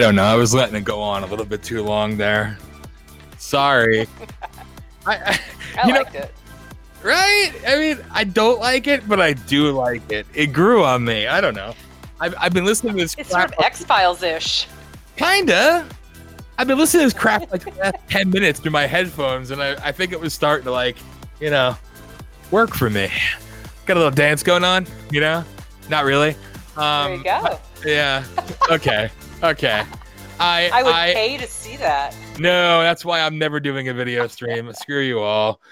I don't know. I was letting it go on a little bit too long there. Sorry. I liked it. Right? I mean, I don't like it, but I do like it. It grew on me. I don't know. I've been listening to this. It's sort of X-Files-ish. Kinda. I've been listening to this crap like the last 10 minutes through my headphones, and I think it was starting to, like, you know, work for me. Got a little dance going on, you know? Not really. There you go. Yeah. Okay. Okay. I would pay to see that. No, that's why I'm never doing a video stream. Screw you all.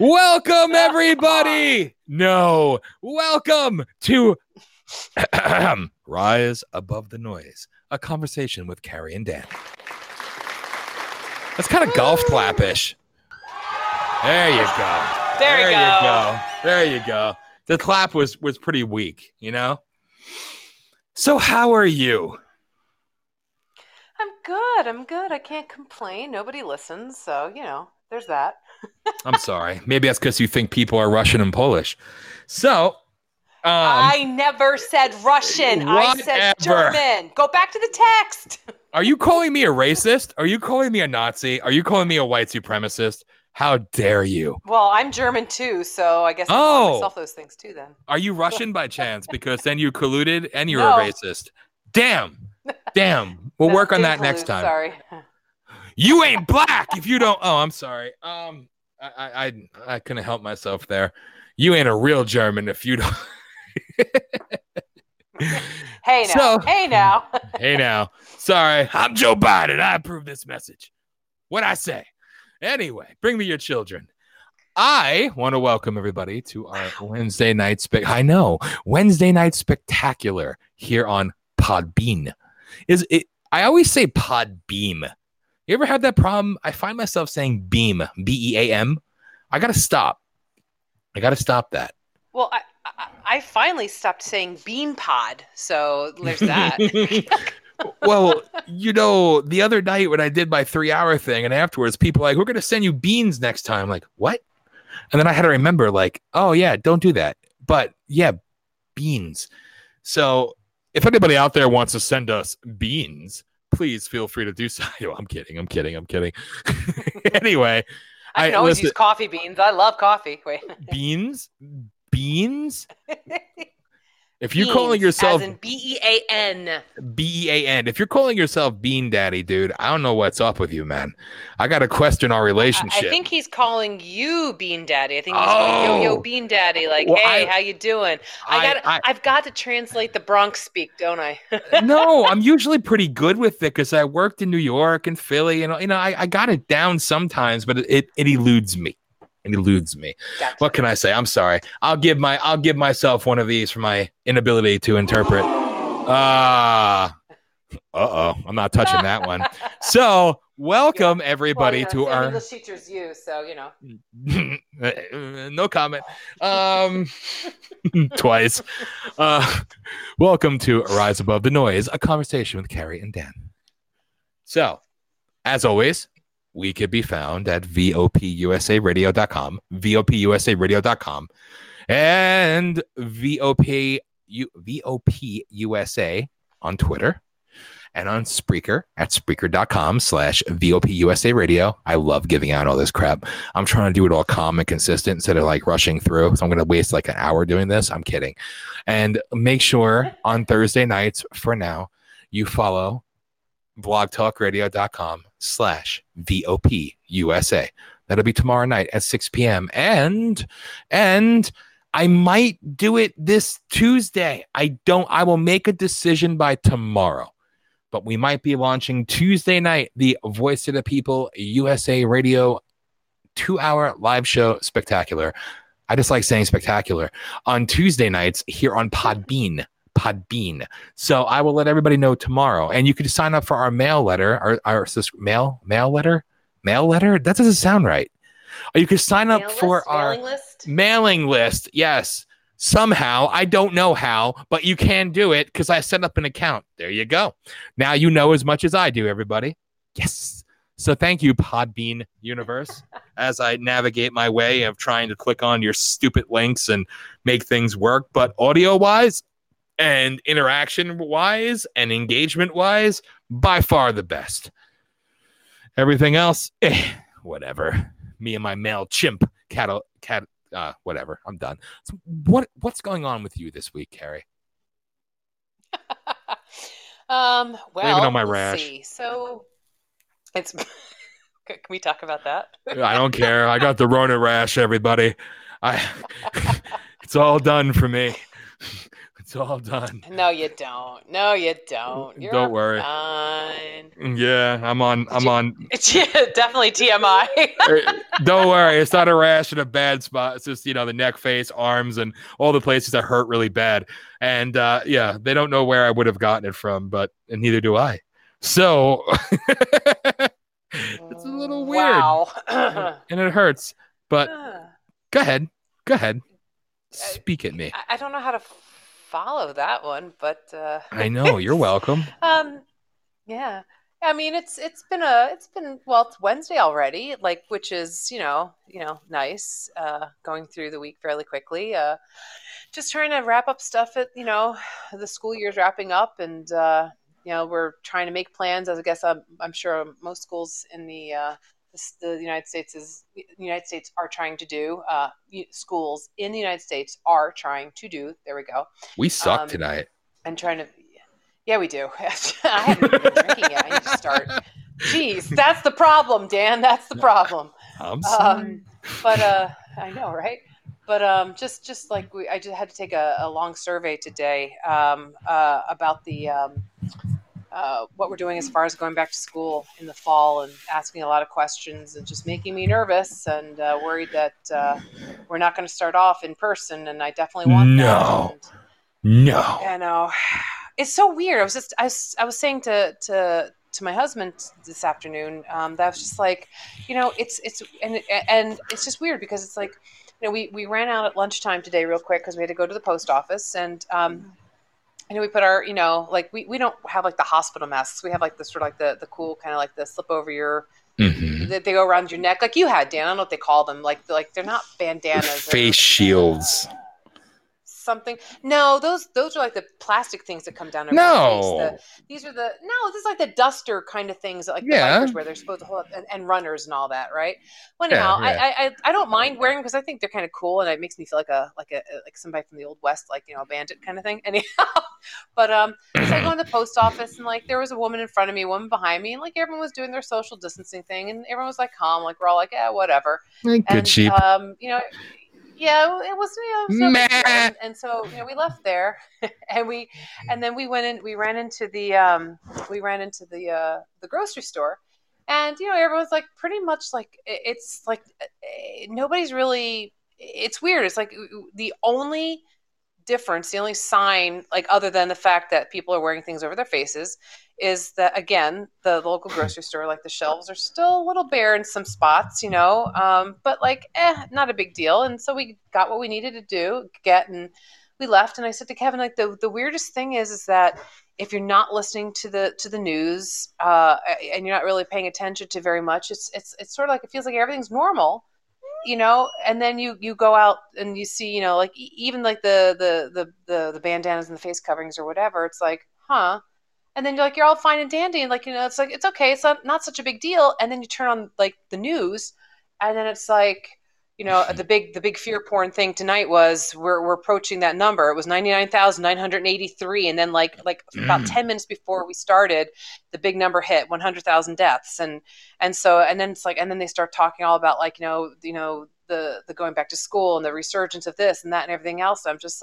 Welcome, everybody. No. Welcome to Rise Above the Noise, a conversation with Carrie and Dan. That's kind of golf clap-ish. There you go. There you go. There you go. The clap was pretty weak, you know? So how are you? I'm good. I can't complain. Nobody listens. So, you know, there's that. I'm sorry. Maybe that's because you think people are Russian and Polish. So. I never said Russian. Whatever. I said German. Go back to the text. Are you calling me a racist? Are you calling me a Nazi? Are you calling me a white supremacist? How dare you? Well, I'm German too, so I guess I call myself those things too then. Are you Russian by chance? Because then you colluded and you're a racist. Damn. We'll work on that next time. Sorry. You ain't black if you don't. Oh, I'm sorry. I couldn't help myself there. You ain't a real German if you don't. Hey now. Sorry. I'm Joe Biden. I approve this message. What'd I say? Anyway, bring me your children. I want to welcome everybody to our Wednesday night Wednesday night spectacular here on Podbean. Is it? I always say Podbeam. You ever had that problem? I find myself saying beam, B-E-A-M. I gotta stop that. Well, I finally stopped saying bean pod, so there's that. Well, you know, the other night when I did my 3-hour thing and afterwards people were like, we're going to send you beans next time. I'm like, what? And then I had to remember, like, oh, yeah, don't do that. But yeah, beans. So if anybody out there wants to send us beans, please feel free to do so. I'm kidding. Anyway. I can always use coffee beans. I love coffee. Wait. Beans? If you're calling yourself as in B-E-A-N. If you're calling yourself Bean Daddy, dude, I don't know what's up with you, man. I got to question our relationship. I think he's calling you Bean Daddy. I think he's calling Yo-Yo Bean Daddy. Like, well, hey, how you doing? I've got to translate the Bronx speak, don't I? No, I'm usually pretty good with it because I worked in New York and Philly, and you know, I got it down sometimes, but it eludes me. It eludes me. Gotcha. What can I say? I'm sorry. I'll give myself one of these for my inability to interpret. I'm not touching that one. So welcome everybody to our English teachers. You so you know. No comment. Twice. Welcome to Rise Above the Noise, a conversation with Carrie and Dan. So, as always. We could be found at VOPUSARadio.com, VOPUSARadio.com, and VOPUSA on Twitter, and on Spreaker at Spreaker.com/VOPUSARadio. I love giving out all this crap. I'm trying to do it all calm and consistent instead of like rushing through. So I'm going to waste like an hour doing this. I'm kidding. And make sure on Thursday nights for now, you follow blogtalkradio.com/VOPUSA. That'll be tomorrow night at 6 p.m. And I might do it this Tuesday. I will make a decision by tomorrow. But we might be launching Tuesday night the Voice of the People USA Radio 2-hour live show spectacular. I just like saying spectacular on Tuesday nights here on Podbean. So I will let everybody know tomorrow, and you can sign up for our mail letter. Our mail letter. That doesn't sound right. You can sign up for our mailing list. Yes, somehow I don't know how, but you can do it because I set up an account. There you go. Now you know as much as I do, everybody. Yes. So thank you, Podbean Universe, as I navigate my way of trying to click on your stupid links and make things work. But audio wise. and interaction-wise and engagement-wise, by far the best. Everything else, whatever. Me and my male chimp whatever. I'm done. So what's going on with you this week, Carrie? Well, on my rash. See. So it's can we talk about that? I don't care. I got the Rona rash, everybody. It's all done for me. It's all done. No, you don't. You're don't worry. Fine. Yeah, I'm on. Definitely TMI. Don't worry. It's not a rash in a bad spot. It's just, the neck, face, arms, and all the places that hurt really bad. And yeah, they don't know where I would have gotten it from, and neither do I. So it's a little weird. Wow. And it hurts. But go ahead. Speak at me. I don't know how to follow that one, but I know. You're welcome. Yeah. I mean, it's been well, it's Wednesday already, like, which is nice. Going through the week fairly quickly. Just trying to wrap up stuff at the school year's wrapping up, and we're trying to make plans. As I guess I'm sure most schools in the United States are trying to do. Schools in the United States are trying to do. There we go. We suck tonight. I'm trying to. Yeah, we do. I haven't been drinking yet. I need to start. Jeez, that's the problem, Dan. That's the problem. I'm sorry. But I know, right? But just like I just had to take a long survey today about the. What we're doing as far as going back to school in the fall, and asking a lot of questions, and just making me nervous and worried that we're not going to start off in person. And I definitely want that. No. I know. It's so weird. I was saying to my husband this afternoon that I was just like, it's just weird because it's like, we ran out at lunchtime today real quick because we had to go to the post office, and and we put our, we don't have like the hospital masks. We have like the sort of like the cool kind of like the slip over your, they go around your neck. Like you had, Dan, I don't know what they call them. Like they're not bandanas. Face shields. Something. No, those are like the plastic things that come down. Your face. This is like the duster kind of things that the where they're supposed to hold up and runners and all that. Right. Well, anyhow, yeah. I don't mind wearing because I think they're kind of cool. And it makes me feel like somebody from the old West, a bandit kind of thing. Anyhow, but, so I go in the post office and there was a woman in front of me, a woman behind me. And everyone was doing their social distancing thing. And everyone was calm. We're all whatever. Good sheep. Yeah, it was. And so we left there, and then we went in. We ran into the grocery store, and everyone's pretty much it's nobody's really. It's weird. It's the only difference, the only sign, other than the fact that people are wearing things over their faces, is that again the local grocery store the shelves are still a little bare in some spots, but not a big deal. And so we got what we needed to get and we left. And I said to Kevin, the weirdest thing is that if you're not listening to the news and you're not really paying attention to very much, it's sort of it feels like everything's normal, and then you go out and you see even the bandanas and the face coverings or whatever. It's huh. And then you're all fine and dandy. And it's okay. It's not such a big deal. And then you turn on the news, and then it's the big fear porn thing tonight was we're approaching that number. It was 99,983. And then about 10 minutes before we started, the big number hit 100,000 deaths. And then they start talking all about the going back to school and the resurgence of this and that and everything else. I'm just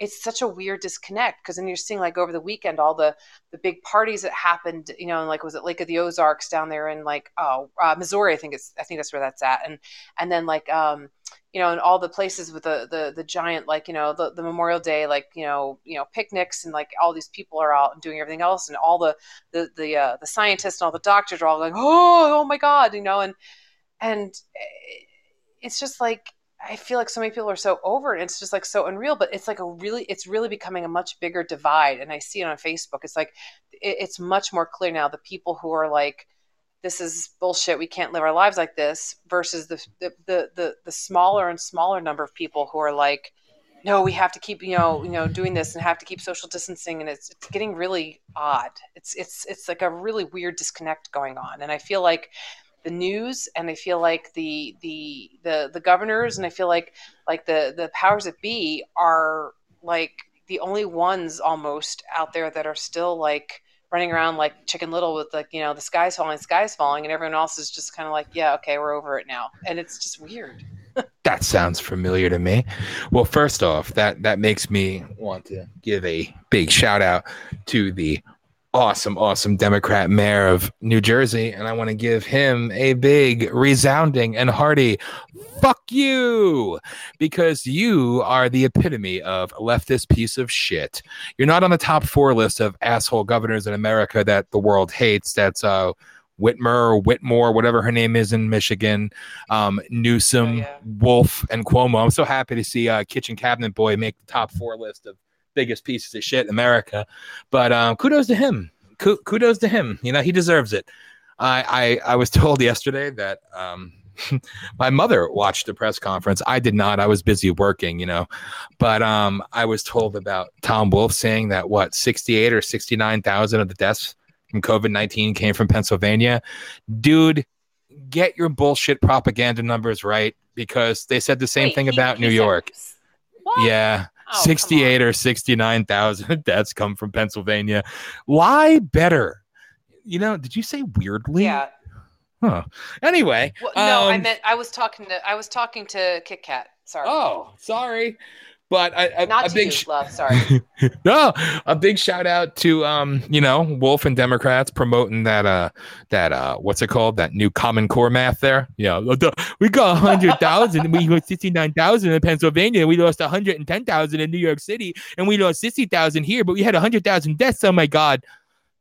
it's such a weird disconnect, because then you're seeing over the weekend all the big parties that happened, and was it Lake of the Ozarks down there in Missouri? I think that's where that's at, and then and all the places with the giant the Memorial Day picnics and all these people are out and doing everything else, and all the scientists and all the doctors are all going oh my God, and it's just I feel so many people are so over it. It's just so unreal, but it's it's really becoming a much bigger divide. And I see it on Facebook. It's it's much more clear now. The people who are this is bullshit. We can't live our lives like this versus the smaller and smaller number of people who are no, we have to keep, doing this and have to keep social distancing. And it's getting really odd. It's like a really weird disconnect going on. And I feel like the news, and I feel like the governors, and I feel like the powers that be are like the only ones almost out there that are still like running around like Chicken Little with like, the sky's falling, and everyone else is just kind of like, yeah, okay, we're over it now. And it's just weird. That sounds familiar to me. Well, first off, that makes me want to give a big shout out to the awesome Democrat mayor of New Jersey. And I want to give him a big, resounding and hearty fuck you, because you are the epitome of leftist piece of shit. You're not on the top 4 list of asshole governors in America that the world hates. That's Whitmore, whatever her name is in Michigan, Newsom, Wolf, and Cuomo. I'm so happy to see Kitchen Cabinet Boy make the top 4 list of biggest pieces of shit in America. But kudos to him. Kudos to him. He deserves it. I was told yesterday that my mother watched the press conference. I did not. I was busy working, But I was told about Tom Wolf saying that, 68 or 69,000 of the deaths from COVID-19 came from Pennsylvania. Dude, get your bullshit propaganda numbers right, because they said the same thing about New York. What? Yeah. Oh, 68 or 69,000 deaths come from Pennsylvania. Lie better. Did you say weirdly? Yeah. Huh. Anyway. Well, no, I meant I was talking to Kit Kat. Sorry. Oh, sorry. But a big shout out to Wolf and Democrats promoting that what's it called, that new Common Core math there. Yeah, we got 100,000, we lost 69,000 in Pennsylvania, we lost 110,000 in New York City, and we lost 60,000 here, but we had 100,000 deaths. Oh my God,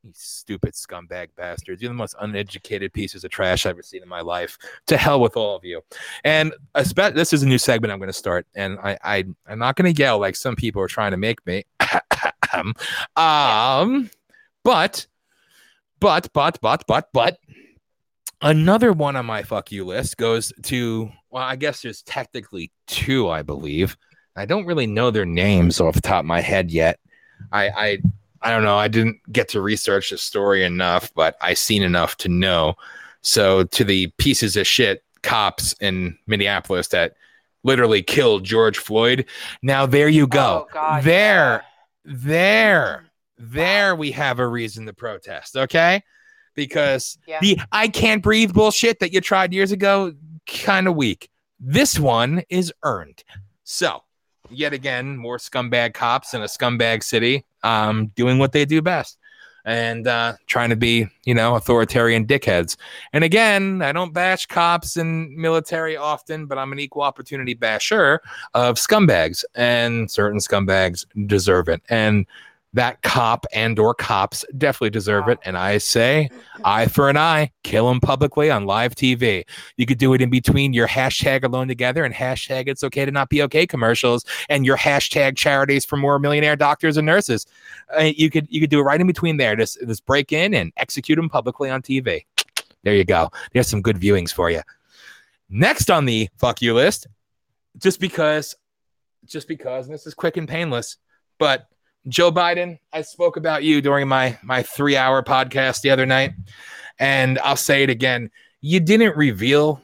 you stupid scumbag bastards! You're the most uneducated pieces of trash I've ever seen in my life. To hell with all of you! And this is a new segment I'm going to start, and I'm not going to yell like some people are trying to make me. But another one on my fuck you list goes to, well, I guess there's technically 2, I believe. I don't really know their names off the top of my head yet. I don't know. I didn't get to research the story enough, but I seen enough to know. So to the pieces of shit cops in Minneapolis that literally killed George Floyd. Now, there you go. Oh, God, there we have a reason to protest. OK, because the I can't breathe bullshit that you tried years ago, kind of weak. This one is earned. So yet again, more scumbag cops in a scumbag city. Doing what they do best and trying to be, authoritarian dickheads. And again, I don't bash cops and military often, but I'm an equal opportunity basher of scumbags, and certain scumbags deserve it. And that cop and or cops definitely deserve it. And I say, eye for an eye, kill them publicly on live TV. You could do it in between your hashtag alone together and hashtag it's okay to not be okay commercials and your hashtag charities for more millionaire doctors and nurses. You could do it right in between there. Just break in and execute them publicly on TV. There you go. There's some good viewings for you. Next on the fuck you list, just because, and this is quick and painless, but Joe Biden, I spoke about you during my 3-hour podcast the other night, and I'll say it again. You didn't reveal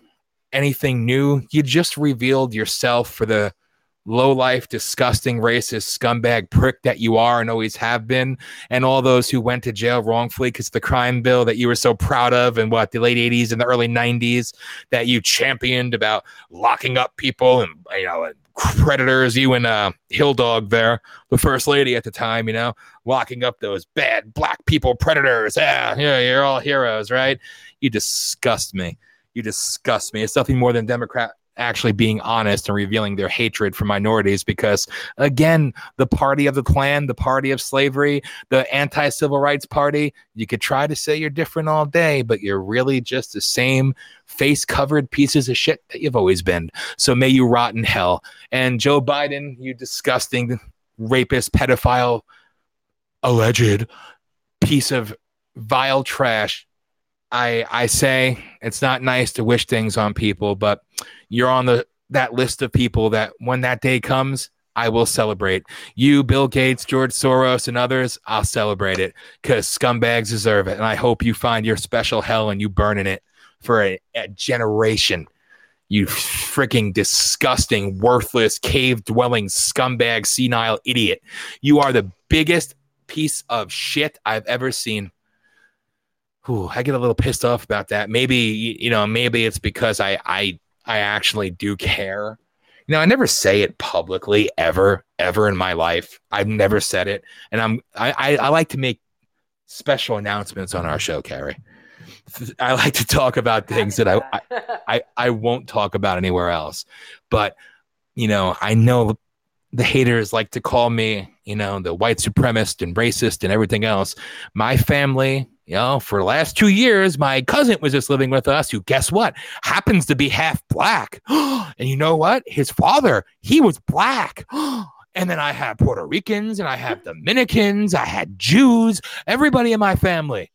anything new. You just revealed yourself for the low-life, disgusting, racist, scumbag prick that you are and always have been, and all those who went to jail wrongfully because the crime bill that you were so proud of in the late 80s and the early 90s that you championed about locking up people and, predators, you and Hill Dog there, the first lady at the time, locking up those bad black people predators. Yeah, you're all heroes, right? You disgust me. It's nothing more than Democrat actually being honest and revealing their hatred for minorities, because again, the party of the Klan, the party of slavery, the anti-civil rights party, you could try to say you're different all day, but you're really just the same face-covered pieces of shit that you've always been. So may you rot in hell. And Joe Biden, you disgusting rapist, pedophile, alleged piece of vile trash, I say it's not nice to wish things on people, but you're on that list of people that when that day comes, I will celebrate. You, Bill Gates, George Soros, and others, I'll celebrate it because scumbags deserve it. And I hope you find your special hell and you burn in it for a generation. You freaking disgusting, worthless, cave-dwelling, scumbag, senile idiot. You are the biggest piece of shit I've ever seen. Ooh, I get a little pissed off about that. Maybe, you know, maybe it's because I actually do care. You know, I never say it publicly ever in my life. I've never said it. And I like to make special announcements on our show, Carrie. I like to talk about things that I won't talk about anywhere else. But, you know, I know the haters like to call me, you know, the white supremacist and racist and everything else. My family, you know, for the last 2 years, my cousin was just living with us who, guess what, happens to be half black. And you know what? His father, he was black. And then I have Puerto Ricans and I have Dominicans. I had Jews, everybody in my family.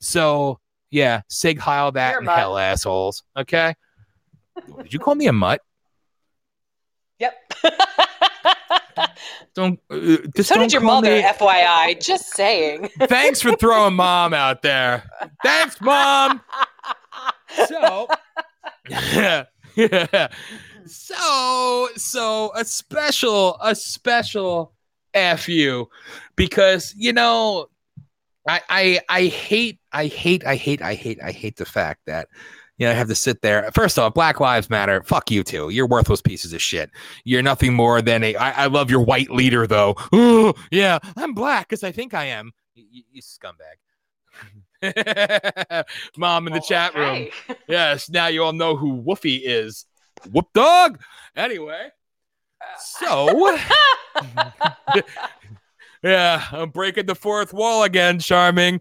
So, yeah, sig heil that and hell, assholes. Okay. Did you call me a mutt? Yep. Don't did your mother, FYI. Just saying. Thanks for throwing mom out there. Thanks, mom. So, so a special F you, because, you know, I hate the fact that, you know, I have to sit there. First off, Black Lives Matter. Fuck you too. You're worthless pieces of shit. You're nothing more than a, I love your white leader though. Ooh, yeah, I'm black because I think I am. You scumbag. Mom in the chat room. Hey. Yes, now you all know who Woofy is. Whoop dog. Anyway, so. Yeah, I'm breaking the fourth wall again, Charming.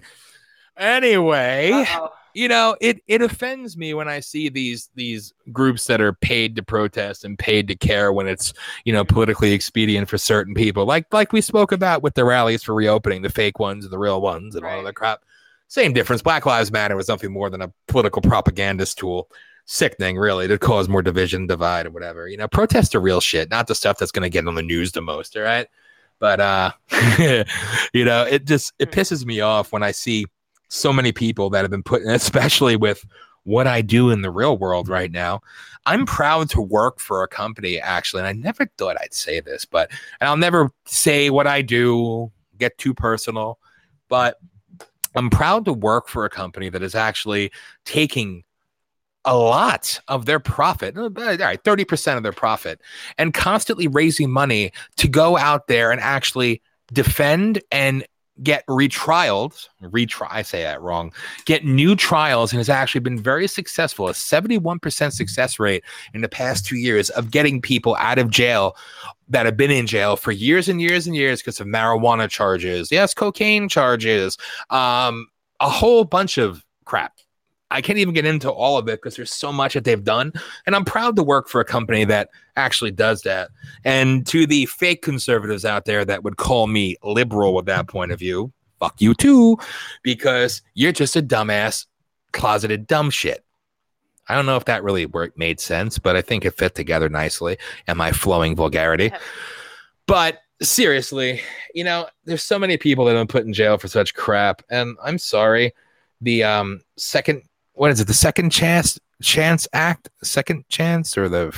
Anyway, you know, it offends me when I see these groups that are paid to protest and paid to care when it's, you know, politically expedient for certain people. Like we spoke about with the rallies for reopening, the fake ones and the real ones and all that crap. Same difference. Black Lives Matter was nothing more than a political propagandist tool. Sickening, really, to cause more division, divide, or whatever. You know, protests are real shit, not the stuff that's going to get on the news the most, all right? But, you know, it pisses me off when I see so many people that have been put, especially with what I do in the real world right now. I'm proud to work for a company, actually, and I never thought I'd say this, but, and I'll never say what I do, get too personal, but I'm proud to work for a company that is actually taking a lot of their profit, all right, 30% of their profit, and constantly raising money to go out there and actually defend and get new trials, and has actually been very successful, a 71% success rate in the past 2 years of getting people out of jail that have been in jail for years and years and years because of marijuana charges, yes, cocaine charges, a whole bunch of crap. I can't even get into all of it because there's so much that they've done. And I'm proud to work for a company that actually does that. And to the fake conservatives out there that would call me liberal with that point of view, fuck you too, because you're just a dumbass, closeted dumb shit. I don't know if that really made sense, but I think it fit together nicely and my flowing vulgarity. But seriously, you know, there's so many people that have been put in jail for such crap. And I'm sorry, the the Second Chance Act, Second Chance, or the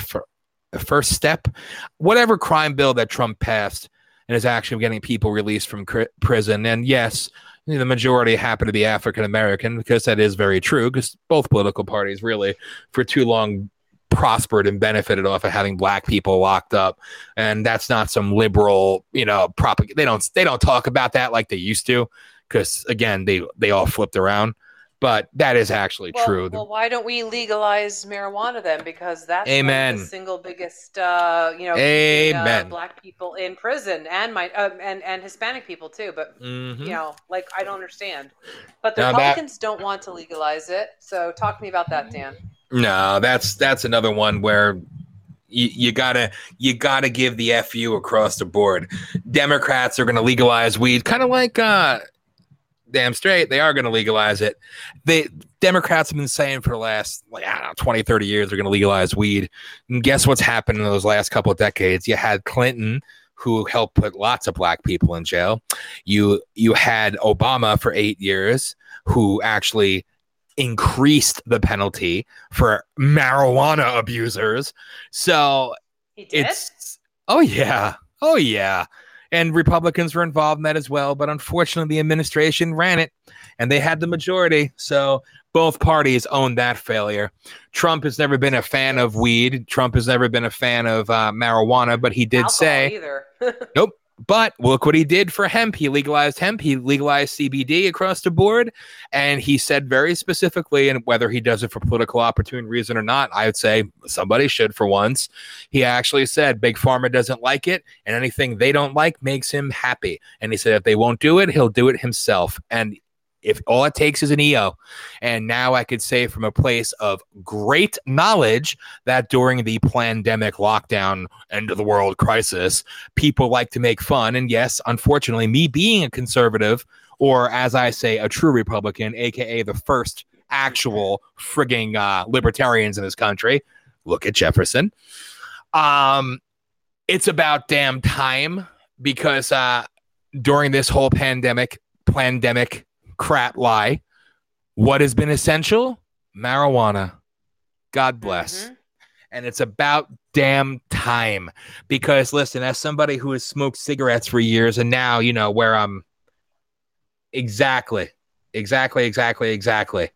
First Step, whatever crime bill that Trump passed and is actually getting people released from prison. And yes, the majority happen to be African American, because that is very true, because both political parties really for too long prospered and benefited off of having black people locked up. And that's not some liberal, you know, propaganda. They don't talk about that like they used to, because again, they all flipped around. But that is actually true. Well, why don't we legalize marijuana then? Because that's the single biggest, black people in prison, and and Hispanic people too. But you know, like, I don't understand. But the Republicans don't want to legalize it. So talk to me about that, Dan. No, that's another one where you gotta give the FU across the board. Democrats are going to legalize weed, kind of like. Damn straight, they are going to legalize it. The Democrats have been saying for the last 20, 30 years they're going to legalize weed. And guess what's happened in those last couple of decades? You had Clinton who helped put lots of black people in jail. You had Obama for 8 years, who actually increased the penalty for marijuana abusers. So he did? Oh yeah. And Republicans were involved in that as well. But unfortunately, the administration ran it and they had the majority. So both parties owned that failure. Trump has never been a fan of weed. Trump has never been a fan of marijuana. But he did alcohol say, nope. But look what he did for hemp. He legalized hemp. He legalized CBD across the board. And he said very specifically, and whether he does it for political opportune reason or not, I would say somebody should for once. He actually said Big Pharma doesn't like it, and anything they don't like makes him happy. And he said if they won't do it, he'll do it himself. And if all it takes is an EO. And now I could say from a place of great knowledge that during the pandemic lockdown, end of the world crisis, people like to make fun. And yes, unfortunately, me being a conservative, or as I say, a true Republican, a.k.a. the first actual frigging libertarians in this country. Look at Jefferson. It's about damn time, because during this whole pandemic, crap lie, what has been essential? Marijuana. God bless. Mm-hmm. And it's about damn time, because listen, as somebody who has smoked cigarettes for years, and now you know where I'm exactly. Chillwell,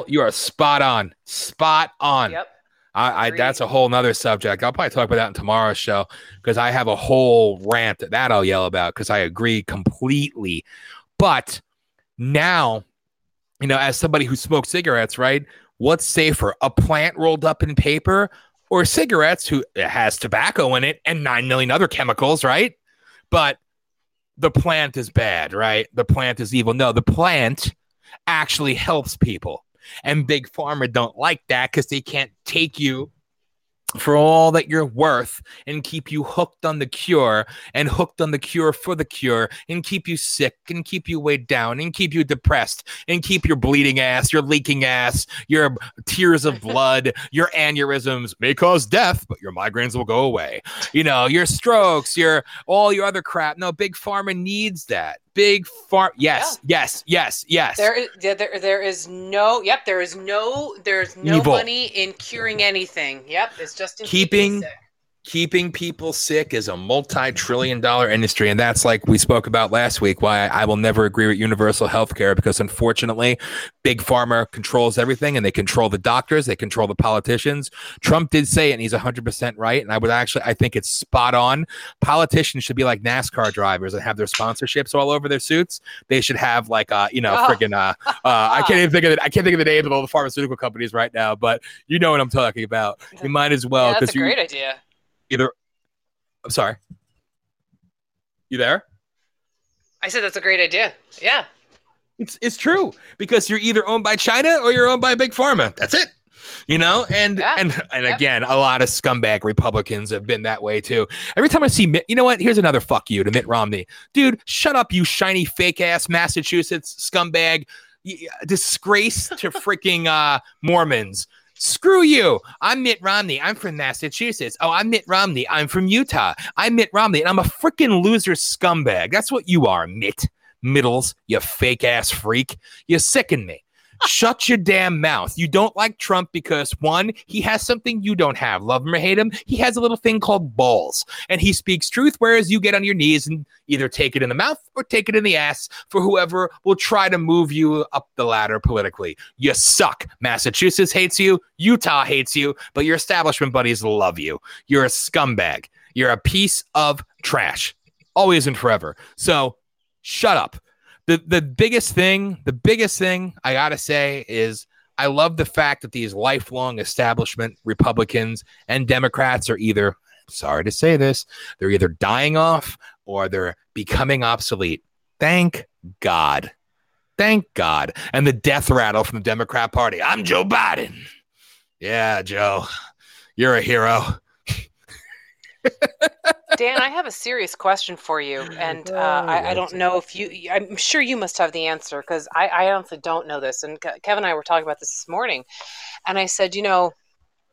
yep. You are spot on. Yep. I that's a whole nother subject. I'll probably talk about that in tomorrow's show, because I have a whole rant that I'll yell about, because I agree completely. But now, you know, as somebody who smoked cigarettes, right? What's safer, a plant rolled up in paper, or cigarettes who it has tobacco in it and 9 million other chemicals, right? But the plant is bad, right? The plant is evil. No, the plant actually helps people. And Big Pharma don't like that, because they can't take you for all that you're worth and keep you hooked on the cure and hooked on the cure for the cure and keep you sick and keep you weighed down and keep you depressed and keep your bleeding ass, your leaking ass, your tears of blood, your aneurysms may cause death, but your migraines will go away. You know, your strokes, your all your other crap. No, Big Pharma needs that. Big Pharma. Yes, yeah. Yes. There's no evil. Money in curing anything. Yep, it's just in keeping people sick is a multi-trillion-dollar industry, and that's like we spoke about last week, why I will never agree with universal health care, because unfortunately, Big Pharma controls everything, and they control the doctors, they control the politicians. Trump did say it, and he's 100% right, and I think it's spot on. Politicians should be like NASCAR drivers and have their sponsorships all over their suits. They should have like, I can't think of the names of all the pharmaceutical companies right now, but you know what I'm talking about. You might as well. Yeah, that's a great idea. I'm sorry. You there? I said that's a great idea. Yeah. It's true, because you're either owned by China or you're owned by Big Pharma. That's it. You know, and again, a lot of scumbag Republicans have been that way too. Every time I see Mitt, you know what? Here's another fuck you to Mitt Romney. Dude, shut up, you shiny fake ass Massachusetts scumbag. Disgrace to freaking Mormons. Screw you. I'm Mitt Romney. I'm from Massachusetts. Oh, I'm Mitt Romney. I'm from Utah. I'm Mitt Romney, and I'm a freaking loser scumbag. That's what you are, Mitt Middles, you fake-ass freak. You sicken me. Shut your damn mouth. You don't like Trump because, one, he has something you don't have. Love him or hate him, he has a little thing called balls. And he speaks truth, whereas you get on your knees and either take it in the mouth or take it in the ass for whoever will try to move you up the ladder politically. You suck. Massachusetts hates you. Utah hates you. But your establishment buddies love you. You're a scumbag. You're a piece of trash. Always and forever. So shut up. The biggest thing I gotta say is I love the fact that these lifelong establishment Republicans and Democrats are either, sorry to say this, they're either dying off or they're becoming obsolete. Thank God. Thank God. And the death rattle from the Democrat Party. I'm Joe Biden. Yeah, Joe, you're a hero. Dan, I have a serious question for you, and I don't know if you, I'm sure you must have the answer, because I honestly don't know this. And Kevin and I were talking about this morning, and I said, you know,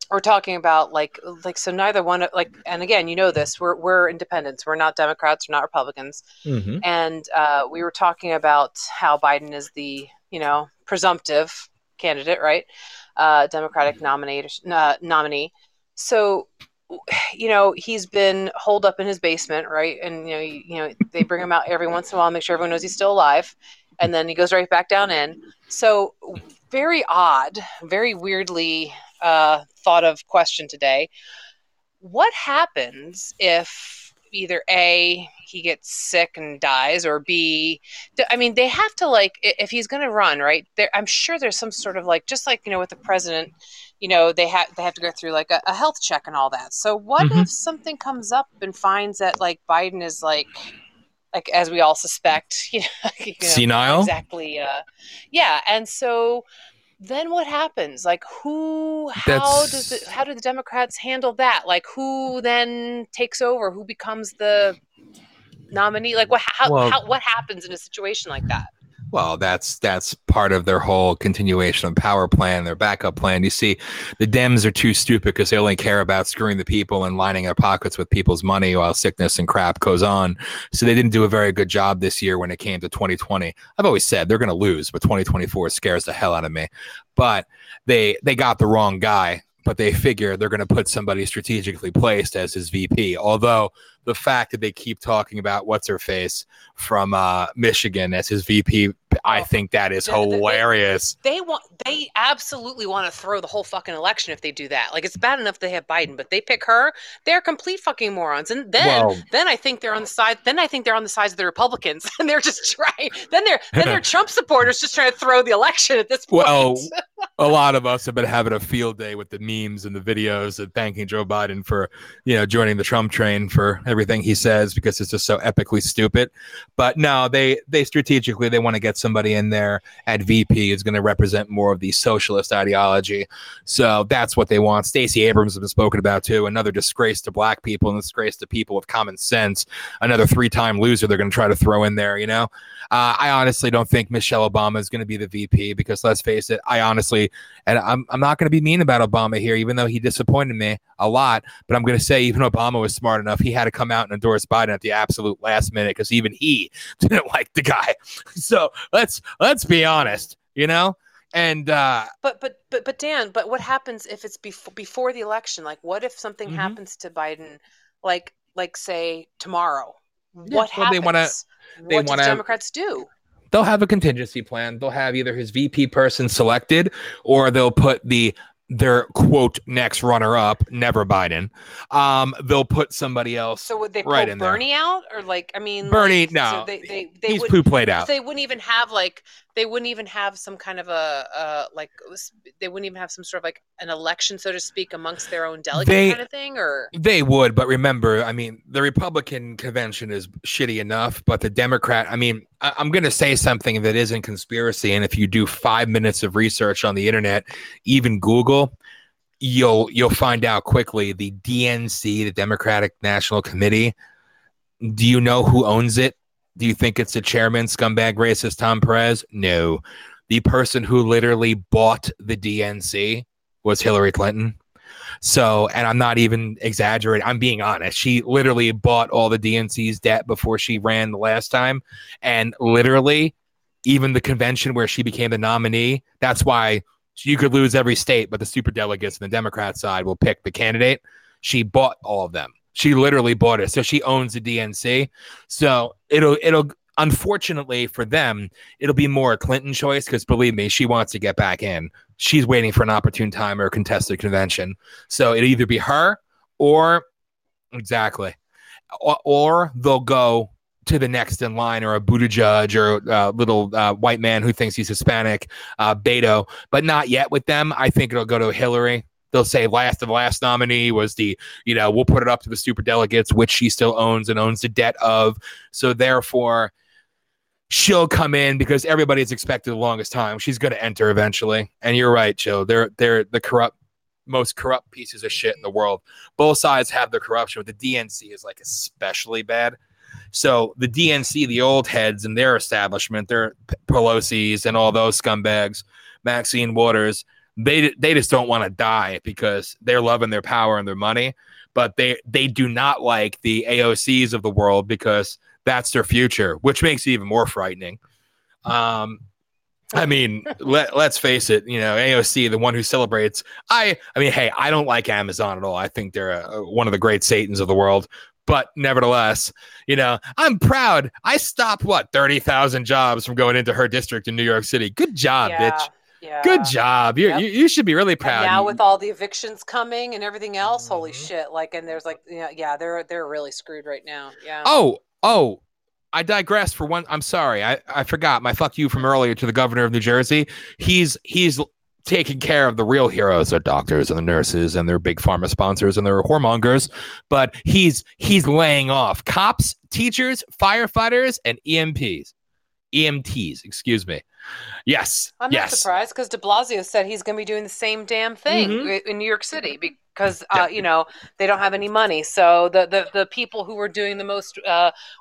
we're talking about like so neither one, like, and again, you know this, we're independents, we're not Democrats, we're not Republicans, mm-hmm. and we were talking about how Biden is the, you know, presumptive candidate, right? Democratic mm-hmm. nominee. So, you know, he's been holed up in his basement, right? And you know, they bring him out every once in a while, make sure everyone knows he's still alive, and then he goes right back down in. So, very odd, very weirdly thought of question today. What happens if either A, he gets sick and dies, or B, I mean, they have to, like, if he's going to run, right? I'm sure there's some sort of, like, just like, you know, with the president, you know, they have to go through like a health check and all that. So what mm-hmm. if something comes up and finds that, like, Biden is like as we all suspect, you know senile, exactly. Yeah, and so then what happens? Like, how do the Democrats handle that? Like, who then takes over? Who becomes the nominee? Like, what happens in a situation like that? Well, that's part of their whole continuation of power plan, their backup plan. You see, the Dems are too stupid because they only care about screwing the people and lining their pockets with people's money while sickness and crap goes on. So they didn't do a very good job this year when it came to 2020. I've always said they're going to lose, but 2024 scares the hell out of me. But they got the wrong guy, but they figure they're going to put somebody strategically placed as his VP. Although the fact that they keep talking about what's her face from Michigan as his VP, I think that is hilarious. They absolutely want to throw the whole fucking election if they do that. Like, it's bad enough they have Biden, but they pick her. They're complete fucking morons. And then I think they're on the side. Then I think they're on the sides of the Republicans, and they're just trying. Then they're Trump supporters just trying to throw the election at this point. Well, a lot of us have been having a field day with the memes and the videos of thanking Joe Biden for, you know, joining the Trump train for everything he says because it's just so epically stupid. But no, they strategically they want to get somebody in there at VP is going to represent more of the socialist ideology. So that's what they want. Stacey Abrams has been spoken about too. Another disgrace to black people and disgrace to people with common sense. Another three-time loser they're going to try to throw in there, you know? I honestly don't think Michelle Obama is going to be the VP because let's face it, I honestly, and I'm not going to be mean about Obama here, even though he disappointed me a lot, but I'm going to say even Obama was smart enough. He had to come out and endorse Biden at the absolute last minute because even he didn't like the guy. So let's be honest, you know? And but Dan, but what happens if it's before the election? Like, what if something mm-hmm. happens to Biden, like say tomorrow? Yeah, what happens? What do Democrats do? They'll have a contingency plan. They'll have either his VP person selected, or they'll put their quote next runner up, never Biden. They'll put somebody else. So would they pull Bernie out, or like, I mean, Bernie? Like, no, so they he's poo played out. They wouldn't even have like they wouldn't even have some kind of a like they wouldn't even have some sort of like an election, so to speak, amongst their own delegate kind of thing. Or they would, but remember, I mean, the Republican convention is shitty enough, but the Democrat, I mean. I'm going to say something that isn't conspiracy. And if you do 5 minutes of research on the internet, even Google, you'll find out quickly the DNC, the Democratic National Committee. Do you know who owns it? Do you think it's the chairman, scumbag, racist Tom Perez? No. The person who literally bought the DNC was Hillary Clinton. So, and I'm not even exaggerating. I'm being honest. She literally bought all the DNC's debt before she ran the last time. And literally, even the convention where she became the nominee, that's why you could lose every state, but the superdelegates and the Democrat side will pick the candidate. She bought all of them. She literally bought it. So she owns the DNC. So it'll unfortunately for them, it'll be more a Clinton choice because believe me, she wants to get back in. She's waiting for an opportune time or a contested convention. So it'll either be her or exactly, or they'll go to the next in line or a Buttigieg or a little white man who thinks he's Hispanic, Beto, but not yet with them. I think it'll go to Hillary. They'll say the last nominee was the, you know, we'll put it up to the superdelegates, which she still owns and owns the debt of. So therefore, she'll come in because everybody's expected the longest time. She's going to enter eventually. And you're right, Joe. They're the most corrupt pieces of shit in the world. Both sides have their corruption, but the DNC is like especially bad. So the DNC, the old heads in their establishment, their Pelosi's and all those scumbags, Maxine Waters, They just don't want to die because they're loving their power and their money, but they do not like the AOCs of the world because that's their future, which makes it even more frightening. I mean, let's face it, you know, AOC, the one who celebrates. I mean, hey, I don't like Amazon at all. I think they're one of the great Satans of the world. But nevertheless, you know, I'm proud. I stopped, 30,000 jobs from going into her district in New York City. Good job, bitch. Yeah. Good job. You should be really proud. And now with all the evictions coming and everything else, holy shit. And there's they're really screwed right now. Yeah. Oh, I digressed for one. I'm sorry. I forgot my fuck you from earlier to the governor of New Jersey. He's taking care of the real heroes, the doctors and the nurses and their big pharma sponsors and their whoremongers. But he's laying off cops, teachers, firefighters, and EMTs, excuse me. Yes. I'm not surprised because de Blasio said he's going to be doing the same damn thing in New York City because, they don't have any money. So the people who were doing the most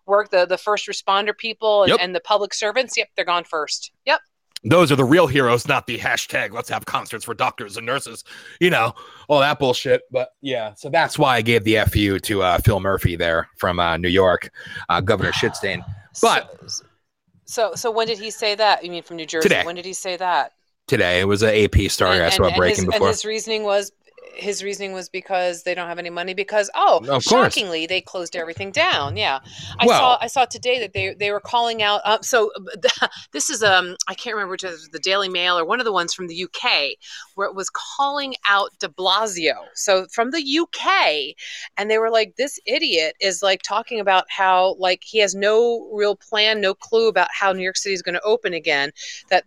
work, the first responder people and the public servants, they're gone first. Yep. Those are the real heroes, not the hashtag. Let's have concerts for doctors and nurses, you know, all that bullshit. But yeah, so that's why I gave the FU to Phil Murphy there from New York, Governor Shitstein. But... So when did he say that? You mean from New Jersey? Today. When did he say that? Today. It was an AP story I saw breaking before. And his reasoning was because they don't have any money because shockingly they closed everything down. Yeah. I saw today that they were calling out this is I can't remember which is the Daily Mail or one of the ones from the UK where it was calling out de Blasio. So from the UK, and they were like, this idiot is talking about how he has no real plan, no clue about how New York City is going to open again, that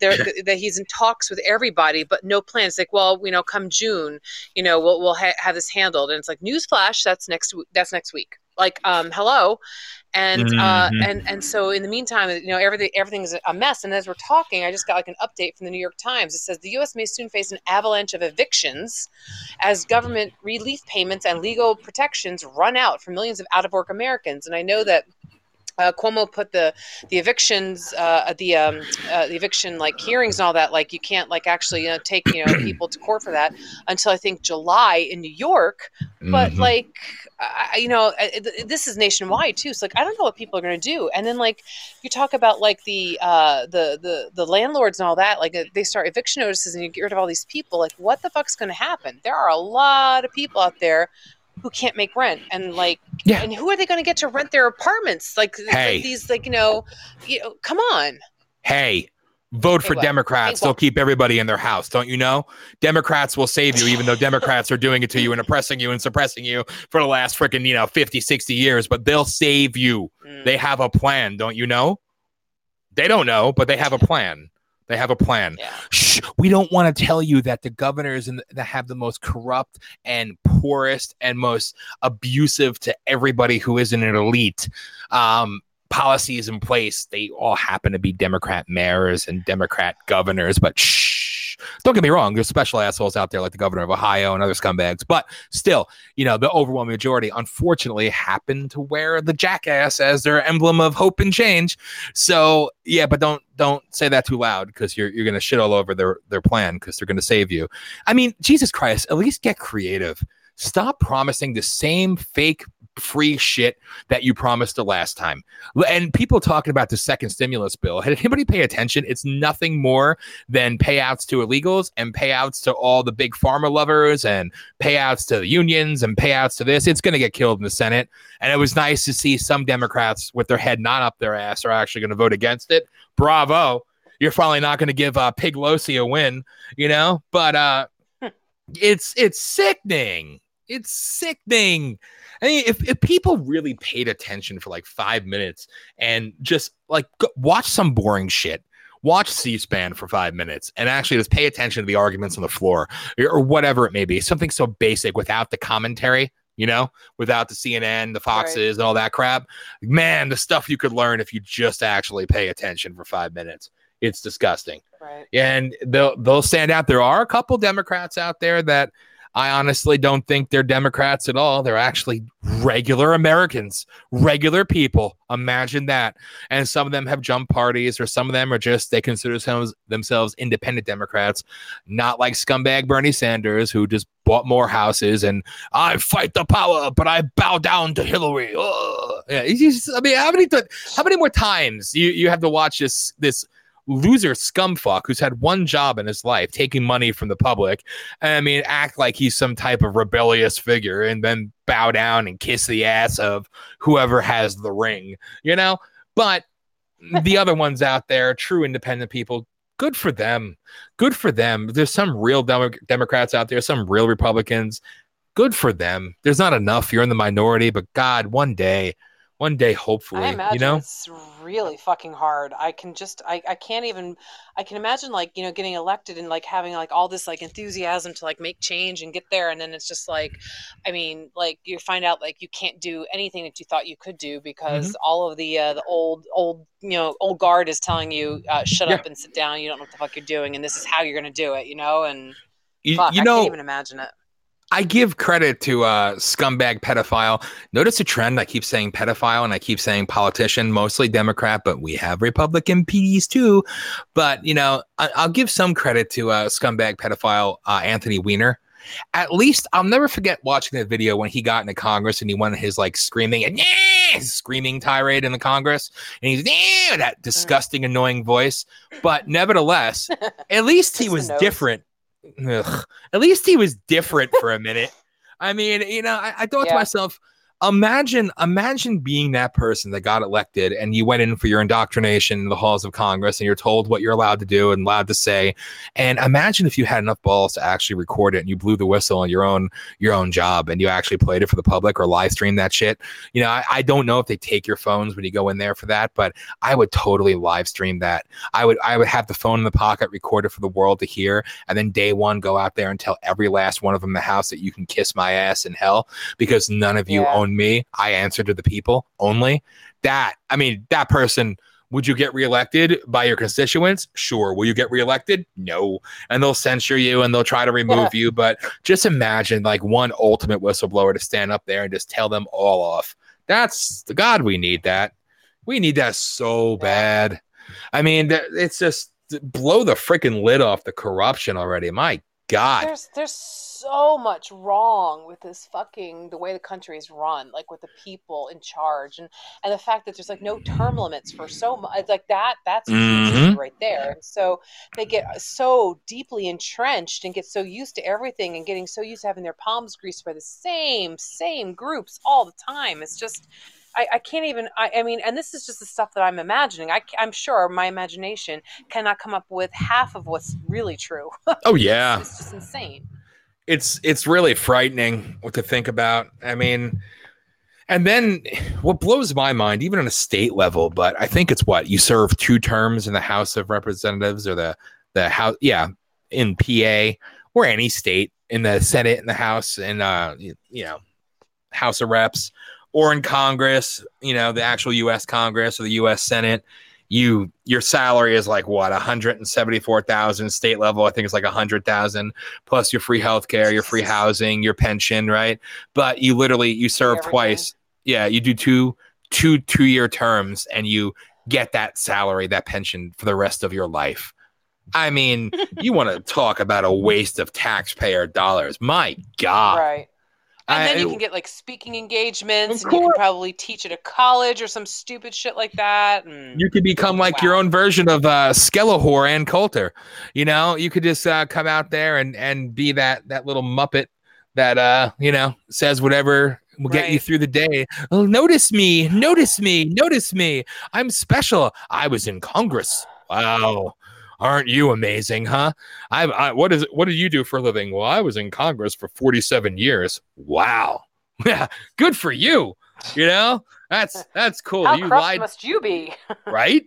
he's in talks with everybody but no plans. Come June, we'll have this handled, and it's newsflash, that's next week. Hello, and so in the meantime, everything is a mess. And as we're talking, I just got an update from the New York Times. It says the U.S. may soon face an avalanche of evictions as government relief payments and legal protections run out for millions of out-of-work Americans. And I know that. Cuomo put the evictions, the eviction hearings and all that. You can't actually take people to court for that until I think July in New York. But this is nationwide too. So I don't know what people are going to do. And then you talk about the landlords and all that. They start eviction notices and you get rid of all these people. What the fuck's going to happen? There are a lot of people out there who can't make rent and who are they going to get to rent their apartments? Come on. Hey, vote for Democrats. They'll keep everybody in their house. Don't you know? Democrats will save you, even though Democrats are doing it to you and oppressing you and suppressing you for the last 50, 60 years, but they'll save you. They have a plan. Don't you know? They don't know, but they have a plan. They have a plan. Yeah. Shh, we don't want to tell you that the governors that have the most corrupt and poorest and most abusive to everybody who isn't an elite policies in place. They all happen to be Democrat mayors and Democrat governors. But shh, don't get me wrong. There's special assholes out there like the governor of Ohio and other scumbags. But still, the overwhelming majority, unfortunately, happen to wear the jackass as their emblem of hope and change. So, yeah, but don't say that too loud because you're going to shit all over their plan because they're going to save you. I mean, Jesus Christ, at least get creative. Stop promising the same fake free shit that you promised the last time. And people talking about the second stimulus bill. Had anybody pay attention? It's nothing more than payouts to illegals and payouts to all the big pharma lovers and payouts to the unions and payouts to this. It's going to get killed in the Senate. And it was nice to see some Democrats with their head not up their ass are actually going to vote against it. Bravo. You're finally not going to give Pig Losi a win, but it's sickening. It's sickening. I mean, if people really paid attention for 5 minutes and just watch some boring shit, watch C-SPAN for 5 minutes and actually just pay attention to the arguments on the floor or whatever it may be, something so basic without the commentary, without the CNN, the Foxes, and all that crap. Man, the stuff you could learn if you just actually pay attention for 5 minutes. It's disgusting. Right. And they'll stand out. There are a couple Democrats out there that I honestly don't think they're Democrats at all. They're actually regular Americans, regular people. Imagine that. And some of them have jumped parties, or some of them are just, they consider themselves independent Democrats, not like scumbag Bernie Sanders, who just bought more houses and I fight the power, but I bow down to Hillary. Oh. Yeah, just, I mean, how many more times you have to watch this loser scumfuck who's had one job in his life, taking money from the public, and I mean, act like he's some type of rebellious figure, and then bow down and kiss the ass of whoever has the ring, you know? But the other ones out there, true independent people, good for them. Good for them. There's some real Democrats out there, some real Republicans. Good for them. There's not enough. You're in the minority, but God, one day, hopefully, you know, it's really fucking hard. I can imagine, like, you know, getting elected and like having like all this like enthusiasm to like make change and get there. And then it's just like, I mean, like you find out like you can't do anything that you thought you could do because all of the old, you know, old guard is telling you, shut up and sit down. You don't know what the fuck you're doing. And this is how you're going to do it, you know? And I can't even imagine it. I give credit to scumbag pedophile. Notice a trend. I keep saying pedophile and I keep saying politician, mostly Democrat, but we have Republican PDs too. But, you know, I'll give some credit to scumbag pedophile Anthony Weiner. At least I'll never forget watching that video when he got into Congress and he went his like screaming and screaming tirade in the Congress. And he's that disgusting, annoying voice. But nevertheless, at least he was different. Ugh. At least he was different for a minute. I mean, you know, I thought to myself, imagine being that person that got elected and you went in for your indoctrination in the halls of Congress and you're told what you're allowed to do and allowed to say. And imagine if you had enough balls to actually record it and you blew the whistle on your own job and you actually played it for the public or live streamed that shit. You know, I don't know if they take your phones when you go in there for that, but I would totally live stream that. I would have the phone in the pocket, record it for the world to hear, and then day one go out there and tell every last one of them in the house that you can kiss my ass in hell because none of you own me. I answer to the people only. That, I mean, that person, would you get reelected by your constituents? Sure. Will you get reelected? No. And they'll censure you and they'll try to remove you. But just imagine like one ultimate whistleblower to stand up there and just tell them all off. That's the God we need that. We need that so bad. I mean, it's just blow the freaking lid off the corruption already. My God. There's so much wrong with this fucking the way the country is run, like with the people in charge and the fact that there's like no term limits for so much like that's right there. And so they get so deeply entrenched and get so used to everything and getting so used to having their palms greased by the same groups all the time. It's just I can't even, I mean, and this is just the stuff that I'm imagining. I'm sure my imagination cannot come up with half of what's really true. Oh, yeah. It's just insane. It's really frightening what to think about. I mean, and then what blows my mind, even on a state level, but I think it's you serve 2 terms in the House of Representatives or the House, in PA or any state, in the Senate, in the House, and, you know, House of Reps. Or in Congress, you know, the actual U.S. Congress or the U.S. Senate, your salary is like what, $174,000 state level. I think it's like $100,000 plus your free healthcare, your free housing, your pension, right? But you literally serve everything. Twice. Yeah, you do two-year terms and you get that salary, that pension for the rest of your life. I mean, you want to talk about a waste of taxpayer dollars? My God, right? And then you can get like speaking engagements and you can probably teach at a college or some stupid shit like that. And you could become like your own version of Skellahor and Coulter. You know, you could just come out there and be that little Muppet that, you know, says whatever will get you through the day. Oh, notice me. I'm special. I was in Congress. Wow. Aren't you amazing, huh? What do you do for a living? Well, I was in Congress for 47 years. Wow. Yeah, good for you. You know, that's cool. How corrupt must you be? Right?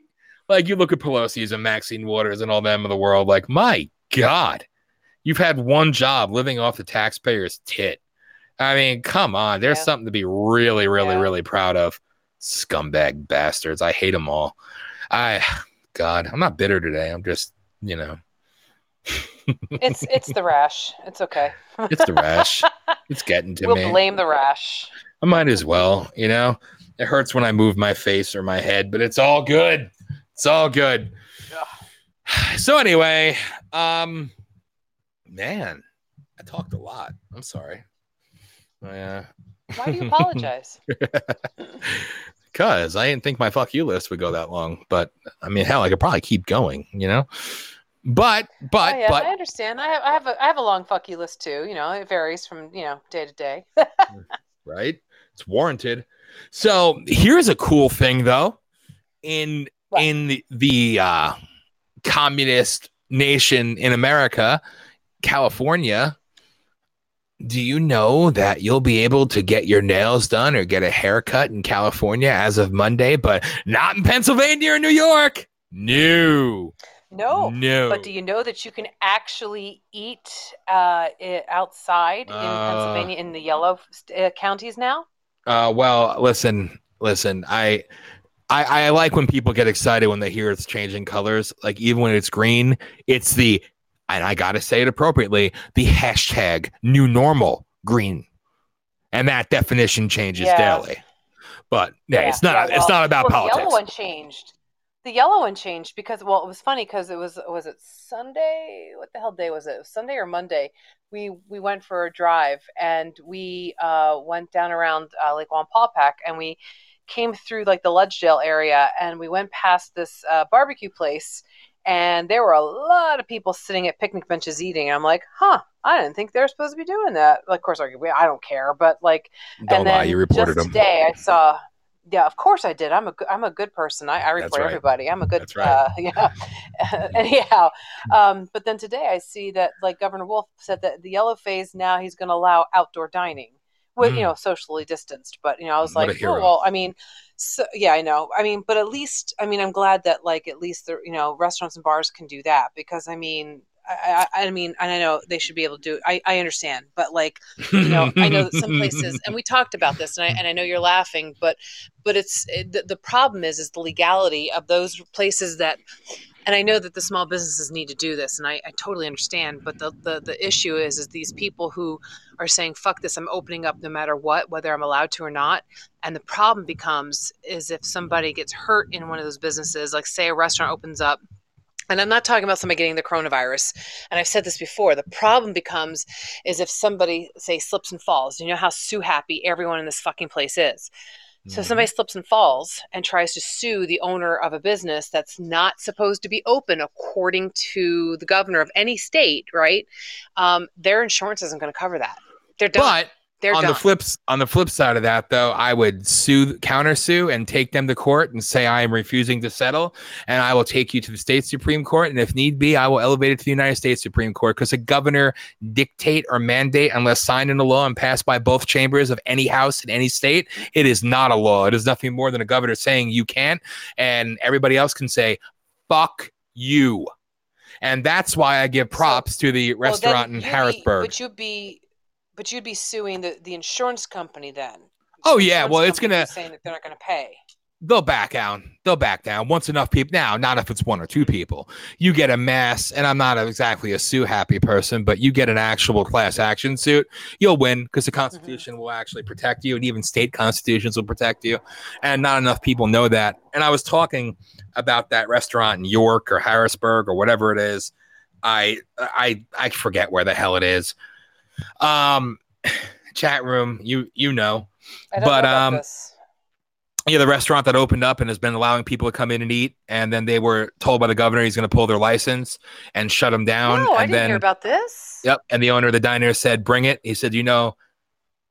Like you look at Pelosi's and Maxine Waters and all them of the world. Like, my God, you've had one job living off the taxpayer's tit. I mean, come on. There's something to be really, really, really proud of. Scumbag bastards. I hate them all. God, I'm not bitter today. I'm just, you know, It's the rash. It's okay. It's the rash. It's getting to me. We'll blame the rash. I might as well, you know. It hurts when I move my face or my head, but it's all good. It's all good. Ugh. So anyway, man, I talked a lot. I'm sorry. Yeah. Why do you apologize? Because I didn't think my fuck you list would go that long. But, I mean, hell, I could probably keep going, you know? But, oh, yeah, but I understand. I have a long fuck you list, too. You know, it varies from, you know, day to day. Right? It's warranted. So here's a cool thing, though. In the communist nation in America, California, do you know that you'll be able to get your nails done or get a haircut in California as of Monday, but not in Pennsylvania or New York? No. But do you know that you can actually eat outside in Pennsylvania in the yellow counties now? Well, listen. I like when people get excited when they hear it's changing colors. Like even when it's green, it's the, and I gotta say it appropriately, the hashtag new normal green, and that definition changes daily. But it's not about politics. The yellow one changed. The yellow one changed because, well, it was funny because it was it Sunday? What the hell day was it? It was Sunday or Monday? We went for a drive and we went down around Lake Wampaupack and we came through like the Ludgedale area and we went past this barbecue place and there were a lot of people sitting at picnic benches eating. And I'm like, I didn't think they were supposed to be doing that. Like, of course, I don't care, but like, don't lie, you reported them. Today I saw. Yeah, of course I did. I'm a good person. I report right. Everybody. I'm a good. That's right. Anyhow, but then today I see that like Governor Wolf said that the yellow phase now he's going to allow outdoor dining with socially distanced. But I was what like, I know. I mean, but at least I'm glad that like at least the restaurants and bars can do that because I mean, and I know they should be able to do it. I understand, but like, I know that some places, and we talked about this, and I know you're laughing, but the problem is the legality of those places that, and I know that the small businesses need to do this, and I totally understand, but the issue is these people who are saying, fuck this, I'm opening up no matter what, whether I'm allowed to or not. And the problem becomes is if somebody gets hurt in one of those businesses, like say a restaurant opens up. And I'm not talking about somebody getting the coronavirus. And I've said this before. The problem becomes is if somebody, say, slips and falls. You know how sue happy everyone in this fucking place is. So somebody slips and falls and tries to sue the owner of a business that's not supposed to be open according to the governor of any state, right? Their insurance isn't going to cover that. They're done. But on the flip side of that, though, I would counter sue and take them to court and say I am refusing to settle, and I will take you to the state Supreme Court, and if need be, I will elevate it to the United States Supreme Court because a governor dictate or mandate, unless signed into law and passed by both chambers of any house in any state, it is not a law. It is nothing more than a governor saying you can't, and everybody else can say fuck you, and that's why I give props to the restaurant in Harrisburg. But you'd be suing the insurance company then. Oh yeah, well it's gonna saying that they're not gonna pay. They'll back down once enough people. Now, not if it's one or two people. You get a mass, and I'm not exactly a sue happy person, but you get an actual class action suit, you'll win because the Constitution will actually protect you, and even state constitutions will protect you. And not enough people know that. And I was talking about that restaurant in York or Harrisburg or whatever it is. I forget where the hell it is. Chat room, you know, but the restaurant that opened up and has been allowing people to come in and eat, and then they were told by the governor he's going to pull their license and shut them down. No, I didn't hear about this. Yep, and the owner of the diner said, "Bring it." He said,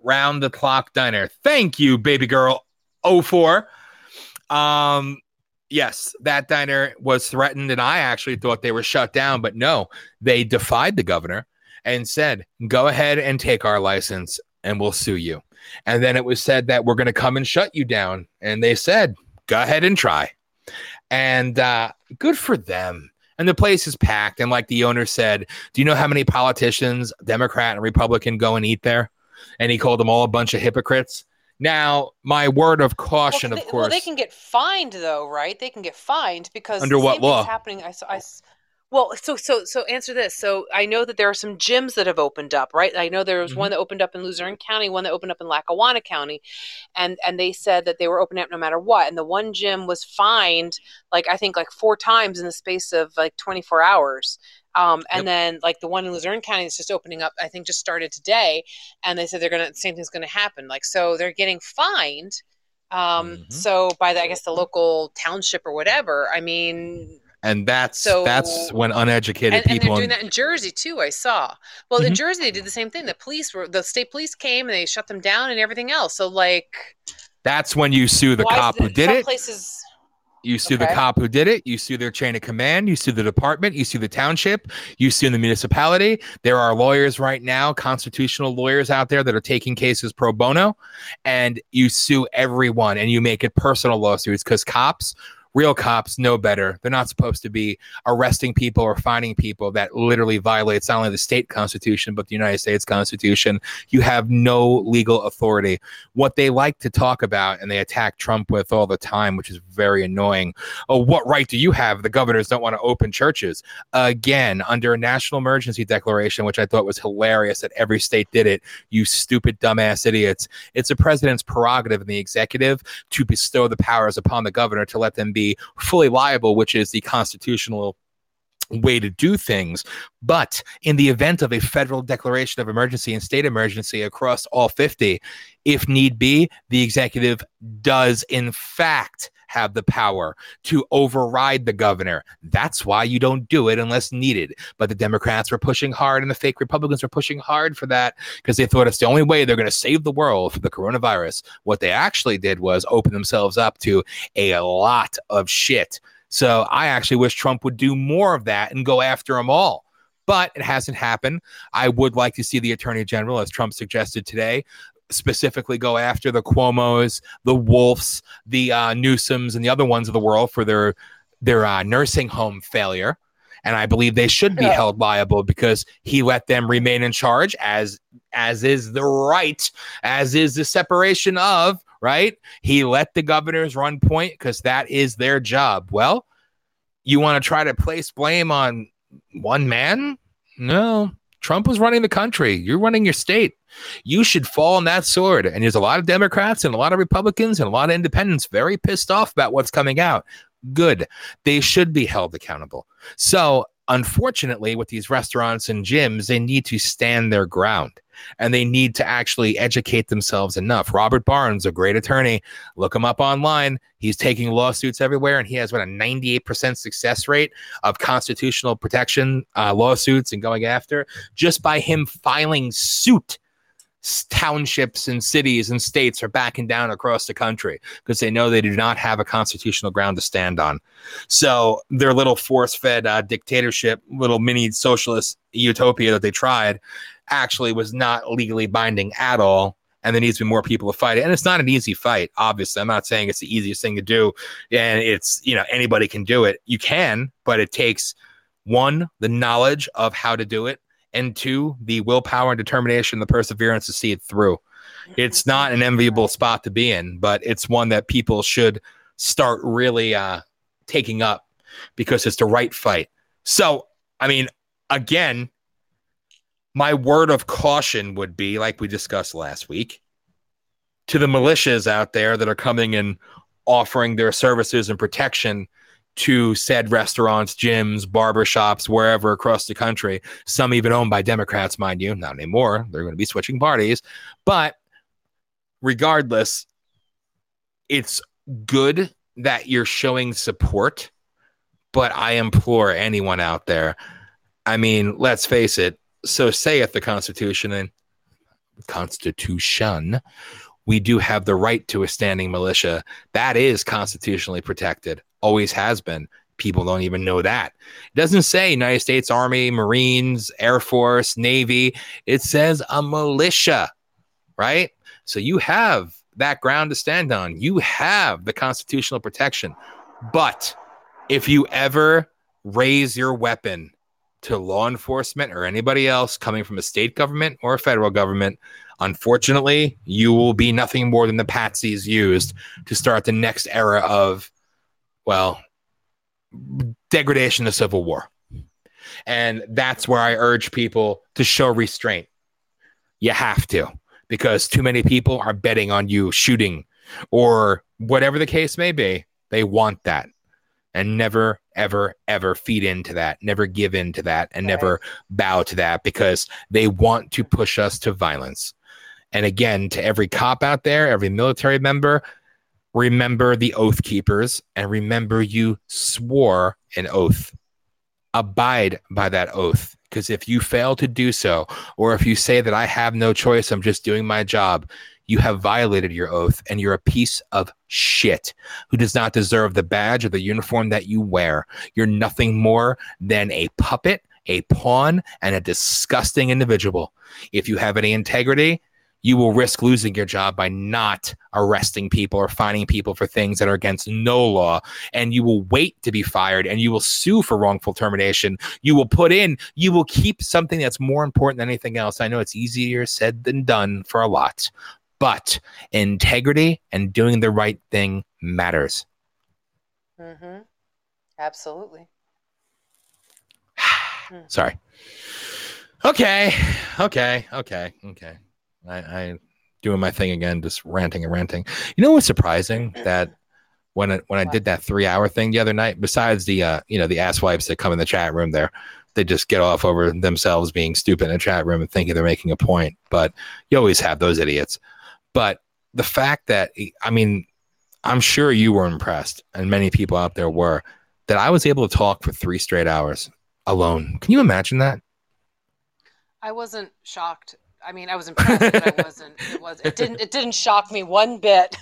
round the clock diner. Thank you, baby girl. 04. Yes, that diner was threatened, and I actually thought they were shut down, but no, they defied the governor and said, go ahead and take our license and we'll sue you. And then it was said that we're going to come and shut you down. And they said, go ahead and try. And good for them. And the place is packed. And like the owner said, do you know how many politicians, Democrat and Republican, go and eat there? And he called them all a bunch of hypocrites. Now, my word of caution, of course. Well, they can get fined though, right? They can get fined because. Under what law? Happening. I Well, so answer this. So I know that there are some gyms that have opened up, right? I know there was one that opened up in Luzerne County, one that opened up in Lackawanna County, and they said that they were opening up no matter what. And the one gym was fined, I think 4 times in the space of 24 hours. Then the one in Luzerne County is just opening up, I think just started today. And they said the same thing's going to happen. So they're getting fined. So by the, I guess the local township or whatever, I mean, and that's when uneducated people. And they're doing that in Jersey too. I saw. Well, in Jersey, they did the same thing. The state police came and they shut them down and everything else. So that's when you sue the cop who did it. You sue the cop who did it. You sue their chain of command. You sue the department. You sue the township. You sue the municipality. There are lawyers right now, constitutional lawyers out there that are taking cases pro bono, and you sue everyone and you make it personal lawsuits because cops, real cops, know better. They're not supposed to be arresting people or fining people that literally violates not only the state constitution, but the United States Constitution. You have no legal authority. What they like to talk about and they attack Trump with all the time, which is very annoying. Oh, what right do you have? The governors don't want to open churches. Again, under a national emergency declaration, which I thought was hilarious that every state did it. You stupid, dumbass idiots. It's a president's prerogative and the executive to bestow the powers upon the governor to let them be fully liable, which is the constitutional way to do things. But in the event of a federal declaration of emergency and state emergency across all 50, if need be, the executive does in fact have the power to override the governor. That's why you don't do it unless needed. But the Democrats were pushing hard and the fake Republicans were pushing hard for that because they thought it's the only way they're going to save the world for the coronavirus. What they actually did was open themselves up to a lot of shit. So I actually wish Trump would do more of that and go after them all. But it hasn't happened. I would like to see the Attorney General, as Trump suggested today, specifically go after the Cuomos, the Wolfs, the Newsoms, and the other ones of the world for their nursing home failure. And I believe they should be held liable because he let them remain in charge, as is the right, as is the separation of, right? He let the governors run point because that is their job. Well, you want to try to place blame on one man? No. Trump was running the country. You're running your state. You should fall on that sword. And there's a lot of Democrats and a lot of Republicans and a lot of independents very pissed off about what's coming out. Good. They should be held accountable. So unfortunately, with these restaurants and gyms, they need to stand their ground and they need to actually educate themselves enough. Robert Barnes, a great attorney, look him up online. He's taking lawsuits everywhere, and he has a 98% success rate of constitutional protection lawsuits and going after just by him filing suit. Townships and cities and states are backing down across the country because they know they do not have a constitutional ground to stand on. So their little force-fed dictatorship, little mini socialist utopia that they tried actually was not legally binding at all. And there needs to be more people to fight it. And it's not an easy fight. Obviously, I'm not saying it's the easiest thing to do. And it's, anybody can do it. You can, but it takes 1, the knowledge of how to do it. And 2, the willpower and determination, the perseverance to see it through. It's not an enviable spot to be in, but it's one that people should start really taking up because it's the right fight. So, again, my word of caution would be, like we discussed last week, to the militias out there that are coming and offering their services and protection to said restaurants, gyms, barbershops, wherever across the country, some even owned by Democrats, mind you, not anymore. They're going to be switching parties. But regardless, it's good that you're showing support, but I implore anyone out there. Let's face it. So saith the Constitution, we do have the right to a standing militia. That is constitutionally protected. Always has been. People don't even know that. It doesn't say United States Army, Marines, Air Force, Navy. It says a militia, right? So you have that ground to stand on. You have the constitutional protection. But if you ever raise your weapon to law enforcement or anybody else coming from a state government or a federal government, unfortunately, you will be nothing more than the patsies used to start the next era of degradation to civil war. And that's where I urge people to show restraint. You have to, because too many people are betting on you shooting or whatever the case may be. They want that. And never, ever, ever feed into that. Never give in to that, and never bow to that, because they want to push us to violence. And again, to every cop out there, every military member, remember the oath keepers, and remember you swore an oath. Abide by that oath, because if you fail to do so, or if you say that I have no choice, I'm just doing my job, you have violated your oath, and you're a piece of shit who does not deserve the badge or the uniform that you wear. You're nothing more than a puppet, a pawn, and a disgusting individual. If you have any integrity, you will risk losing your job by not arresting people or fining people for things that are against no law. And you will wait to be fired, and you will sue for wrongful termination. You will put in, you will keep something that's more important than anything else. I know it's easier said than done for a lot, but integrity and doing the right thing matters. Mm-hmm. Absolutely. Sorry. Okay. I doing my thing again, just ranting. You know what's surprising? That when I did that 3-hour thing the other night, besides the the asswipes that come in the chat room there, they just get off over themselves being stupid in the chat room and thinking they're making a point. But you always have those idiots. But the fact that, I mean, I'm sure you were impressed, and many people out there were, that I was able to talk for 3 straight hours alone. Can you imagine that? I wasn't shocked. I mean, I was impressed, but I wasn't. It didn't shock me one bit.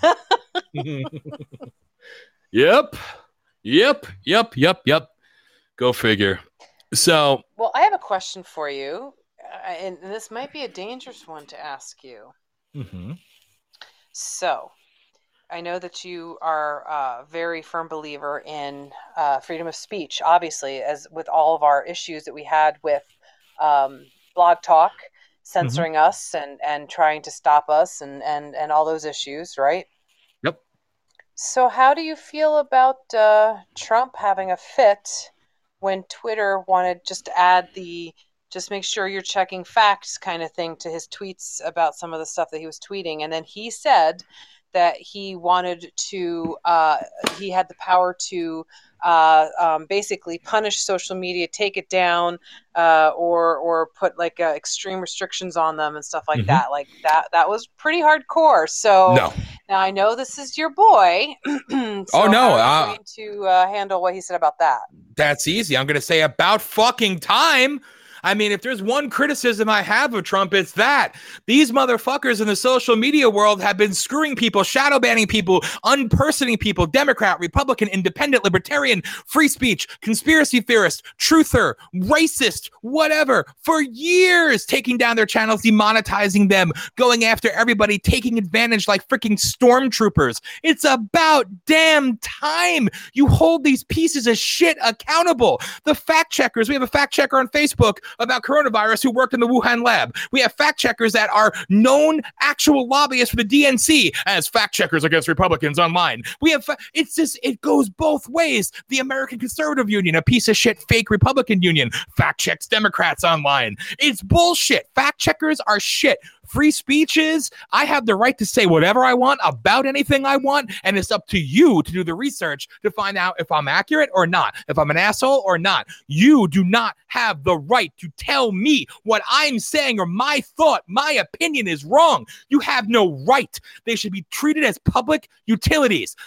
Yep. Go figure. So, well, I have a question for you, and this might be a dangerous one to ask you. Mm-hmm. So, I know that you are a very firm believer in freedom of speech. Obviously, as with all of our issues that we had with Blog Talk censoring mm-hmm. us and trying to stop us and all those issues, right? Yep. So, how do you feel about Trump having a fit when Twitter wanted just to add the just make sure you're checking facts kind of thing to his tweets about some of the stuff that he was tweeting? And then he said that he wanted to, he had the power to basically punish social media, take it down, or put like extreme restrictions on them and stuff like mm-hmm. that. Like that was pretty hardcore. So now I know this is your boy. So I'm going to handle what he said about that. That's easy. I'm going to say about fucking time. I mean, if there's one criticism I have of Trump, it's that these motherfuckers in the social media world have been screwing people, shadow banning people, unpersoning people, Democrat, Republican, Independent, Libertarian, free speech, conspiracy theorist, truther, racist, whatever, for years, taking down their channels, demonetizing them, going after everybody, taking advantage like freaking stormtroopers. It's about damn time you hold these pieces of shit accountable. The fact checkers, we have a fact checker on Facebook about coronavirus who worked in the Wuhan lab. We have fact checkers that are known actual lobbyists for the DNC as fact checkers against Republicans online. We have it's just, it goes both ways. The American Conservative Union, a piece of shit fake Republican union, fact checks Democrats online. It's bullshit. Fact checkers are shit. Free speech is, I have the right to say whatever I want about anything I want, and it's up to you to do the research to find out if I'm accurate or not, if I'm an asshole or not. You do not have the right to tell me what I'm saying or my thought, my opinion is wrong. You have no right. They should be treated as public utilities.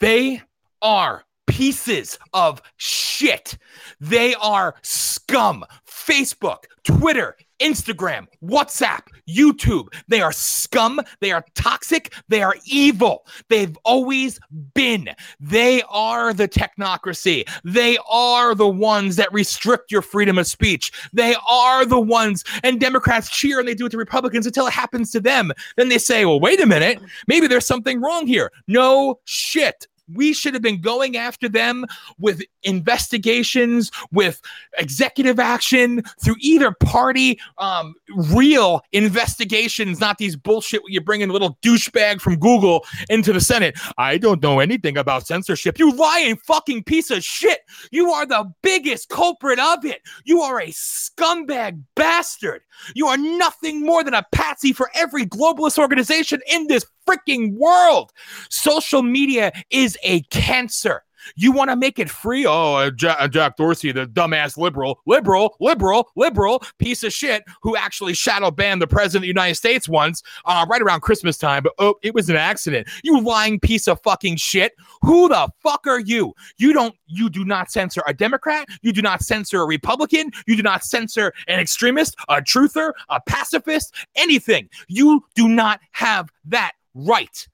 They are pieces of shit. They are scum. Facebook, Twitter, Instagram, WhatsApp, YouTube. They are scum. They are toxic. They are evil. They've always been. They are the technocracy. They are the ones that restrict your freedom of speech. They are the ones, and Democrats cheer and they do it to Republicans until it happens to them. Then they say, well, wait a minute. Maybe there's something wrong here. No shit. We should have been going after them with investigations, with executive action through either party, real investigations, not these bullshit where you bring in a little douchebag from Google into the Senate. I don't know anything about censorship. You lying fucking piece of shit. You are the biggest culprit of it. You are a scumbag bastard. You are nothing more than a patsy for every globalist organization in this freaking world. Social media is a cancer. You want to make it free? Oh, Jack Dorsey, the dumbass liberal piece of shit who actually shadow banned the president of the United States once, right around Christmas time. But oh, it was an accident. You lying piece of fucking shit. Who the fuck are you? You do not censor a Democrat. You do not censor a Republican. You do not censor an extremist, a truther, a pacifist, anything. You do not have that right.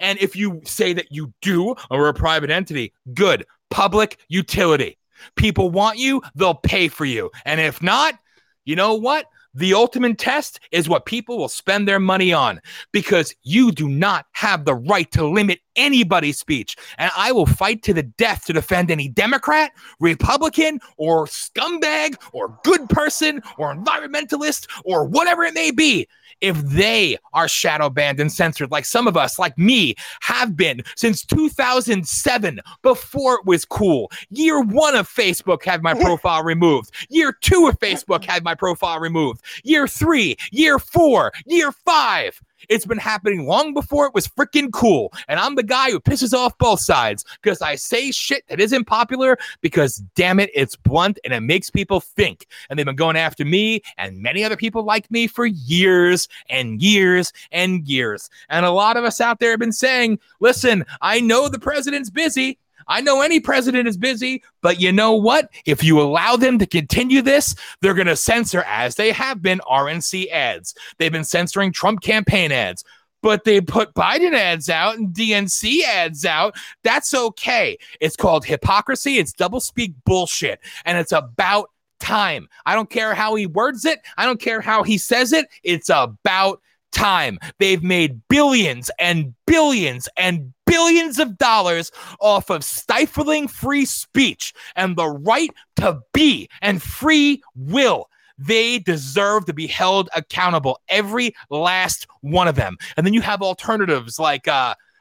And if you say that you do or are a private entity, good. Public utility. People want you, they'll pay for you. And if not, you know what? The ultimate test is what people will spend their money on, because you do not have the right to limit anybody's speech. And I will fight to the death to defend any Democrat, Republican, or scumbag, or good person, or environmentalist, or whatever it may be, if they are shadow banned and censored, like some of us, like me, have been since 2007, before it was cool. Year one of Facebook had my profile removed. Year two of Facebook had my profile removed. Year three, year four, year five. It's been happening long before it was freaking cool. And I'm the guy who pisses off both sides because I say shit that isn't popular because, damn it, it's blunt and it makes people think. And they've been going after me and many other people like me for years and years and years. And a lot of us out there have been saying, listen, I know the president's busy. I know any president is busy, but you know what? If you allow them to continue this, they're going to censor, as they have been, RNC ads. They've been censoring Trump campaign ads, but they put Biden ads out and DNC ads out. That's okay. It's called hypocrisy. It's doublespeak bullshit, and it's about time. I don't care how he words it. I don't care how he says it. It's about time. They've made billions and billions and billions of dollars off of stifling free speech and the right to be and free will. They deserve to be held accountable, every last one of them. And then you have alternatives like,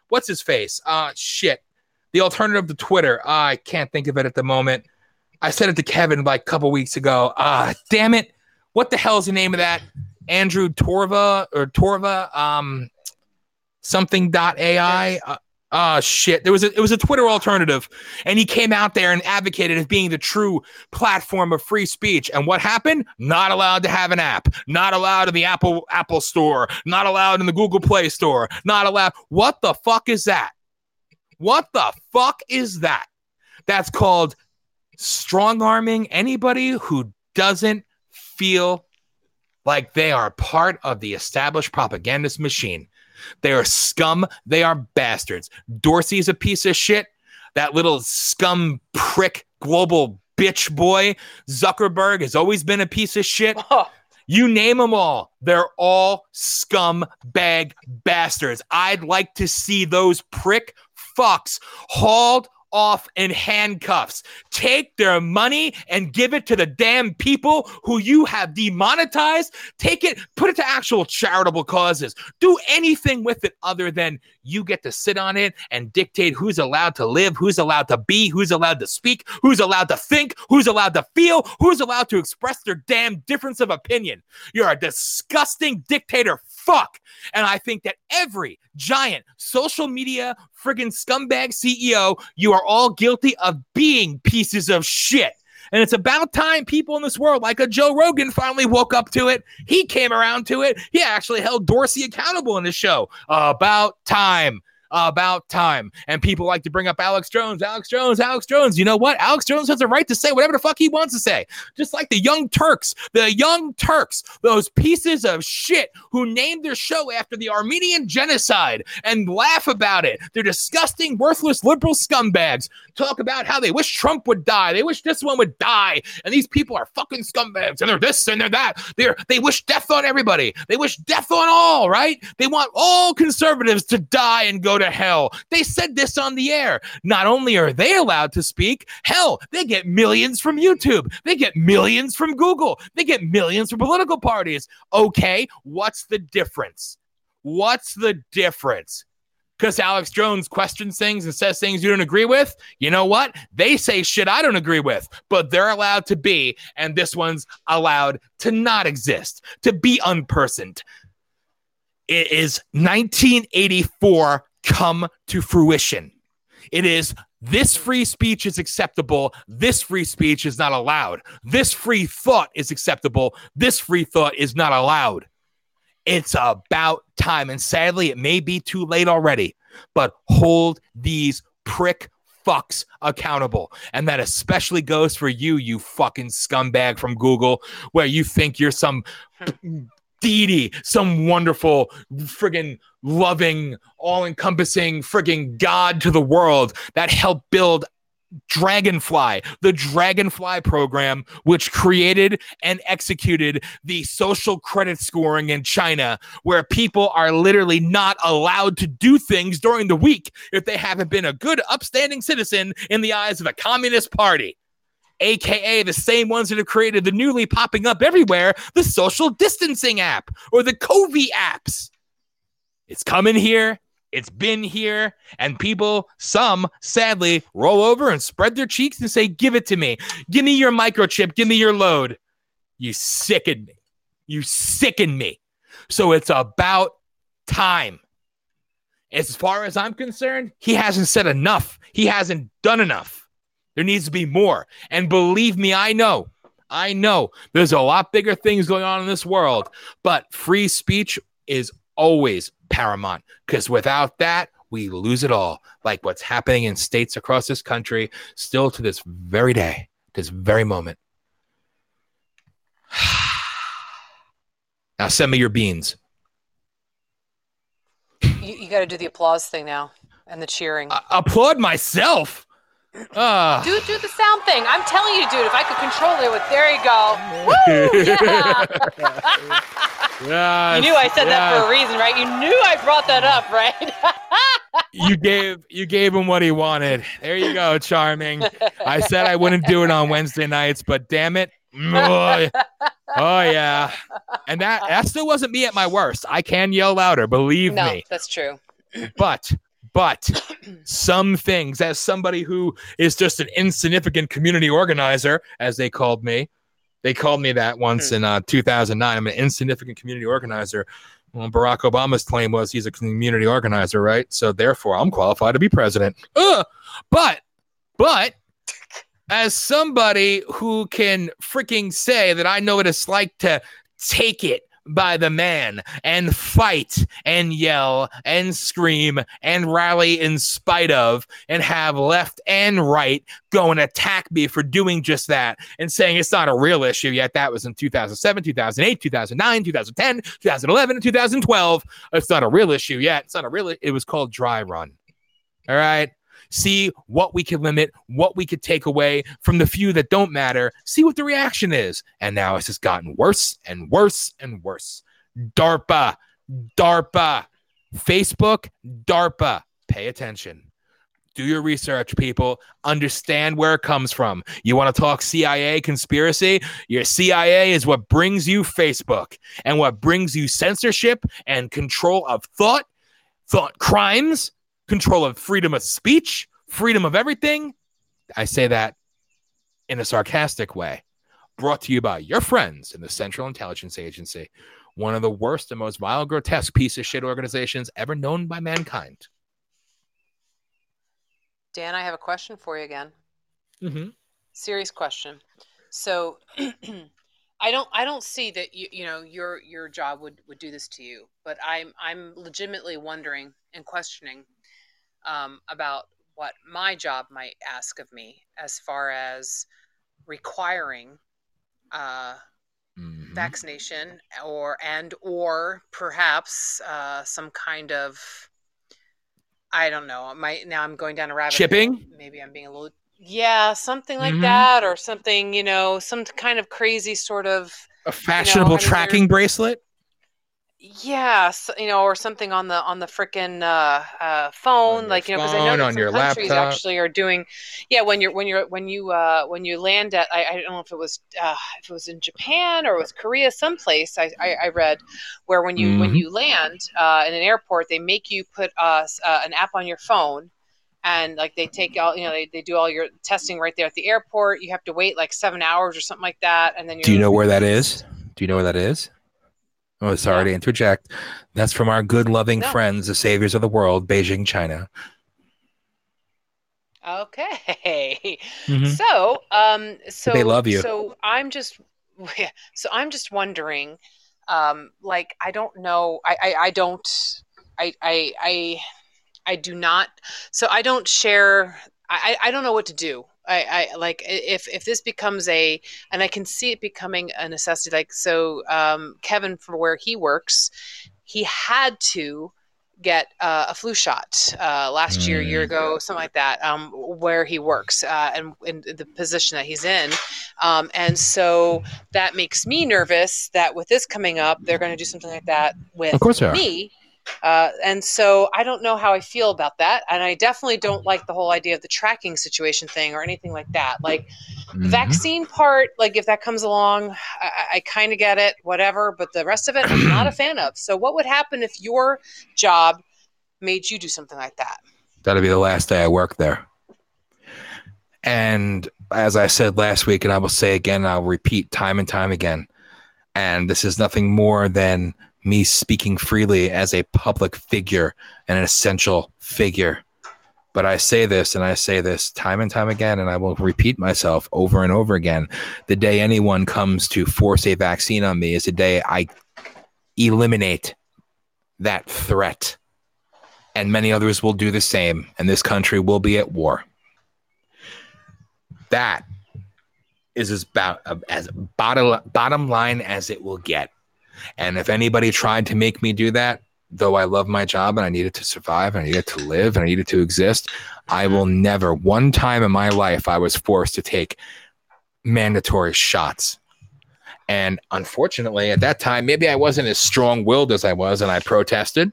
what's his face? The alternative to Twitter. I can't think of it at the moment. I said it to Kevin like a couple weeks ago. Damn it. What the hell is the name of that? Andrew Torva or Torva, something.ai. It was a Twitter alternative, and he came out there and advocated as being the true platform of free speech. And what happened? Not allowed to have an app. Not allowed in the Apple Store. Not allowed in the Google Play Store. Not allowed. What the fuck is that? What the fuck is that? That's called strong-arming anybody who doesn't feel like they are part of the established propagandist machine. They are scum. They are bastards. Dorsey's a piece of shit. That little scum prick global bitch boy. Zuckerberg has always been a piece of shit. Oh. You name them all. They're all scum bag bastards. I'd like to see those prick fucks hauled off in handcuffs. Take their money and give it to the damn people who you have demonetized. Take it, put it to actual charitable causes. Do anything with it other than you get to sit on it and dictate who's allowed to live, who's allowed to be, who's allowed to speak, who's allowed to think, who's allowed to feel, who's allowed to express their damn difference of opinion. You're a disgusting dictator fuck. And I think that every giant social media friggin' scumbag CEO, you are all guilty of being pieces of shit. And it's about time people in this world, like a Joe Rogan, finally woke up to it. He came around to it. He actually held Dorsey accountable in the show. About time. About time. And people like to bring up Alex Jones. You know what? Alex Jones has a right to say whatever the fuck he wants to say. Just like the Young Turks, those pieces of shit who named their show after the Armenian genocide and laugh about it. They're disgusting, worthless liberal scumbags. Talk about how they wish Trump would die. They wish this one would die. And these people are fucking scumbags, and they're this and they're that. They wish death on everybody. They wish death on all, right? They want all conservatives to die and go down. to hell. They said this on the air. Not only are they allowed to speak, hell, they get millions from YouTube. They get millions from Google. They get millions from political parties. Okay, what's the difference? What's the difference? Because Alex Jones questions things and says things you don't agree with. You know what? They say shit I don't agree with, but they're allowed to be, and this one's allowed to not exist, to be unpersoned. It is 1984 come to fruition. It is this free speech is acceptable. This free speech is not allowed. This free thought is acceptable. This free thought is not allowed. It's about time, and sadly, it may be too late already, but hold these prick fucks accountable, and that especially goes for you, you fucking scumbag from Google, where you think you're some deity, some wonderful, friggin' loving, all-encompassing friggin' God to the world that helped build Dragonfly, the Dragonfly program, which created and executed the social credit scoring in China, where people are literally not allowed to do things during the week if they haven't been a good, upstanding citizen in the eyes of the Communist Party, aka the same ones that have created the newly popping up everywhere, the social distancing app or the COVID apps. It's coming here. It's been here, and people, some, sadly, roll over and spread their cheeks and say, give it to me. Give me your microchip. Give me your load. You sicken me. You sicken me. So it's about time. As far as I'm concerned, he hasn't said enough. He hasn't done enough. There needs to be more. And believe me, I know. There's a lot bigger things going on in this world, but free speech is always paramount, because without that, we lose it all, like what's happening in states across this country still to this very day, this very moment. Now send me your beans. You got to do the applause thing now and the cheering. Applaud myself. Do the sound thing. I'm telling you, dude, if I could control it with, there you go. Woo! Yeah. Yes, you knew I said that for a reason, right? You knew I brought that up, right? you gave him what he wanted. There you go, Charming. I said I wouldn't do it on Wednesday nights, but damn it. Oh, yeah. And that still wasn't me at my worst. I can yell louder, believe me. No, that's true. But some things, as somebody who is just an insignificant community organizer, as they called me. They called me that once in 2009. I'm an insignificant community organizer. Well, Barack Obama's claim was he's a community organizer, right? So therefore, I'm qualified to be president. But as somebody who can freaking say that I know what it's like to take it by the man and fight and yell and scream and rally in spite of, and have left and right go and attack me for doing just that and saying it's not a real issue yet. That was in 2007, 2008, 2009, 2010, 2011, and 2012. It's not a real issue yet. It was called dry run. All right. See what we can limit, what we could take away from the few that don't matter. See what the reaction is. And now it's just gotten worse and worse and worse. DARPA. Facebook, DARPA. Pay attention. Do your research, people. Understand where it comes from. You want to talk CIA conspiracy? Your CIA is what brings you Facebook and what brings you censorship and control of thought crimes, control of freedom of speech, freedom of everything. I say that in a sarcastic way. Brought to you by your friends in the Central Intelligence Agency, one of the worst and most vile, grotesque piece of shit organizations ever known by mankind. Dan, I have a question for you again. Mm-hmm. Serious question. So I don't see that you know your job would do this to you, but I'm legitimately wondering and questioning about what my job might ask of me as far as requiring vaccination or perhaps some kind of, I don't know. Now I'm going down a rabbit hole. Shipping? Maybe I'm being a little, something like that, or something, some kind of crazy sort of a fashionable tracking bracelet. Yeah, so, you know, or something on the frickin' phone, like, you know, because I know that some countries actually are doing, yeah, when you land at, I don't know if it was in Japan or it was Korea, someplace I read where when you land in an airport, they make you put an app on your phone. And like they take all, you know, they do all your testing right there at the airport. You have to wait like 7 hours or something like that, and then. Do you know where that is? Oh, sorry to interject. That's from our good, loving friends, the saviors of the world, Beijing, China. Okay, so they love you. So I'm just wondering, like I don't know, I don't know what to do. I like if this becomes and I can see it becoming a necessity. Like, so Kevin, for where he works, he had to get a flu shot last year ago, something like that, where he works and in the position that he's in. And so that makes me nervous that with this coming up, they're going to do something like that with me. Of course they are. And so I don't know how I feel about that. And I definitely don't like the whole idea of the tracking situation thing or anything like that. Like the vaccine part, like if that comes along, I kind of get it, whatever, but the rest of it, I'm not a fan of. So what would happen if your job made you do something like that? That'll be the last day I work there. And as I said last week, and I will say again, I'll repeat time and time again. And this is nothing more than me speaking freely as a public figure and an essential figure. But I say this and I say this time and time again, and I will repeat myself over and over again. The day anyone comes to force a vaccine on me is the day I eliminate that threat. And many others will do the same, and this country will be at war. That is about as bottom line as it will get. And if anybody tried to make me do that, though I love my job and I needed to survive and I needed to live and I needed to exist, I will never. One time in my life, I was forced to take mandatory shots. And unfortunately, at that time, maybe I wasn't as strong-willed as I was, and I protested.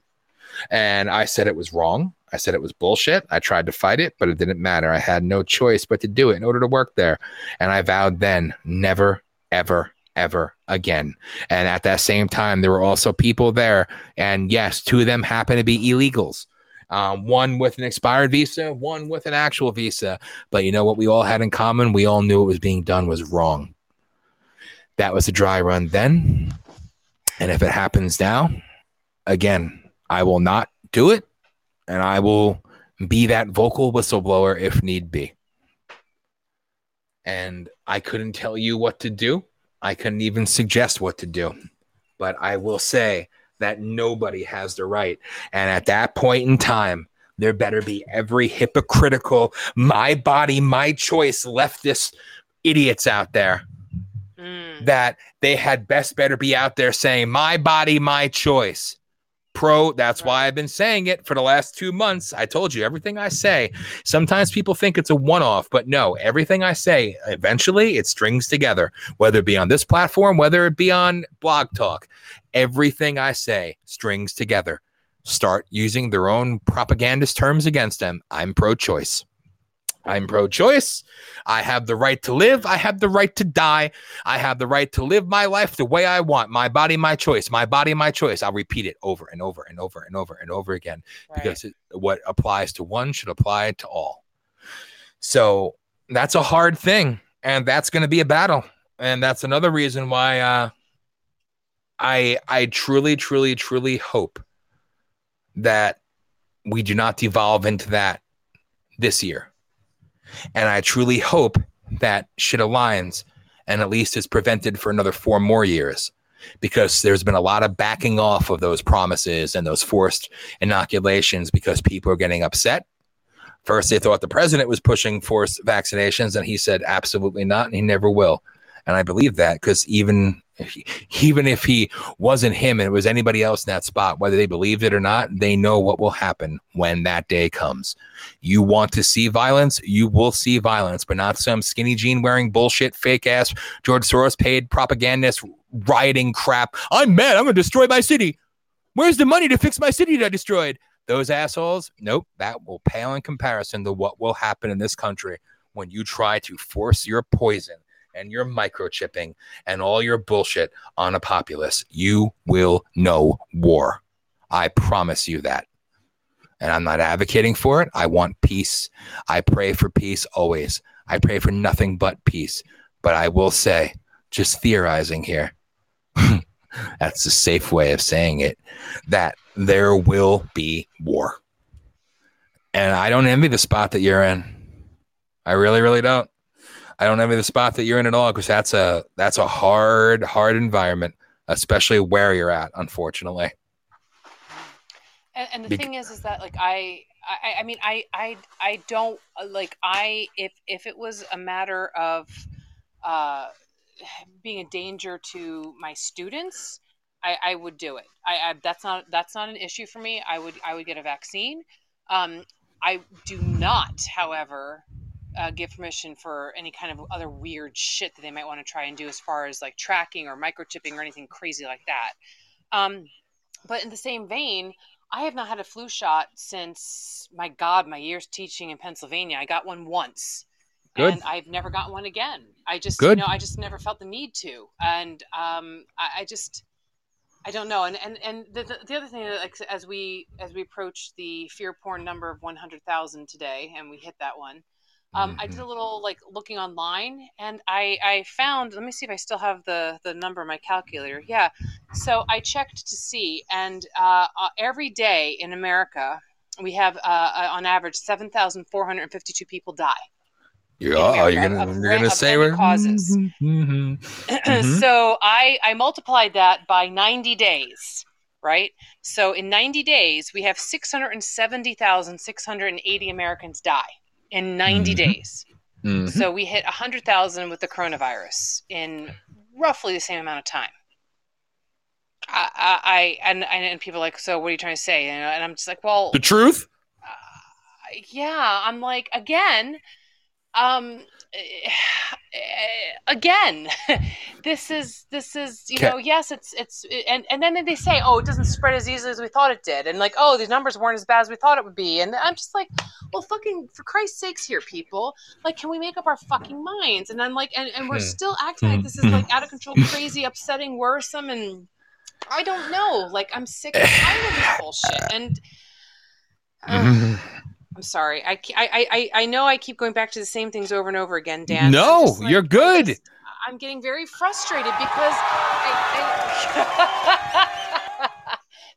And I said it was wrong. I said it was bullshit. I tried to fight it, but it didn't matter. I had no choice but to do it in order to work there. And I vowed then, never, ever again. And at that same time, there were also people there, and yes, two of them happened to be illegals, one with an expired visa, one with an actual visa. But you know what we all had in common? We all knew what was being done was wrong. That was a dry run then, and if it happens now again, I will not do it, and I will be that vocal whistleblower if need be. And I couldn't tell you what to do. I couldn't even suggest what to do, but I will say that nobody has the right. And at that point in time, there better be every hypocritical, my body, my choice leftist idiots out there that they had better be out there saying, my body, my choice. That's why I've been saying it for the last 2 months. I told you everything I say. Sometimes people think it's a one-off, but no, everything I say, eventually it strings together, whether it be on this platform, whether it be on Blog Talk. Everything I say strings together. Start using their own propagandist terms against them. I'm pro-choice. I'm pro-choice. I have the right to live. I have the right to die. I have the right to live my life the way I want. My body, my choice. My body, my choice. I'll repeat it over and over and over and over and over again, because what applies to one should apply to all. So that's a hard thing, and that's going to be a battle. And that's another reason why I truly, truly, truly hope that we do not devolve into that this year. And I truly hope that shit aligns and at least is prevented for another 4 more years, because there's been a lot of backing off of those promises and those forced inoculations because people are getting upset. First, they thought the president was pushing forced vaccinations, and he said, absolutely not. And he never will. And I believe that, because even if he wasn't him and it was anybody else in that spot, whether they believed it or not, they know what will happen when that day comes. You want to see violence? You will see violence, but not some skinny jean wearing bullshit, fake ass, George Soros paid propagandist rioting crap. I'm mad. I'm going to destroy my city. Where's the money to fix my city that I destroyed? Those assholes? Nope. That will pale in comparison to what will happen in this country when you try to force your poison and your microchipping and all your bullshit on a populace. You will know war. I promise you that. And I'm not advocating for it. I want peace. I pray for peace always. I pray for nothing but peace. But I will say, just theorizing here, that's the safe way of saying it, that there will be war. And I don't envy the spot that you're in. I really, really don't. I don't envy the spot that you're in at all, because that's a hard, hard environment, especially where you're at, unfortunately. And the thing is that, like, I mean, I don't, like, if it was a matter of being a danger to my students, I would do it. That's not an issue for me. I would get a vaccine. I do not, however, give permission for any kind of other weird shit that they might want to try and do as far as, like, tracking or microchipping or anything crazy like that. But in the same vein, I have not had a flu shot since, my God, my years teaching in Pennsylvania. I got one once. Good. And I've never gotten one again. I just, Good. You know, I just never felt the need to. And I don't know. And the other thing, like, as we approach the fear porn number of 100,000 today, and we hit that one, I did a little, like, looking online, and I found, let me see if I still have the number on my calculator. Yeah. So I checked to see, and every day in America, we have, on average, 7,452 people die. You're gonna say we're causes. So I multiplied that by 90 days, right? So in 90 days, we have 670,680 Americans die in 90 days. So we hit 100,000 with the coronavirus in roughly the same amount of time. And people are like, so what are you trying to say? And I'm just like, well, the truth. Yeah, I'm like, again. Again, this is, you know, yes, it's, and then they say, oh, it doesn't spread as easily as we thought it did. And, like, oh, these numbers weren't as bad as we thought it would be. And I'm just like, well, fucking, for Christ's sakes here, people, like, can we make up our fucking minds? And I'm like, and we're still acting like this is, like, out of control, crazy, upsetting, worrisome. And I don't know, like, I'm sick and tired of this bullshit. And, I'm sorry. I know I keep going back to the same things over and over again, Dan. No, like, you're good. I'm getting very frustrated because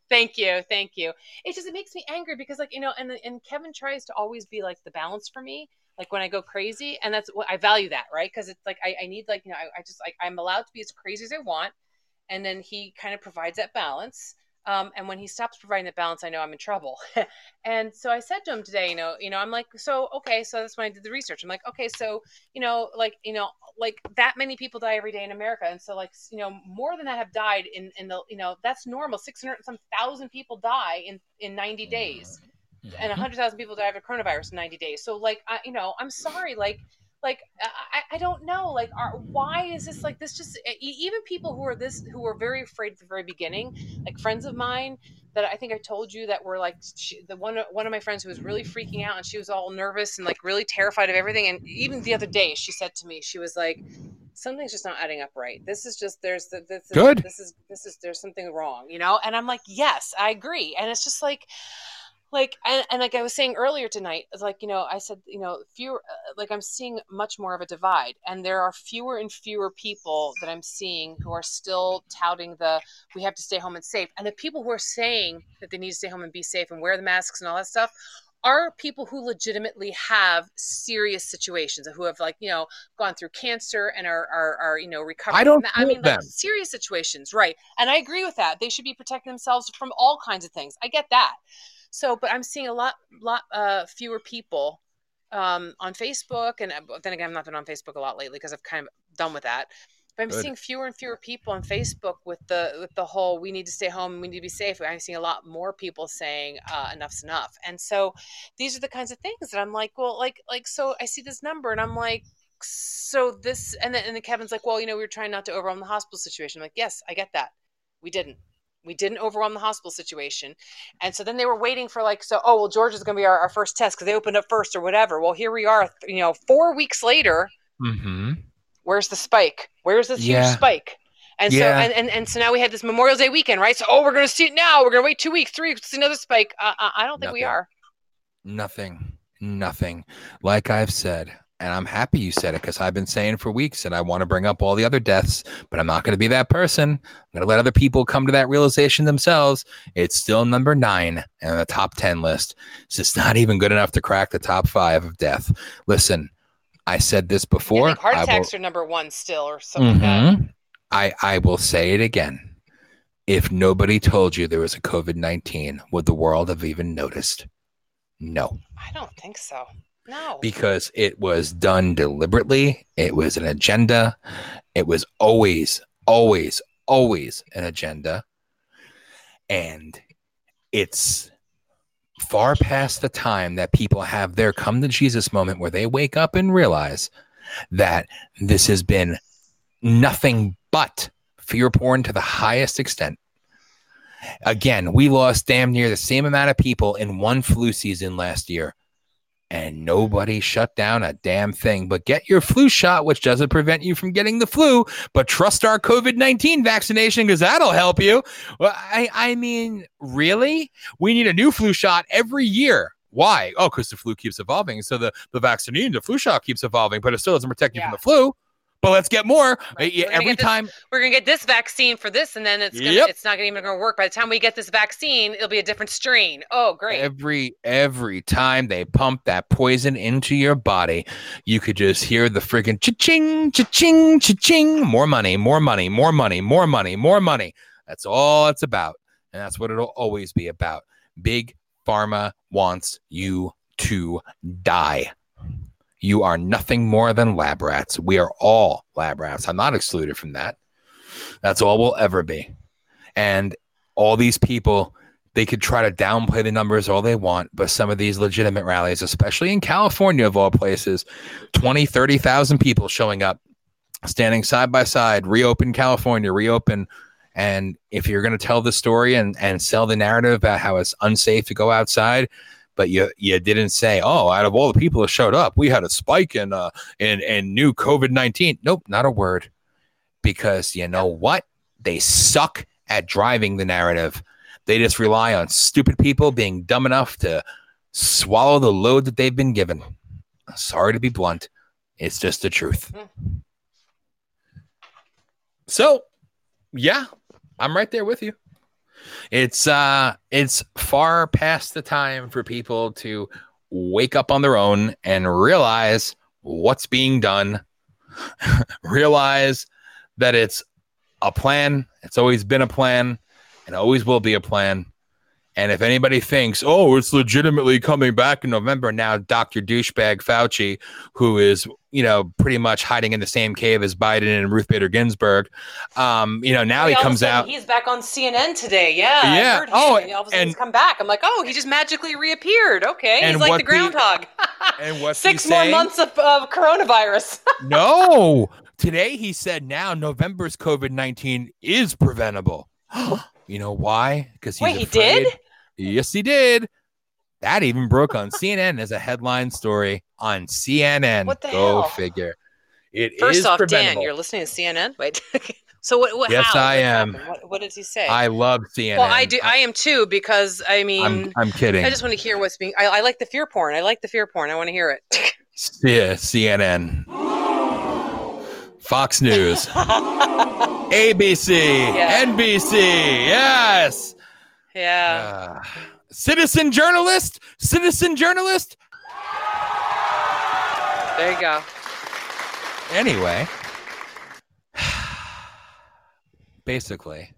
Thank you. It just, it makes me angry because, like, you know, and Kevin tries to always be, like, the balance for me, like, when I go crazy, and that's what I value that, right? Because it's like I need, like, you know, I just, like, I'm allowed to be as crazy as I want, and then he kind of provides that balance. And when he stops providing that balance, I know I'm in trouble. And so I said to him today, you know, I'm like, so, okay. So that's when I did the research. I'm like, okay, so, you know, like that many people die every day in America. And so, like, you know, more than that have died in the, you know, that's normal. 600,000 people die in 90 days and 100,000 people die of coronavirus in 90 days. So, like, you know, I'm sorry. Like, I don't know, like, why is this, like, this just, even people who were very afraid at the very beginning, like friends of mine that I think I told you that were like, one of my friends who was really freaking out, and she was all nervous and, like, really terrified of everything. And even the other day she said to me, she was like, something's just not adding up right. This is just, there's something wrong, you know? And I'm like, yes, I agree. And it's just like, and like I was saying earlier tonight, like, you know, I said, you know, fewer, like, I'm seeing much more of a divide, and there are fewer and fewer people that I'm seeing who are still touting we have to stay home and safe. And the people who are saying that they need to stay home and be safe and wear the masks and all that stuff are people who legitimately have serious situations, who have, like, you know, gone through cancer and are you know, recovering. I don't know. I mean, like, serious situations. Right. And I agree with that. They should be protecting themselves from all kinds of things. I get that. So, but I'm seeing a lot fewer people on Facebook. And then again, I've not been on Facebook a lot lately because I've kind of done with that. But I'm seeing fewer and fewer people on Facebook with the whole, we need to stay home, we need to be safe. I'm seeing a lot more people saying enough's enough. And so these are the kinds of things that I'm like, well, like, so I see this number and I'm like, so this, and then Kevin's like, well, you know, we were trying not to overwhelm the hospital situation. I'm like, yes, I get that. We didn't. We didn't overwhelm the hospital situation. And so then they were waiting for like, so, oh, well, Georgia's going to be our first test because they opened up first or whatever. Well, here we are, 4 weeks later. Mm-hmm. Where's the spike? Where's this huge spike? And so now we had this Memorial Day weekend, right? So, oh, we're going to see it now. We're going to wait 2 weeks, 3 weeks, another spike. I don't think we are. Nothing. Like I've said, and I'm happy you said it because I've been saying for weeks and I want to bring up all the other deaths, but I'm not going to be that person. I'm going to let other people come to that realization themselves. It's still number 9 on the top 10 list. So it's not even good enough to crack the top 5 of death. Listen, I said this before. I think heart attacks are number 1 still or something like that. I will say it again. If nobody told you there was a COVID-19, would the world have even noticed? No. I don't think so. No. Because it was done deliberately. It was an agenda. It was always an agenda. And it's far past the time that people have their come to Jesus moment where they wake up and realize that this has been nothing but fear porn to the highest extent. Again, we lost damn near the same amount of people in one flu season last year. And nobody shut down a damn thing. But get your flu shot, which doesn't prevent you from getting the flu. But trust our COVID-19 vaccination because that'll help you. Well, I mean, really? We need a new flu shot every year. Why? Oh, because the flu keeps evolving. So the vaccine, the flu shot keeps evolving, but it still doesn't protect you from the flu. But let's get more. Right. We're going to get this vaccine for this, and then it's not even going to work. By the time we get this vaccine, it'll be a different strain. Oh, great. Every time they pump that poison into your body, you could just hear the freaking cha-ching, cha-ching, cha-ching. More money. That's all it's about. And that's what it'll always be about. Big Pharma wants you to die. You are nothing more than lab rats. We are all lab rats. I'm not excluded from that. That's all we'll ever be. And all these people, they could try to downplay the numbers all they want, but some of these legitimate rallies, especially in California of all places, 20, 30,000 people showing up, standing side by side, reopen California, reopen. And if you're going to tell the story and sell the narrative about how it's unsafe to go outside, but you didn't say, oh, out of all the people that showed up, we had a spike in new COVID-19. Nope, not a word. Because you know what? They suck at driving the narrative. They just rely on stupid people being dumb enough to swallow the load that they've been given. Sorry to be blunt. It's just the truth. So, yeah, I'm right there with you. It's far past the time for people to wake up on their own and realize what's being done, realize that it's a plan. It's always been a plan and always will be a plan. And if anybody thinks, oh, it's legitimately coming back in November now, Dr. Douchebag Fauci, who is, pretty much hiding in the same cave as Biden and Ruth Bader Ginsburg. Now he comes out. He's back on CNN today. Yeah. I heard him. Oh, and all of a sudden he's come back. I'm like, oh, he just magically reappeared. Okay. He's like the groundhog. And what's 6 more months of coronavirus. No. Today he said now November's COVID-19 is preventable. You know why? Because he's afraid. He did? Yes, he did. That even broke on CNN as a headline story on CNN. What the hell? Go figure. First off, preventable. Dan, you're listening to CNN? Wait. So what? Yes, how? I am. What did he say? I love CNN. Well, I do. I am too, because I'm kidding. I just want to hear what's being. I like the fear porn. I want to hear it. Yeah, CNN, Fox News, ABC, NBC. Yes. Yeah. Citizen journalist. There you go. Anyway, basically,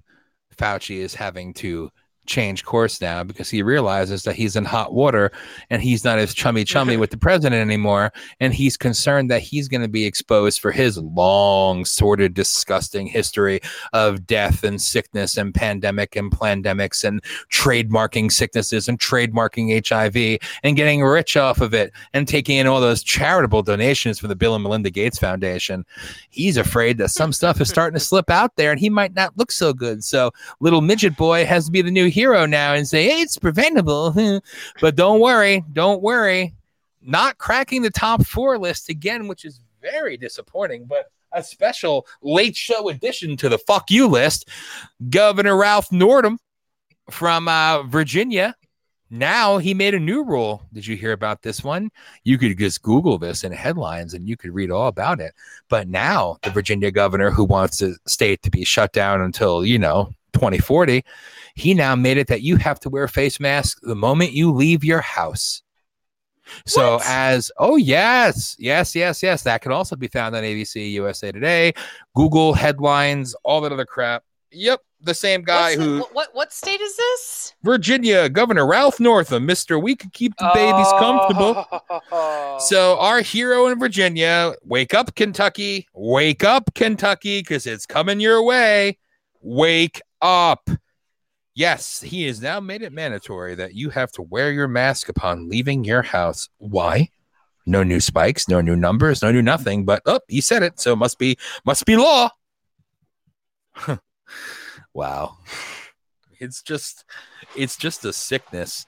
Fauci is having to change course now because he realizes that he's in hot water and he's not as chummy with the president anymore. And he's concerned that he's going to be exposed for his long, sordid, disgusting history of death and sickness and pandemic and plandemics and trademarking sicknesses and trademarking HIV and getting rich off of it and taking in all those charitable donations from the Bill and Melinda Gates Foundation. He's afraid that some stuff is starting to slip out there and he might not look so good. So little midget boy has to be the new hero now and say, hey, it's preventable. But don't worry, not cracking the top 4 list again, which is very disappointing, but a special late show addition to the fuck you list. Governor Ralph Northam from Virginia, now he made a new rule. Did you hear about this one? You could just Google this in headlines and you could read all about it. But now the Virginia governor, who wants the state to be shut down until 2040, he now made it that you have to wear face masks the moment you leave your house. So what? Yes. That can also be found on ABC, USA Today, Google headlines, all that other crap. Yep. The same guy What state is this? Virginia, Governor Ralph Northam, Mr. We Could Keep the Babies Comfortable. So our hero in Virginia, wake up Kentucky, because it's coming your way. Wake up. Yes, he has now made it mandatory that you have to wear your mask upon leaving your house. Why? No new spikes, no new numbers, no new nothing. But he said it, so it must be law. Wow. It's just a sickness.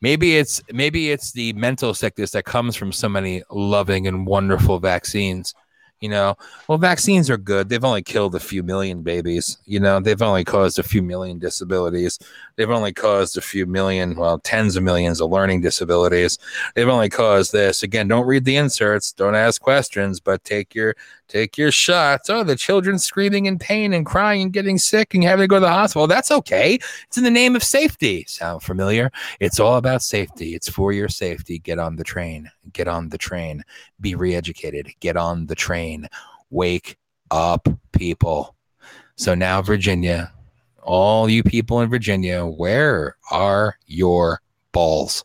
Maybe it's the mental sickness that comes from so many loving and wonderful vaccines. Vaccines are good. They've only killed a few million babies. They've only caused a few million disabilities. They've only caused a few million, tens of millions of learning disabilities. They've only caused this. Again, don't read the inserts. Don't ask questions, but take your shots. Oh, the children screaming in pain and crying and getting sick and having to go to the hospital. That's okay. It's in the name of safety. Sound familiar? It's all about safety. It's for your safety. Get on the train. Be re-educated. Get on the train. Wake up, people. So now, Virginia, all you people in Virginia, where are your balls?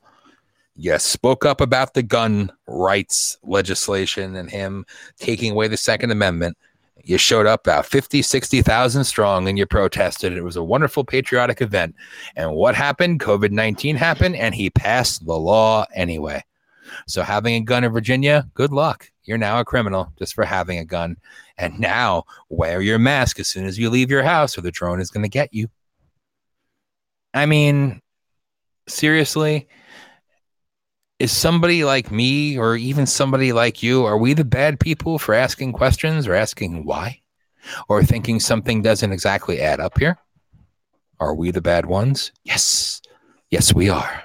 You spoke up about the gun rights legislation and him taking away the Second Amendment. You showed up about 50,000, 60,000 strong and you protested. It was a wonderful patriotic event. And what happened? COVID-19 happened and he passed the law anyway. So having a gun in Virginia, good luck. You're now a criminal just for having a gun. And now wear your mask as soon as you leave your house or the drone is going to get you. I mean, seriously? Is somebody like me or even somebody like you, are we the bad people for asking questions or asking why? Or thinking something doesn't exactly add up here? Are we the bad ones? Yes. Yes, we are.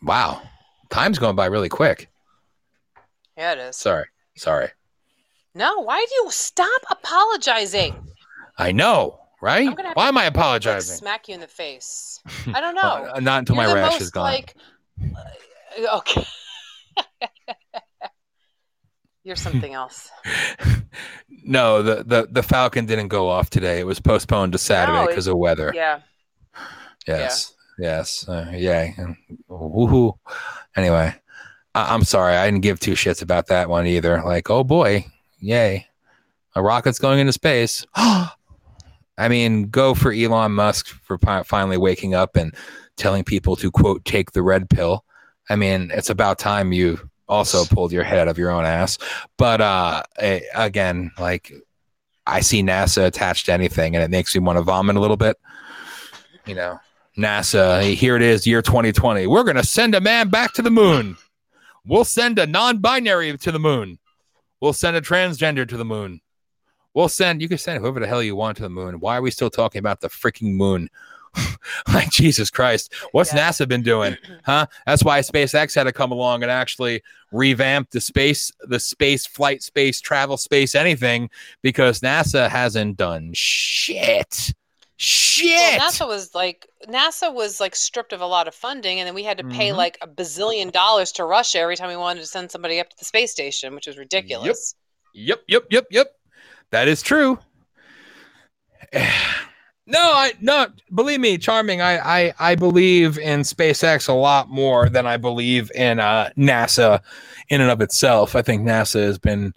Wow. Time's going by really quick. Yeah, it is. Sorry. No, why do you stop apologizing? I know. Right? Why am I apologizing? Smack you in the face. I don't know. Not until my rash is gone. Okay. You're something else. No, the Falcon didn't go off today. It was postponed to Saturday because of weather. Yeah. Yes. Yeah. Yes. Woohoo. Anyway, I'm sorry. I didn't give two shits about that one either. Like, oh boy, yay! A rocket's going into space. I mean, go for Elon Musk for finally waking up and telling people to, quote, take the red pill. I mean, it's about time you also pulled your head out of your own ass. But again, like, I see NASA attached to anything and it makes me want to vomit a little bit. NASA, here it is, year 2020. We're going to send a man back to the moon. We'll send a non-binary to the moon. We'll send a transgender to the moon. You can send whoever the hell you want to the moon. Why are we still talking about the freaking moon? Like, Jesus Christ. What's NASA been doing? Huh? That's why SpaceX had to come along and actually revamp the space flight, space travel, space anything, because NASA hasn't done shit. Well, NASA was stripped of a lot of funding, and then we had to pay like $1 billion to Russia every time we wanted to send somebody up to the space station, which was ridiculous. Yep. That is true. No, believe me, Charming, I believe in SpaceX a lot more than I believe in NASA in and of itself. I think NASA has been,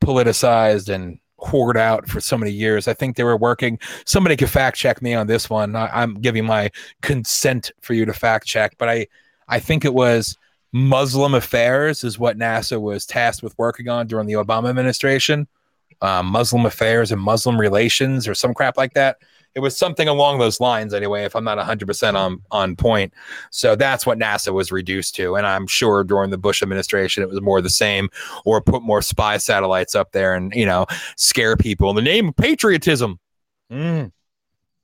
politicized and hoard out for so many years. I think they were working. Somebody could fact check me on this one. I'm giving my consent for you to fact check, but I think it was Muslim affairs is what NASA was tasked with working on during the Obama administration. Muslim affairs and Muslim relations or some crap like that. It was something along those lines anyway, if I'm not 100% on point. So that's what NASA was reduced to. And I'm sure during the Bush administration, it was more the same, or put more spy satellites up there and, scare people in the name of patriotism. So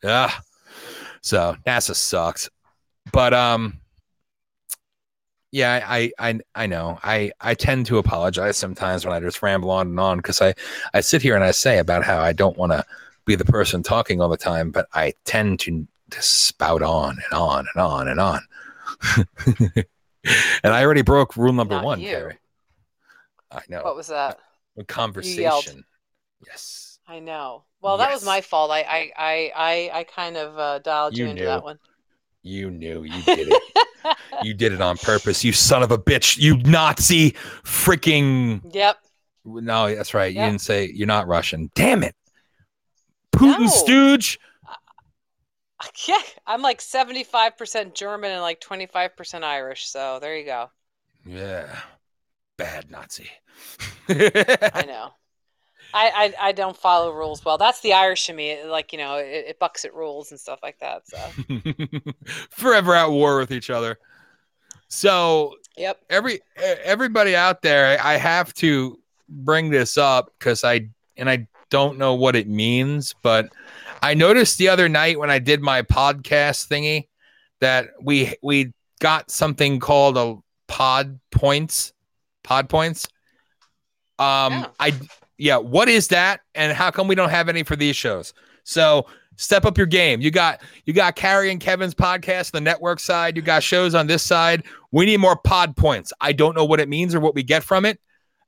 NASA sucks. But yeah, I know. I tend to apologize sometimes when I just ramble on and on, because I sit here and I say about how I don't want to be the person talking all the time, but I tend to spout on and on and on and on. And I already broke rule number one, Carrie. I know. What was that? A conversation. Yes. I know. Well, yes. That was my fault. I kind of dialed you into that one. You knew. You did it. You did it on purpose. You son of a bitch. You Nazi freaking. Yep. No, that's right. Yep. You didn't say you're not Russian. Damn it. Putin stooge. Yeah, I'm like 75% German and like 25% Irish. So there you go. Yeah, bad Nazi. I know. I don't follow rules well. That's the Irish in me. Like, it bucks at rules and stuff like that. So forever at war with each other. So yep. Everybody out there, I have to bring this up because I don't know what it means, but I noticed the other night when I did my podcast thingy that we got something called a pod points. What is that, and how come we don't have any for these shows? So step up your game. You got Carrie and Kevin's podcast, the network side. You got shows on this side. We need more pod points. I don't know what it means or what we get from it.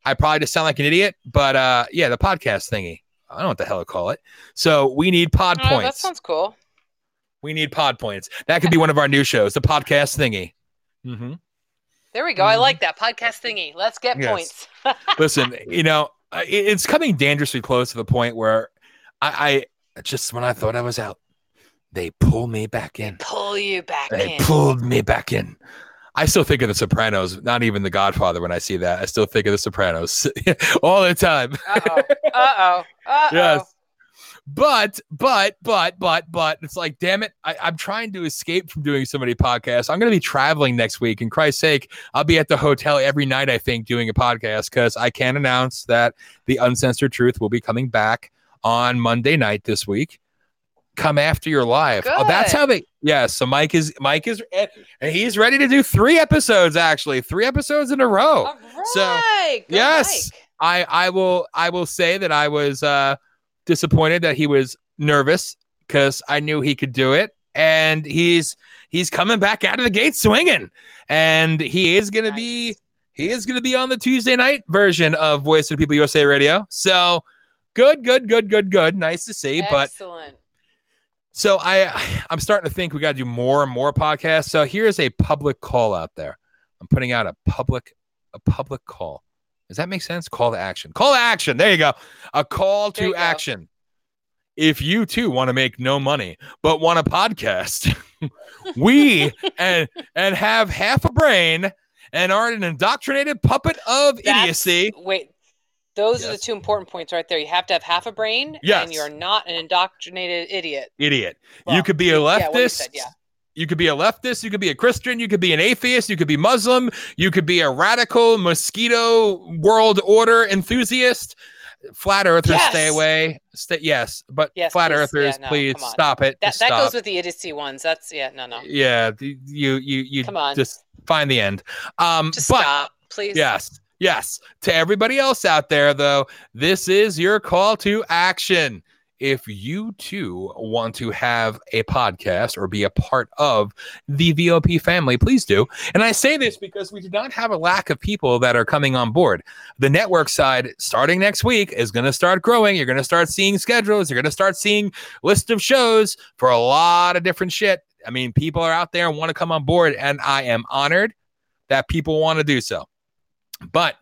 I probably just sound like an idiot, but the podcast thingy. I don't know what the hell to call it. So we need pod points. That sounds cool. We need pod points. That could be one of our new shows, the podcast thingy. Mm-hmm. There we go. Mm-hmm. I like that podcast thingy. Let's get points. Listen, it's coming dangerously close to the point where I just when I thought I was out, they pull me back in. They pulled me back in. I still think of The Sopranos, not even The Godfather when I see that. I still think of The Sopranos all the time. Uh-oh. Yes. But it's like, damn it. I'm trying to escape from doing so many podcasts. I'm going to be traveling next week. And Christ's sake, I'll be at the hotel every night, I think, doing a podcast, because I can announce that The Uncensored Truth will be coming back on Monday night this week. Come after your live. Good. Oh, that's how they. Yeah. So Mike is, and he's ready to do 3 episodes in a row. All right. So good, yes, Mike. I will say that I was disappointed that he was nervous, because I knew he could do it, and he's coming back out of the gate swinging, and he is gonna be on the Tuesday night version of Voice of the People USA Radio. So good. Nice to see. Excellent. So I'm starting to think we got to do more and more podcasts. So here's a public call out there. I'm putting out a public call. Does that make sense? Call to action. Call to action. There you go. A call to action. Go. If you too want to make no money but want a podcast, we and have half a brain and are an indoctrinated puppet of idiocy. Wait. Those are the two important points right there. You have to have half a brain, and you're not an indoctrinated idiot. Well, you could be a leftist. Yeah, what you said, yeah. You could be a leftist. You could be a Christian. You could be an atheist. You could be Muslim. You could be a radical mosquito world order enthusiast. Flat earthers, stay away. Flat earthers, please stop it. That goes with the idiocy ones. That's no. Yeah, you come on. Just find the end. Stop, please. Yes. To everybody else out there, though, this is your call to action. if you too want to have a podcast or be a part of the VOP family, please do. And I say this because we do not have a lack of people that are coming on board. The network side, starting next week, is going to start growing. You're going to start seeing schedules. You're going to start seeing lists of shows for a lot of different shit. I mean, people are out there and want to come on board, and I am honored that people want to do so. But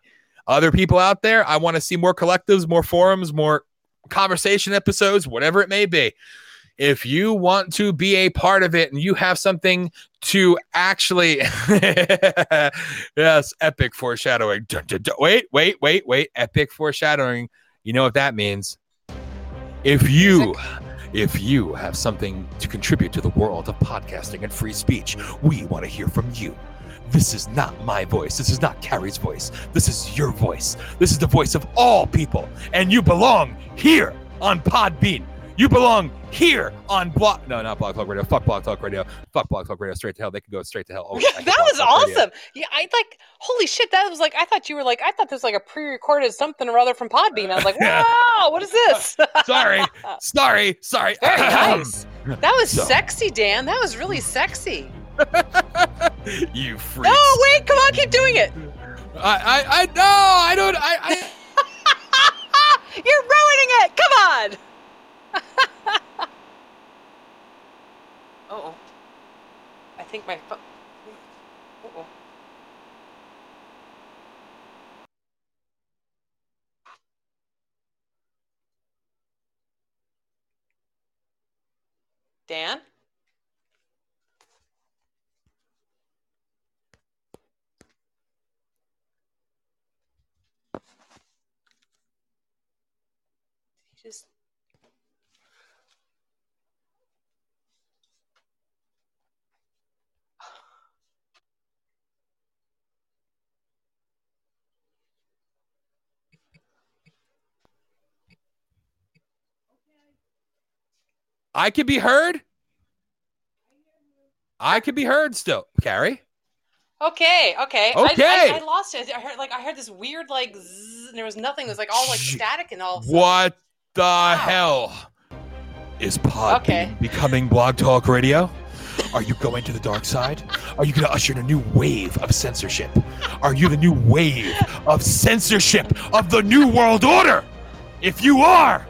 other people out there, I want to see more collectives, more forums, more conversation episodes, whatever it may be. If you want to be a part of it and you have something to actually, yes, epic foreshadowing. Wait, epic foreshadowing. You know what that means. If you have something to contribute to the world of podcasting and free speech, we want to hear from you. This is not my voice. This is not Carrie's voice. This is your voice. This is the voice of all people. And you belong here on Podbean. You belong here on Blog... No, not Blog Talk Radio. Fuck Blog Talk Radio. Fuck Blog Talk Radio. Straight to hell. They can go straight to hell. Oh, that was awesome. Yeah, I like... Holy shit. That was like... I thought there was like a pre-recorded something or other from Podbean. I was like, wow, what is this? Sorry. Very nice. That was sexy, Dan. That was really sexy. You freak. No, wait. Come on. Keep doing it. I don't... You're ruining it. Come on. Uh-oh. I think my phone... Uh-oh. Dan? He just... I can be heard. I can be heard still, Carrie. Okay. I lost it. I heard this weird like zzz, and there was nothing. It was like all like static and all. What the hell is Podbean becoming Blog Talk Radio? Are you going to the dark side? Are you going to usher in a new wave of censorship? Are you the new wave of censorship of the New World Order? If you are,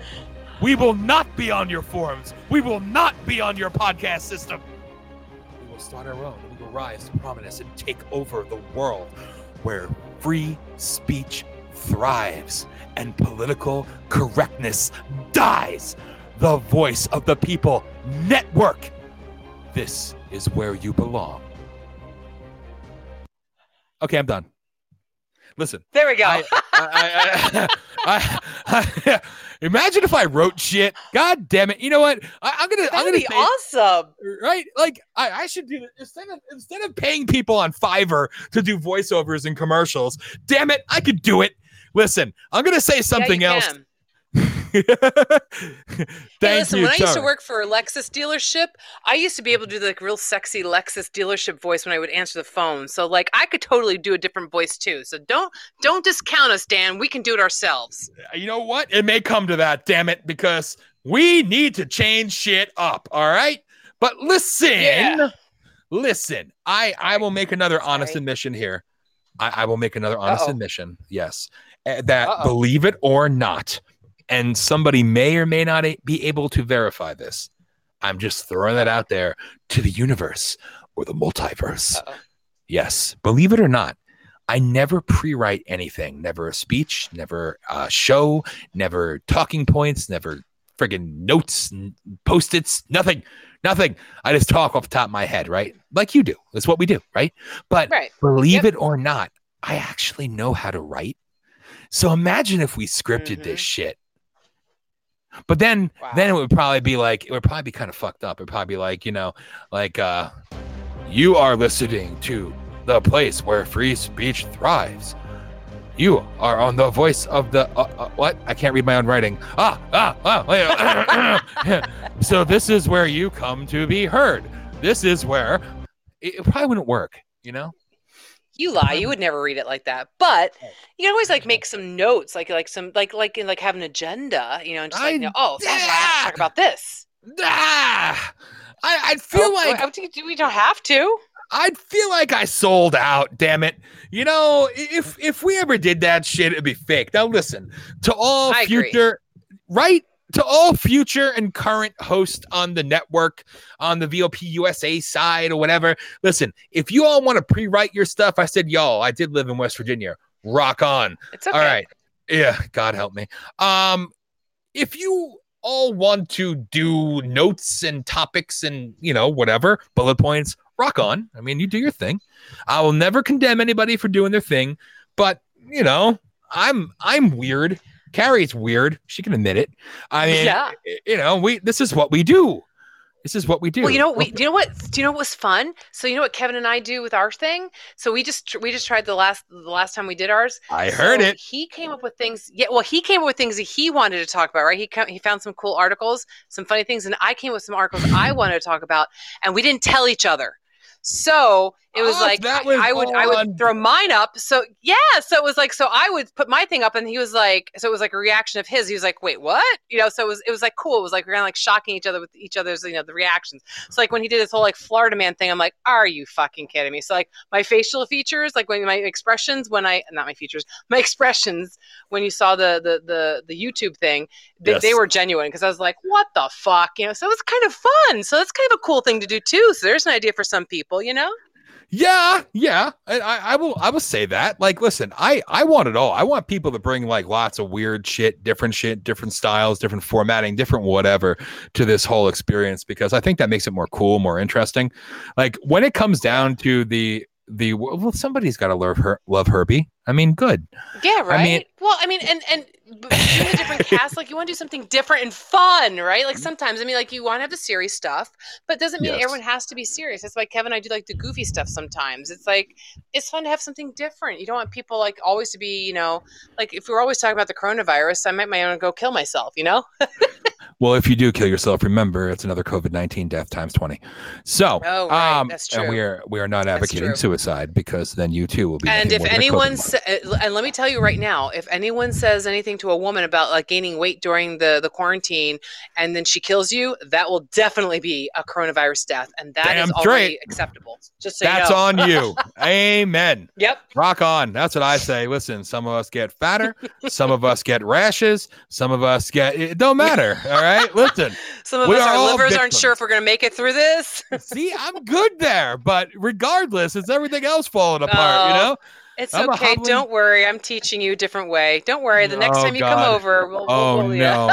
we will not be on your forums. We will not be on your podcast system. We will start our own. We will rise to prominence and take over the world where free speech thrives and political correctness dies. The Voice of the People Network. This is where you belong. Okay, I'm done. Listen. There we go. I imagine if I wrote shit. God damn it! You know what? I'm gonna be awesome, right? Like I should do this instead of paying people on Fiverr to do voiceovers and commercials. Damn it! I could do it. Listen, I'm gonna say something else. Can. Hey, listen, I used to work for a Lexus dealership, I used to be able to do the, like, real sexy Lexus dealership voice when I would answer the phone. So like I could totally do a different voice too. So don't discount us, Dan. We can do it ourselves. You know what? It may come to that, damn it, because we need to change shit up. All right. But listen, listen, I will make another honest admission here. I will make another honest admission. Yes. That believe it or not. And somebody may or may not be able to verify this. I'm just throwing that out there to the universe or the multiverse. Uh-oh. Yes. Believe it or not, I never pre-write anything. Never a speech, never a show, never talking points, never friggin' notes, post-its, nothing. I just talk off the top of my head, right? Like you do. That's what we do, right? But believe it or not, I actually know how to write. So imagine if we scripted this shit. But then, then it would probably be kind of fucked up. It'd probably be like, you know, like you are listening to the place where free speech thrives. You are on the Voice of the what? I can't read my own writing. So this is where you come to be heard. This is where it probably wouldn't work, you know? You lie. You would never read it like that. But you can always like make some notes, like have an agenda, you know, and just like, I have to talk about this. We don't have to. I'd feel like I sold out, damn it. You know, if we ever did that shit, it'd be fake. Now listen, to all future, right? To all future and current hosts on the network, on the VOP USA side or whatever, listen, if you all want to pre-write your stuff, I said, y'all, I did live in West Virginia. Rock on. It's okay. All right. Yeah, God help me. If you all want to do notes and topics and, you know, whatever, bullet points, rock on. I mean, you do your thing. I will never condemn anybody for doing their thing, but, you know, I'm weird. Carrie's weird. She can admit it. I mean, yeah. You know, this is what we do. This is what we do. Well, you know, do you know what was fun? So you know what Kevin and I do with our thing? So we just tried the last time we did ours. I heard it. He came up with things. Yeah, well, he came up with things that he wanted to talk about, right? He found some cool articles, some funny things, and I came up with some articles I wanted to talk about, and we didn't tell each other. So it was I would throw mine up. So yeah, so it was like, so I would put my thing up and he was like, so it was like a reaction of his. He was like, wait, what? You know, so it was like cool. It was like, we're kind of like shocking each other with each other's, you know, the reactions. So like when he did his whole like Florida man thing, I'm like, are you fucking kidding me? So like my facial features, like when my expressions, when you saw the YouTube thing, they were genuine. Cause I was like, what the fuck? You know, so it was kind of fun. So that's kind of a cool thing to do too. So there's an idea for some people. You know, yeah. I will say that. Like, listen, I want it all. I want people to bring like lots of weird shit, different styles, different formatting, different whatever to this whole experience because I think that makes it more cool, more interesting. Like when it comes down to the well, somebody's got to love Herbie. I mean, good. Yeah, right. I mean, well, I mean, and doing a different cast, like you want to do something different and fun, right? Like sometimes, I mean, like you want to have the serious stuff, but it doesn't mean everyone has to be serious. That's why Kevin and I do like the goofy stuff sometimes. It's like, it's fun to have something different. You don't want people like always to be, you know, like if we're always talking about the coronavirus, I might want to go kill myself, you know? Well, if you do kill yourself, remember it's another COVID-19 death times 20. So, right. That's true. And we are not advocating suicide because then you too will be. And if anyone and let me tell you right now, if anyone says anything to a woman about like gaining weight during the quarantine and then she kills you, that will definitely be a coronavirus death, and that damn is already acceptable. Just so that's you know. On you. Amen. Yep. Rock on. That's what I say. Listen, some of us get fatter, some of us get rashes, some of us get it don't matter. All right, listen. Some of us, our livers aren't sure if we're going to make it through this. See, I'm good there, but regardless, it's everything else falling apart, you know? It's okay. Don't worry. I'm teaching you a different way. Don't worry. The next time you come over, we'll no.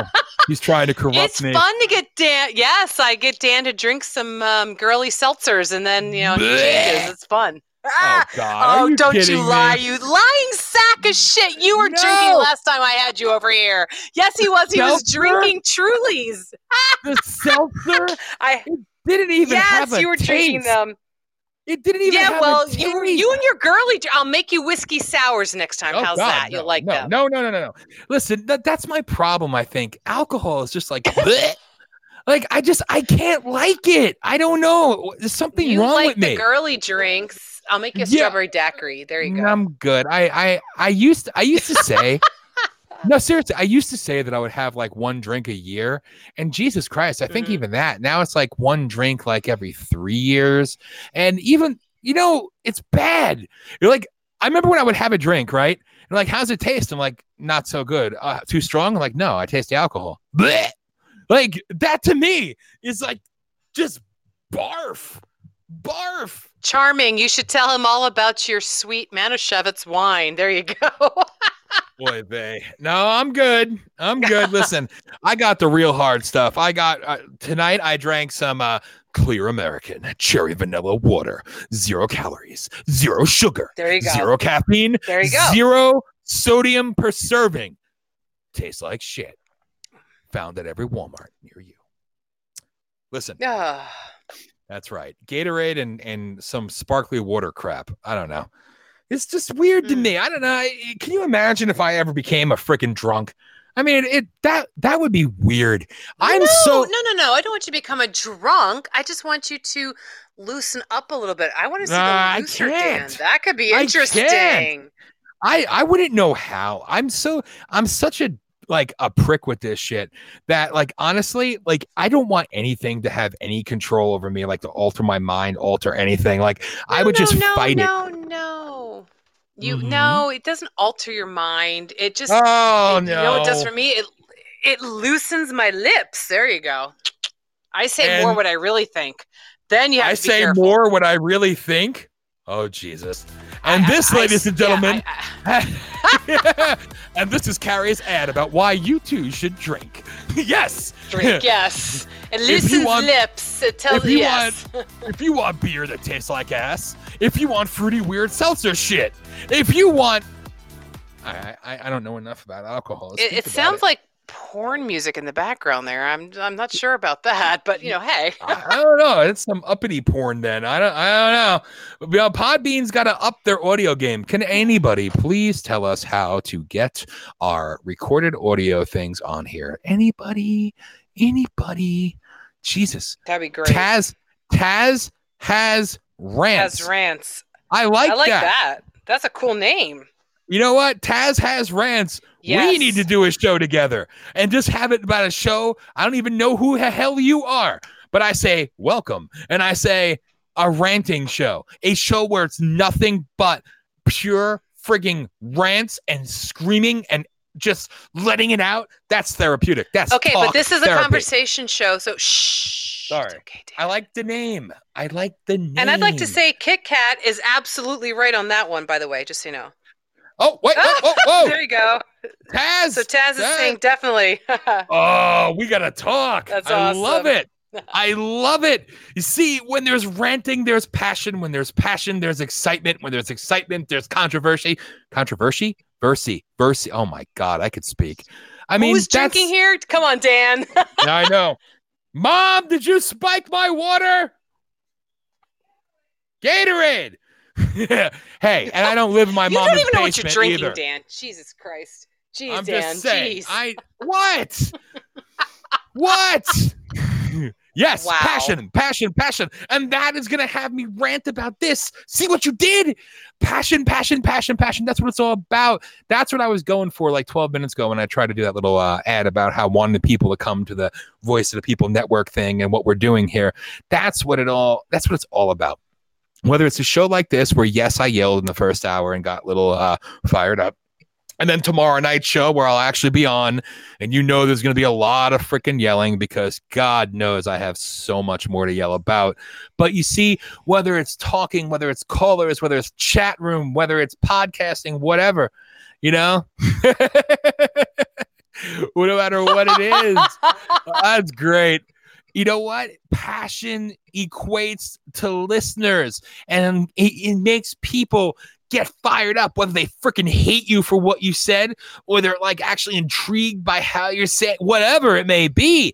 He's trying to corrupt me. It's fun to get Dan. Yes, I get Dan to drink some girly seltzers, and then, you know, he changes. It's fun. Oh, God. Oh, don't you lie, you lying sack of shit. You were drinking last time I had you over here. Yes, he was. He was drinking Trulies. The seltzer? I didn't even have a you were taste. Drinking them. It didn't even have a taste. Yeah, well, you and your girly, I'll make you whiskey sours next time. Oh, how's God, that? No, you'll like them. No. Listen, that's my problem, I think. Alcohol is just like... bleh. Like, I can't like it. I don't know. There's something wrong with me. You like the girly drinks. I'll make you a strawberry daiquiri. There you go. I'm good. I used to say, no, seriously, I used to say that I would have like one drink a year. And Jesus Christ, I think even that. Now it's like one drink like every 3 years. And even, you know, it's bad. You're like, I remember when I would have a drink, right? And like, how's it taste? I'm like, not so good. Too strong? I'm like, no, I taste the alcohol. Blech. Like, that to me is like just barf. Charming. You should tell him all about your sweet Manischewitz wine. There you go. Boy, bae. No, I'm good. Listen, I got the real hard stuff. I got tonight I drank some Clear American cherry vanilla water. 0 calories. 0 sugar. There you go. 0 caffeine. There you go. 0 sodium per serving. Tastes like shit. Found at every Walmart near you. Listen, that's right. Gatorade and some sparkly water crap. I don't know. It's just weird to me. I don't know. Can you imagine if I ever became a freaking drunk? I mean, that would be weird. No, I don't want you to become a drunk. I just want you to loosen up a little bit. I want to see the looser Dan. That could be interesting. I wouldn't know how. I'm such a prick with this shit that honestly, I don't want anything to have any control over me, to alter my mind, alter anything. I would just fight it. No, it doesn't alter your mind. It just, you know what it does for me? It loosens my lips. There you go. I say more what I really think. Then you have to be careful. I say more what I really think. Oh, Jesus. And ladies and gentlemen, and this is Carrie's ad about why you two should drink. Yes. Drink, yes. It loosens lips. It tells you yes. If you want beer that tastes like ass, if you want fruity, weird seltzer shit, if you want... I don't know enough about alcohol. It sounds like porn music in the background there. I'm not sure about that, but hey. I don't know. It's some uppity porn then. I don't know. Podbean's got to up their audio game. Can anybody please tell us how to get our recorded audio things on here? Anybody? Jesus. That'd be great. Taz has rants. Taz rants. I like that. That's a cool name. You know what? Taz has rants. Yes. We need to do a show together and just have it about a show. I don't even know who the hell you are, but I say welcome. And I say a ranting show, a show where it's nothing but pure frigging rants and screaming and just letting it out. That's therapeutic. That's okay. But this is a conversation show. So shh. Sorry. Okay, I like the name. And I'd like to say Kit Kat is absolutely right on that one, by the way, just so you know. Oh, wait. Oh. There you go. Taz. So Taz is saying definitely. Oh, we got to talk. That's awesome. I love it. You see, when there's ranting, there's passion. When there's passion, there's excitement. When there's excitement, there's controversy. Controversy? Versy. Oh, my God. I could speak. Who's drinking here? Come on, Dan. I know. Mom, did you spike my water? Gatorade. Yeah. Hey, and I don't live in my mom's basement either. You don't even know what you're drinking, Dan. Jesus Christ. Jeez, I'm Dan. Just saying, jeez. What? What? Yes, wow. Passion. And that is going to have me rant about this. See what you did? Passion. That's what it's all about. That's what I was going for 12 minutes ago when I tried to do that little ad about how wanting the people to come to the Voice of the People network thing and what we're doing here. That's what it's all about. Whether it's a show like this where, yes, I yelled in the first hour and got a little fired up. And then tomorrow night's show where I'll actually be on. And there's going to be a lot of freaking yelling because God knows I have so much more to yell about. But you see, whether it's talking, whether it's callers, whether it's chat room, whether it's podcasting, whatever, no matter what it is, that's great. You know what? Passion equates to listeners, and it makes people get fired up, whether they freaking hate you for what you said or they're actually intrigued by how you're saying, whatever it may be.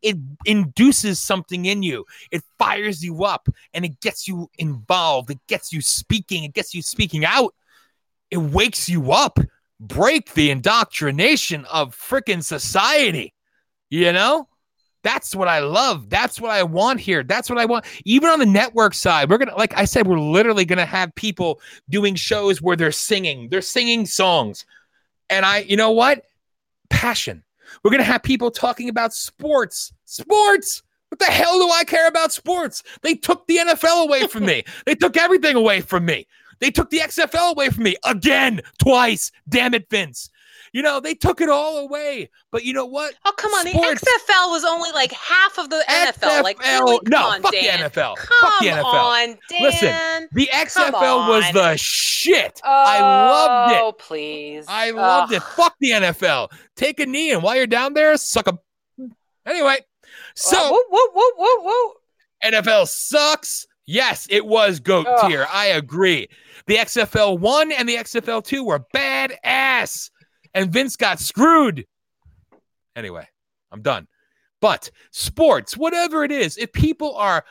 It induces something in you. It fires you up and it gets you involved. It gets you speaking. It gets you speaking out. It wakes you up. Break the indoctrination of freaking society, That's what I love. That's what I want here. That's what I want. Even on the network side, we're going to, like I said, we're literally going to have people doing shows where they're singing songs. And you know what? Passion. We're going to have people talking about sports. What the hell do I care about sports? They took the NFL away from me. They took everything away from me. They took the XFL away from me again, twice. Damn it, Vince. They took it all away. But you know what? Oh, come on. Sports. The XFL was only half of the NFL. Really? Fuck the NFL. Listen, the XFL was the shit. Oh, I loved it. Oh, please. I loved it. Fuck the NFL. Take a knee, and while you're down there, suck a... Anyway, so... Whoa. NFL sucks. Yes, it was goat tier. I agree. The XFL 1 and the XFL 2 were badass. And Vince got screwed. Anyway, I'm done. But sports, whatever it is, if people are,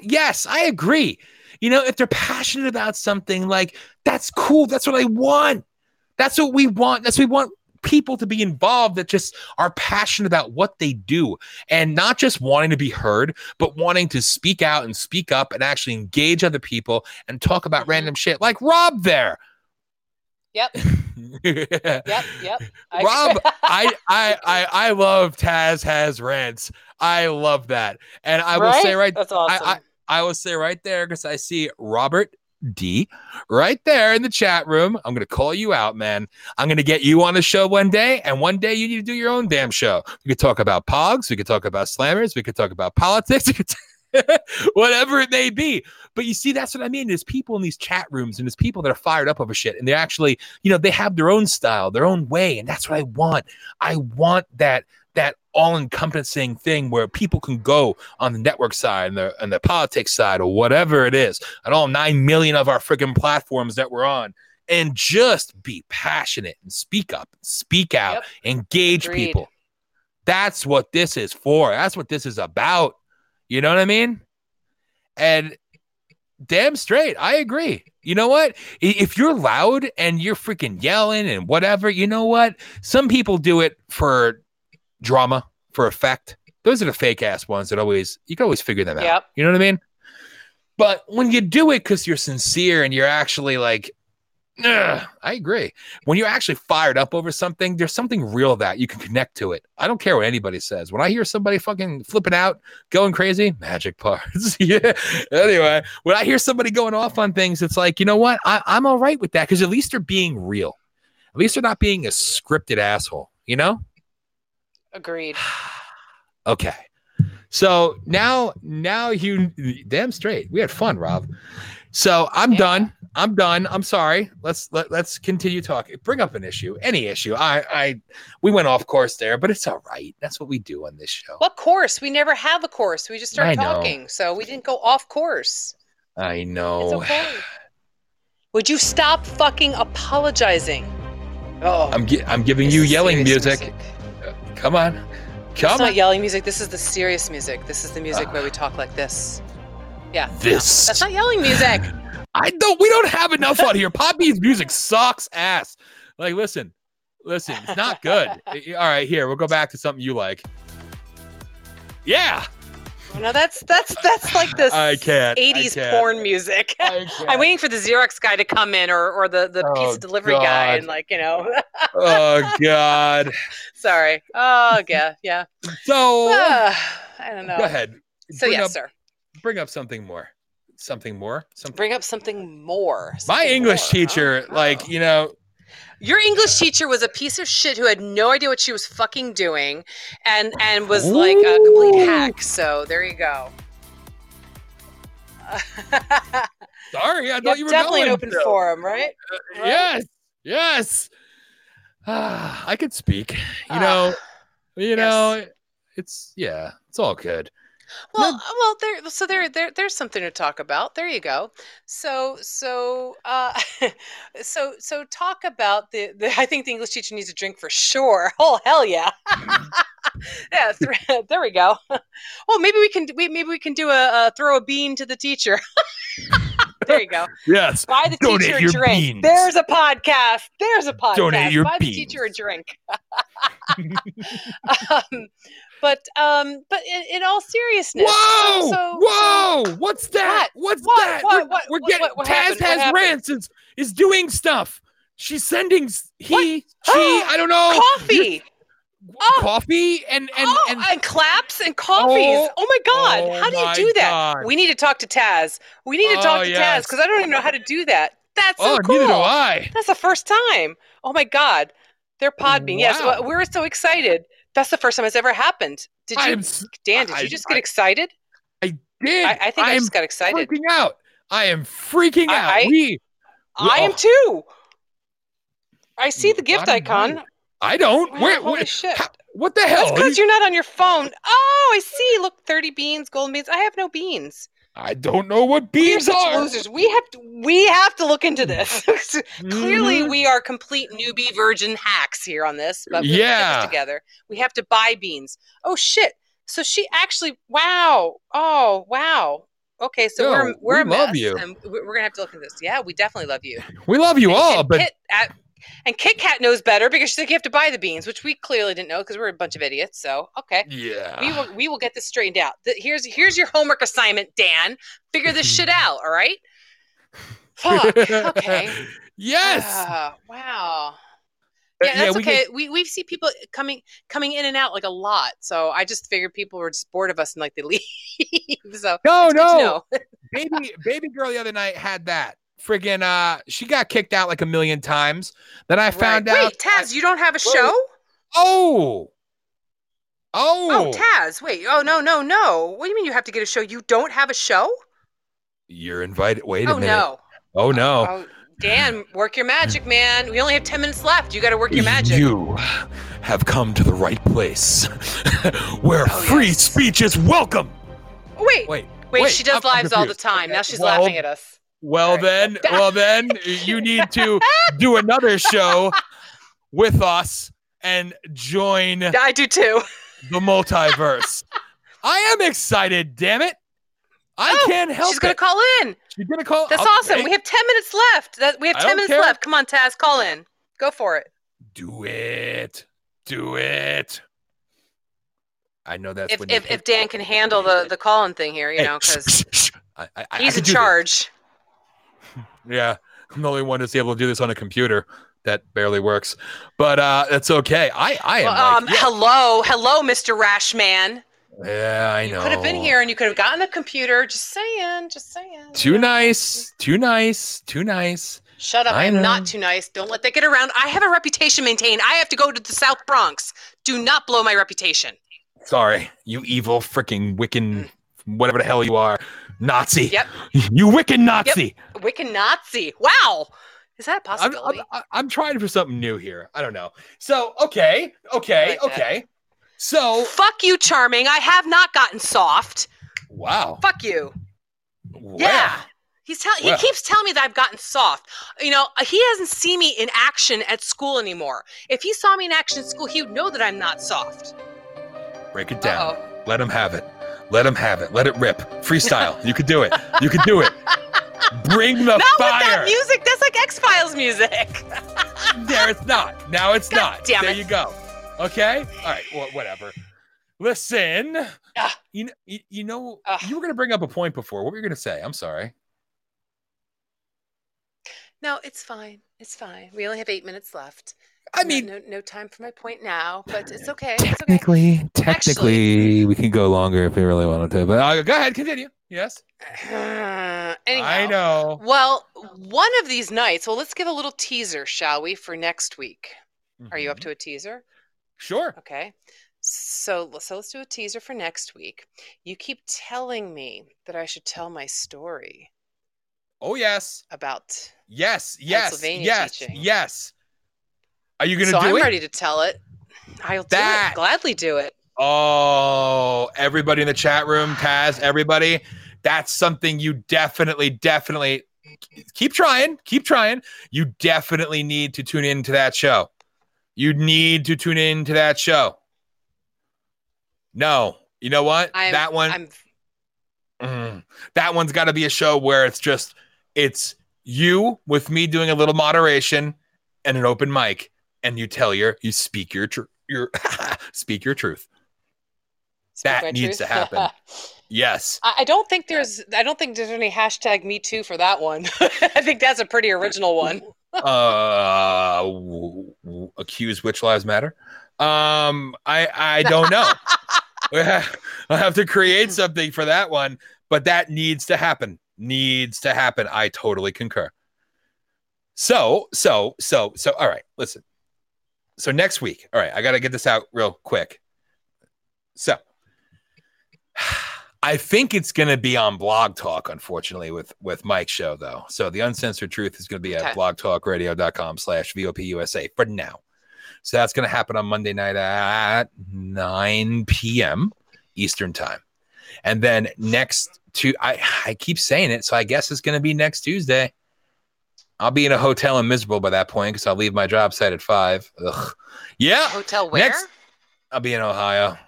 yes, I agree. If they're passionate about something, that's cool. That's what I want. That's what we want. That's what we want people to be involved that just are passionate about what they do and not just wanting to be heard, but wanting to speak out and speak up and actually engage other people and talk about random shit like Rob there. Yep. Yep. Rob, I love Taz Has Rants. I love that. And I will say right there, that's awesome. I will say right there, because I see Robert D right there in the chat room. I'm going to call you out, man. I'm going to get you on the show one day, and one day you need to do your own damn show. We could talk about pogs. We could talk about slammers. We could talk about politics. Whatever it may be. But you see, that's what I mean. There's people in these chat rooms and there's people that are fired up over shit. And they're actually, you know, they have their own style, their own way. And that's what I want. I want that all-encompassing thing where people can go on the network side and the politics side or whatever it is, and all 9 million of our freaking platforms that we're on, and just be passionate and speak up, speak out, engage people. That's what this is for. That's what this is about. You know what I mean? And damn straight, I agree. You know what? If you're loud and you're freaking yelling and whatever, you know what? Some people do it for drama, for effect. Those are the fake ass ones that always, you can always figure them out. You know what I mean? But when you do it because you're sincere and you're actually like, I agree. When you're actually fired up over something, there's something real that you can connect to it. I don't care what anybody says. When I hear somebody fucking flipping out, going crazy, magic parts. Anyway, when I hear somebody going off on things, it's like, you know what? I'm all right with that because at least they're being real. At least they're not being a scripted asshole, you know? Agreed. Okay. So now you damn straight. We had fun, Rob. So I'm done. I'm sorry. Let's continue talking. Bring up an issue, any issue. We went off course there, but it's all right. That's what we do on this show. What course? We never have a course. We just start talking. So we didn't go off course. I know. It's okay. Would you stop fucking apologizing? Oh, I'm giving you yelling music. Come on. Come on. It's not yelling music. This is the serious music. This is the music where we talk like this. Yeah. This. That's not yelling music. We don't have enough on here. Poppy's music sucks ass. Like, listen, it's not good. All right, here, we'll go back to something you like. Yeah. No, that's like this 80s porn music. I'm waiting for the Xerox guy to come in or the pizza delivery guy and like, you know. Oh, God. Sorry. Oh, yeah. So. I don't know. Go ahead. So, sir. Bring up something more. Bring up something more. My English teacher, you know. Your English teacher was a piece of shit who had no idea what she was fucking doing and was like a complete hack. So there you go. Sorry, I thought you were definitely an open forum, right? Yes. I could speak. You know, it's all good. Well, there's something to talk about. There you go. So talk about I think the English teacher needs a drink for sure. Oh, hell yeah. Yeah. There we go. Well, maybe we can do a throw a bean to the teacher. There you go. Yes. Buy the teacher a drink. Beans. There's a podcast. Donate your Buy beans. The teacher a drink. But in all seriousness. Whoa! So, what's that? What's that? We're getting what Taz Has Rants is doing stuff. She's sending I don't know. Coffee. Coffee and claps and coffees. Oh my God. How do you do that? God. We need to talk to Taz. Taz because I don't even know how to do that. That's so cool. Neither do I. That's the first time. Oh my God. They're Podbean. Wow. Yes. We're so excited. That's the first time it's ever happened. Dan, did you just get excited? I did. I think I just got excited. I am freaking out. I am too. I see the gift icon. I don't. Holy shit. What the hell? That's because you're not on your phone. Oh, I see. Look, 30 beans, golden beans. I have no beans. I don't know what beans are. Losers. We have to look into this. Clearly, we are complete newbie virgin hacks here on this. But we have to get this together. We have to buy beans. Oh shit! So she actually. Wow. Oh wow. Okay, so we're a mess. Love you. And we're gonna have to look into this. Yeah, we definitely love you. We love you all. But And Kit Kat knows better because she's like, you have to buy the beans, which we clearly didn't know because we're a bunch of idiots. So, okay. Yeah. We will get this straightened out. Here's your homework assignment, Dan. Figure this shit out, all right? Fuck. Okay. Yes. Wow. Yeah, that's okay. We've seen people coming in and out like a lot. So I just figured people were just bored of us and like they leave. So no. Baby girl the other night had that. Friggin' she got kicked out like a million times. Then I found out. Wait, Taz, you don't have a show? Oh, Taz, wait. Oh, no. What do you mean you have to get a show? You don't have a show? You're invited. Wait a minute. Oh, no. Dan, work your magic, man. We only have 10 minutes left. You got to work your magic. You have come to the right place where free speech is welcome. Wait. She does lives all the time. Okay. Now she's laughing at us. Well, then you need to do another show with us and join. I do too. The multiverse. I am excited. Damn it! I can't help. She's gonna call in. She's gonna call. That's awesome. Hey. We have 10 minutes left. I have ten minutes left. Come on, Taz, call in. Go for it. Do it. I know that's if Dan can handle the call in thing here, you know, because he's in charge. This. Yeah, I'm the only one that's able to do this on a computer that barely works, but that's okay. I am. Well, like, yeah. Hello, Mr. Rashman. Yeah, I know. You could have been here and you could have gotten a computer. Just saying. Too nice. Shut up! I'm not too nice. Don't let that get around. I have a reputation maintained. I have to go to the South Bronx. Do not blow my reputation. Sorry, you evil freaking Wiccan. Whatever the hell you are, Nazi. Yep. You Wiccan Nazi. Yep. Wiccan Nazi. Wow. Is that a possibility? I'm trying for something new here. I don't know. So, okay. So. Fuck you, Charming. I have not gotten soft. Wow. Fuck you. Wow. Yeah. He keeps telling me that I've gotten soft. You know, he hasn't seen me in action at school anymore. If he saw me in action at school, he would know that I'm not soft. Break it down. Uh-oh. Let him have it. Let it rip. Freestyle. You could do it. Bring the fire. Not with that music. That's like X-Files music. There it's not. Now it's not. Damn it. There you go. Okay? All right. Well, whatever. Listen. You know, you were going to bring up a point before. What were you going to say? I'm sorry. No, it's fine. We only have 8 minutes left. I mean, no time for my point now, but it's okay. Technically, we can go longer if we really wanted to, but go ahead, continue. Yes. Anyhow, I know. Well, one of these nights, let's give a little teaser, shall we, for next week? Mm-hmm. Are you up to a teaser? Sure. Okay. So let's do a teaser for next week. You keep telling me that I should tell my story. Oh yes. About Pennsylvania teaching. Yes. Are you going to do it? So I'm ready to tell it. I'll gladly do it. Oh, everybody in the chat room, Taz, everybody. That's something you definitely keep trying. You definitely need to tune into that show. No, you know what? That one's got to be a show where it's you with me doing a little moderation and an open mic. And you speak your speak your truth. That needs to happen. Yes. I don't think there's any hashtag Me Too for that one. I think that's a pretty original one. Accuse which lives matter. I don't know. I'll have to create something for that one, but that needs to happen. I totally concur. So. All right, listen. So next week, all right, I got to get this out real quick. So I think it's going to be on Blog Talk, unfortunately, with Mike's show, though. So The Uncensored Truth is going to be at blogtalkradio.com/VOPUSA for now. So that's going to happen on Monday night at 9 p.m. Eastern time. And then I keep saying it, so I guess it's going to be next Tuesday. I'll be in a hotel and miserable by that point because I'll leave my job site at 5:00. Ugh. Yeah. Hotel where? I'll be in Ohio.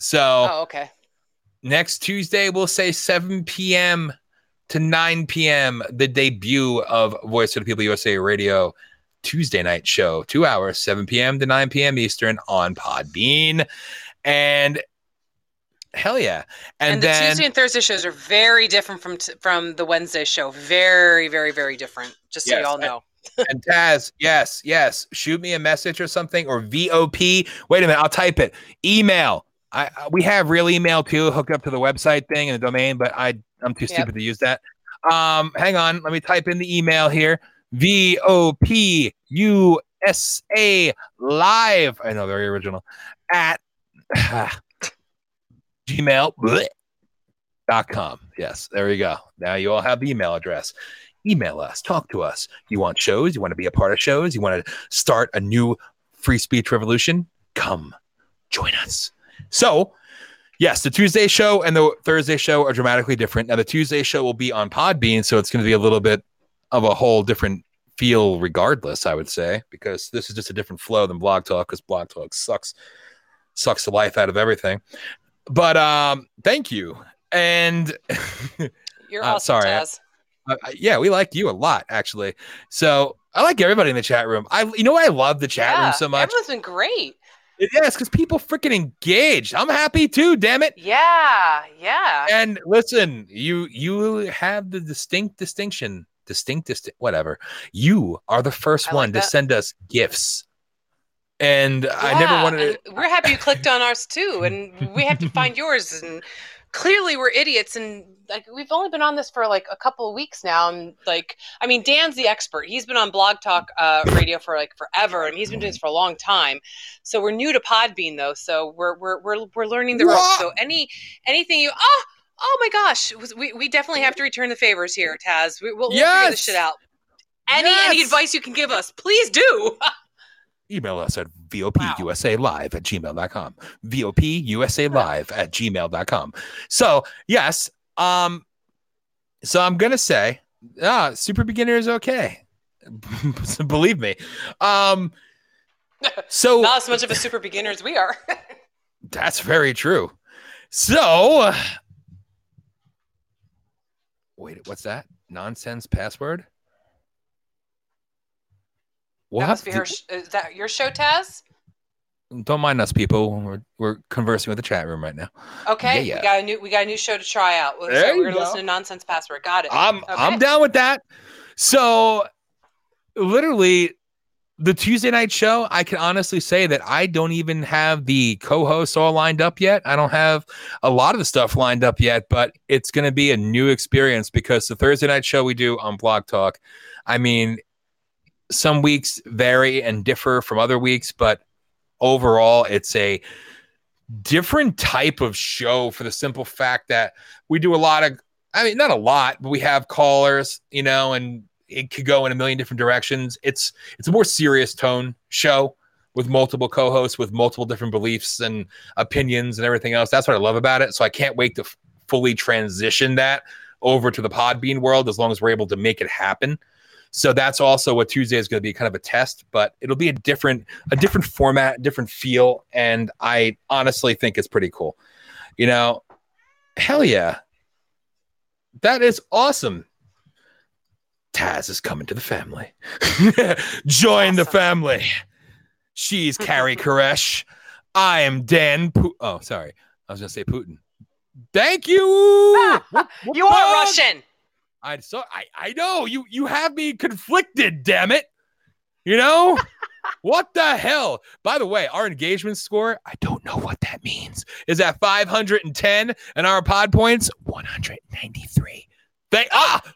So. Oh, okay. Next Tuesday, we'll say 7 p.m. to 9 p.m. the debut of Voice of the People USA Radio Tuesday night show, 2 hours, 7 p.m. to 9 p.m. Eastern on Podbean. And hell yeah. And the then, Tuesday and Thursday shows are very different from the Wednesday show. Very, very, very different. Just so you all know. And Taz, yes. Shoot me a message or something, or VOP. Wait a minute. I'll type it. Email. We have real email too, hooked up to the website thing and the domain, but I'm too stupid to use that. Hang on. Let me type in the email here. VOPUSA live. I know, very original. At gmail.com. Yes, there you go. Now you all have the email address. Email us. Talk to us. You want shows? You want to be a part of shows? You want to start a new free speech revolution? Come join us. So, yes, the Tuesday show and the Thursday show are dramatically different. Now, the Tuesday show will be on Podbean, so it's going to be a little bit of a whole different feel regardless, I would say, because this is just a different flow than Blog Talk, because Blog Talk sucks the life out of everything. But thank you. And you're awesome, sorry. Taz. Yeah, we like you a lot, actually. So I like everybody in the chat room. You know why I love the chat room so much? Everyone's been great. Yes, because people freaking engaged. I'm happy too, damn it. Yeah. And listen, you have the distinct distinction, whatever. You are the first one to send us gifts. And I never wanted to. We're happy you clicked on ours too. And we have to find yours. And clearly we're idiots. And we've only been on this for a couple of weeks now. And Dan's the expert. He's been on Blog Talk Radio for forever. And he's been doing this for a long time. So we're new to Podbean though. So we're learning the ropes. So anything you, oh my gosh. We definitely have to return the favors here, Taz. We'll figure this shit out. Any advice you can give us, please do. Email us at VOPUSALive@gmail.com. VOPUSALive@gmail.com. So, yes. So I'm going to say, super beginner is okay. Believe me. So not as much of a super beginner as we are. That's very true. So, wait, what's that? Nonsense password? What? Is that your show, Taz? Don't mind us, people. We're conversing with the chat room right now. Okay, yeah. We got a new show to try out. We're going to listen to Nonsense Password. Got it. I'm down with that. So, literally, the Tuesday night show, I can honestly say that I don't even have the co-hosts all lined up yet. I don't have a lot of the stuff lined up yet, but it's going to be a new experience because the Thursday night show we do on Blog Talk, some weeks vary and differ from other weeks, but overall, it's a different type of show for the simple fact that we do a lot of, not a lot, but we have callers, and it could go in a million different directions. It's a more serious tone show with multiple co-hosts, with multiple different beliefs and opinions and everything else. That's what I love about it. So I can't wait to fully transition that over to the Podbean world as long as we're able to make it happen. So that's also what Tuesday is going to be, kind of a test, but it'll be a different format, different feel, and I honestly think it's pretty cool. Hell yeah. That is awesome. Taz is coming to the family. Join the family. She's Carrie Koresh. I am Dan. Oh, sorry. I was going to say Putin. Thank you. You are Russian. I know you have me conflicted, damn it. What the hell? By the way, our engagement score, I don't know what that means, is at 510 and our pod points 193. We got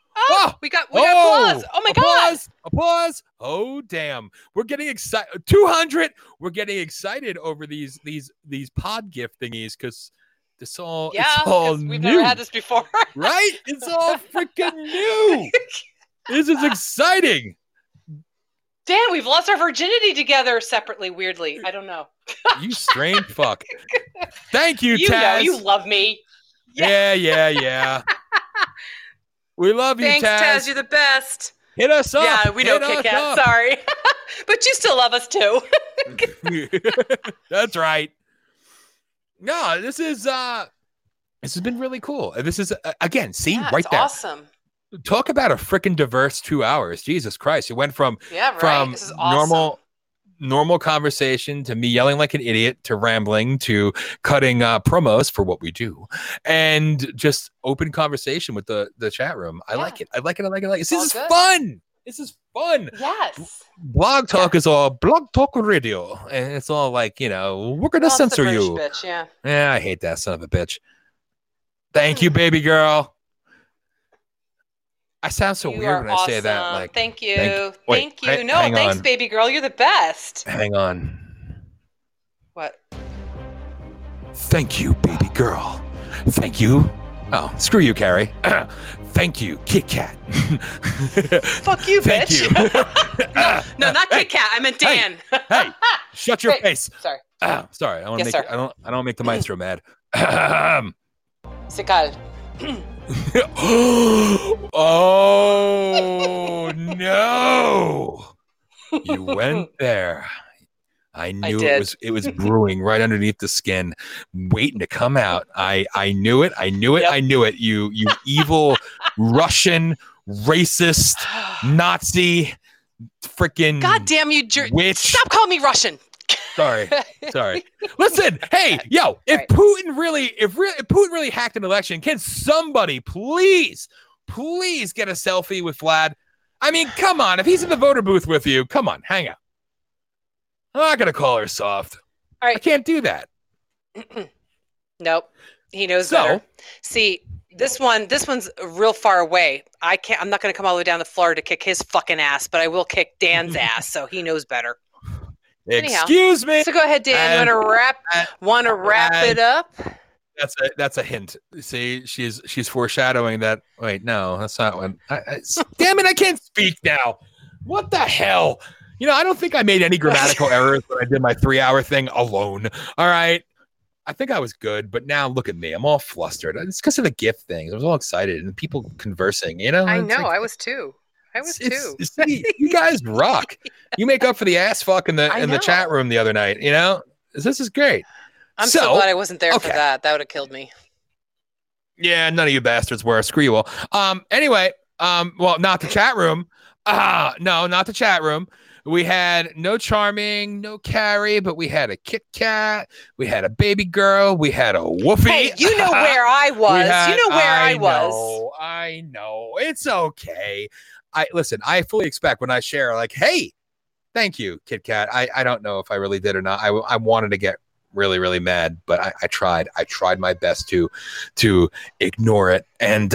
applause. Oh my God. Applause. Oh damn. We're getting excited. 200. We're getting excited over these pod gift thingies because it's all new. We've never had this before. Right? It's all freaking new. This is exciting. Dan, we've lost our virginity together separately, weirdly. I don't know. You strange fuck. Thank you, Taz. You love me. Yeah. We love you, Taz. Thanks, Taz. You're the best. Hit us up. Yeah, we don't kick out. Sorry. But you still love us, too. That's right. No, this has been really cool. This is again, see, right there. Awesome. talk about a freaking diverse 2 hours. Jesus Christ. It went from, from this is awesome. normal conversation to me yelling like an idiot to rambling to cutting promos for what we do and just open conversation with the chat room. I like it. I like it. This is fun. This is fun. Yes. Blog Talk is all Blog Talk Radio. And it's all like, you know, we're going to censor you. Bitch, yeah, I hate that son of a bitch. Thank you, baby girl. I sound so weird when I say that. Like, thank you. Thank you. Thanks, baby girl. You're the best. Hang on. What? Thank you, baby girl. Thank you. Oh, screw you, Carrie. Thank you, Kit Kat. Fuck you, bitch. You. No, not Kit Kat. I meant Dan. Hey, shut your face. Sorry. Sorry. I don't make the maestro mad. Sical. Oh no! You went there. I knew it was brewing right underneath the skin, waiting to come out. I knew it. Yep. I knew it. You evil Russian racist Nazi freaking goddamn you witch! Stop calling me Russian. Sorry. Listen, hey, yo, if Putin really hacked an election, can somebody please get a selfie with Vlad? I mean, come on. If he's in the voter booth with you, come on, hang out. I'm not going to call her soft. All right. I can't do that. Nope. He knows better. See, this one's real far away. I'm not going to come all the way down to Florida to kick his fucking ass, but I will kick Dan's ass, so he knows better. Excuse me. So go ahead, Dan. You want to wrap it up? That's a hint. See, she's foreshadowing that. Wait, no, that's not one. Damn it, I can't speak now. What the hell? You know, I don't think I made any grammatical errors when I did my 3-hour thing alone. All right. I think I was good, but now look at me. I'm all flustered. It's because of the gift things. I was all excited and people conversing, you know? I know. Like, I was too. See, you guys rock. You make up for the ass fuck in the chat room the other night. You know, this is great. I'm so glad I wasn't there for that. That would have killed me. Yeah, none of you bastards were. Screw you all. Anyway, well, not the chat room. No, not the chat room. We had no Charming, no Carrie, but we had a Kit Kat. We had a baby girl. We had a Woofie. Hey, you know where I was. I know. It's okay. I fully expect when I share, like, hey, thank you, Kit Kat. I don't know if I really did or not. I wanted to get really, really mad, but I tried my best to ignore it. And,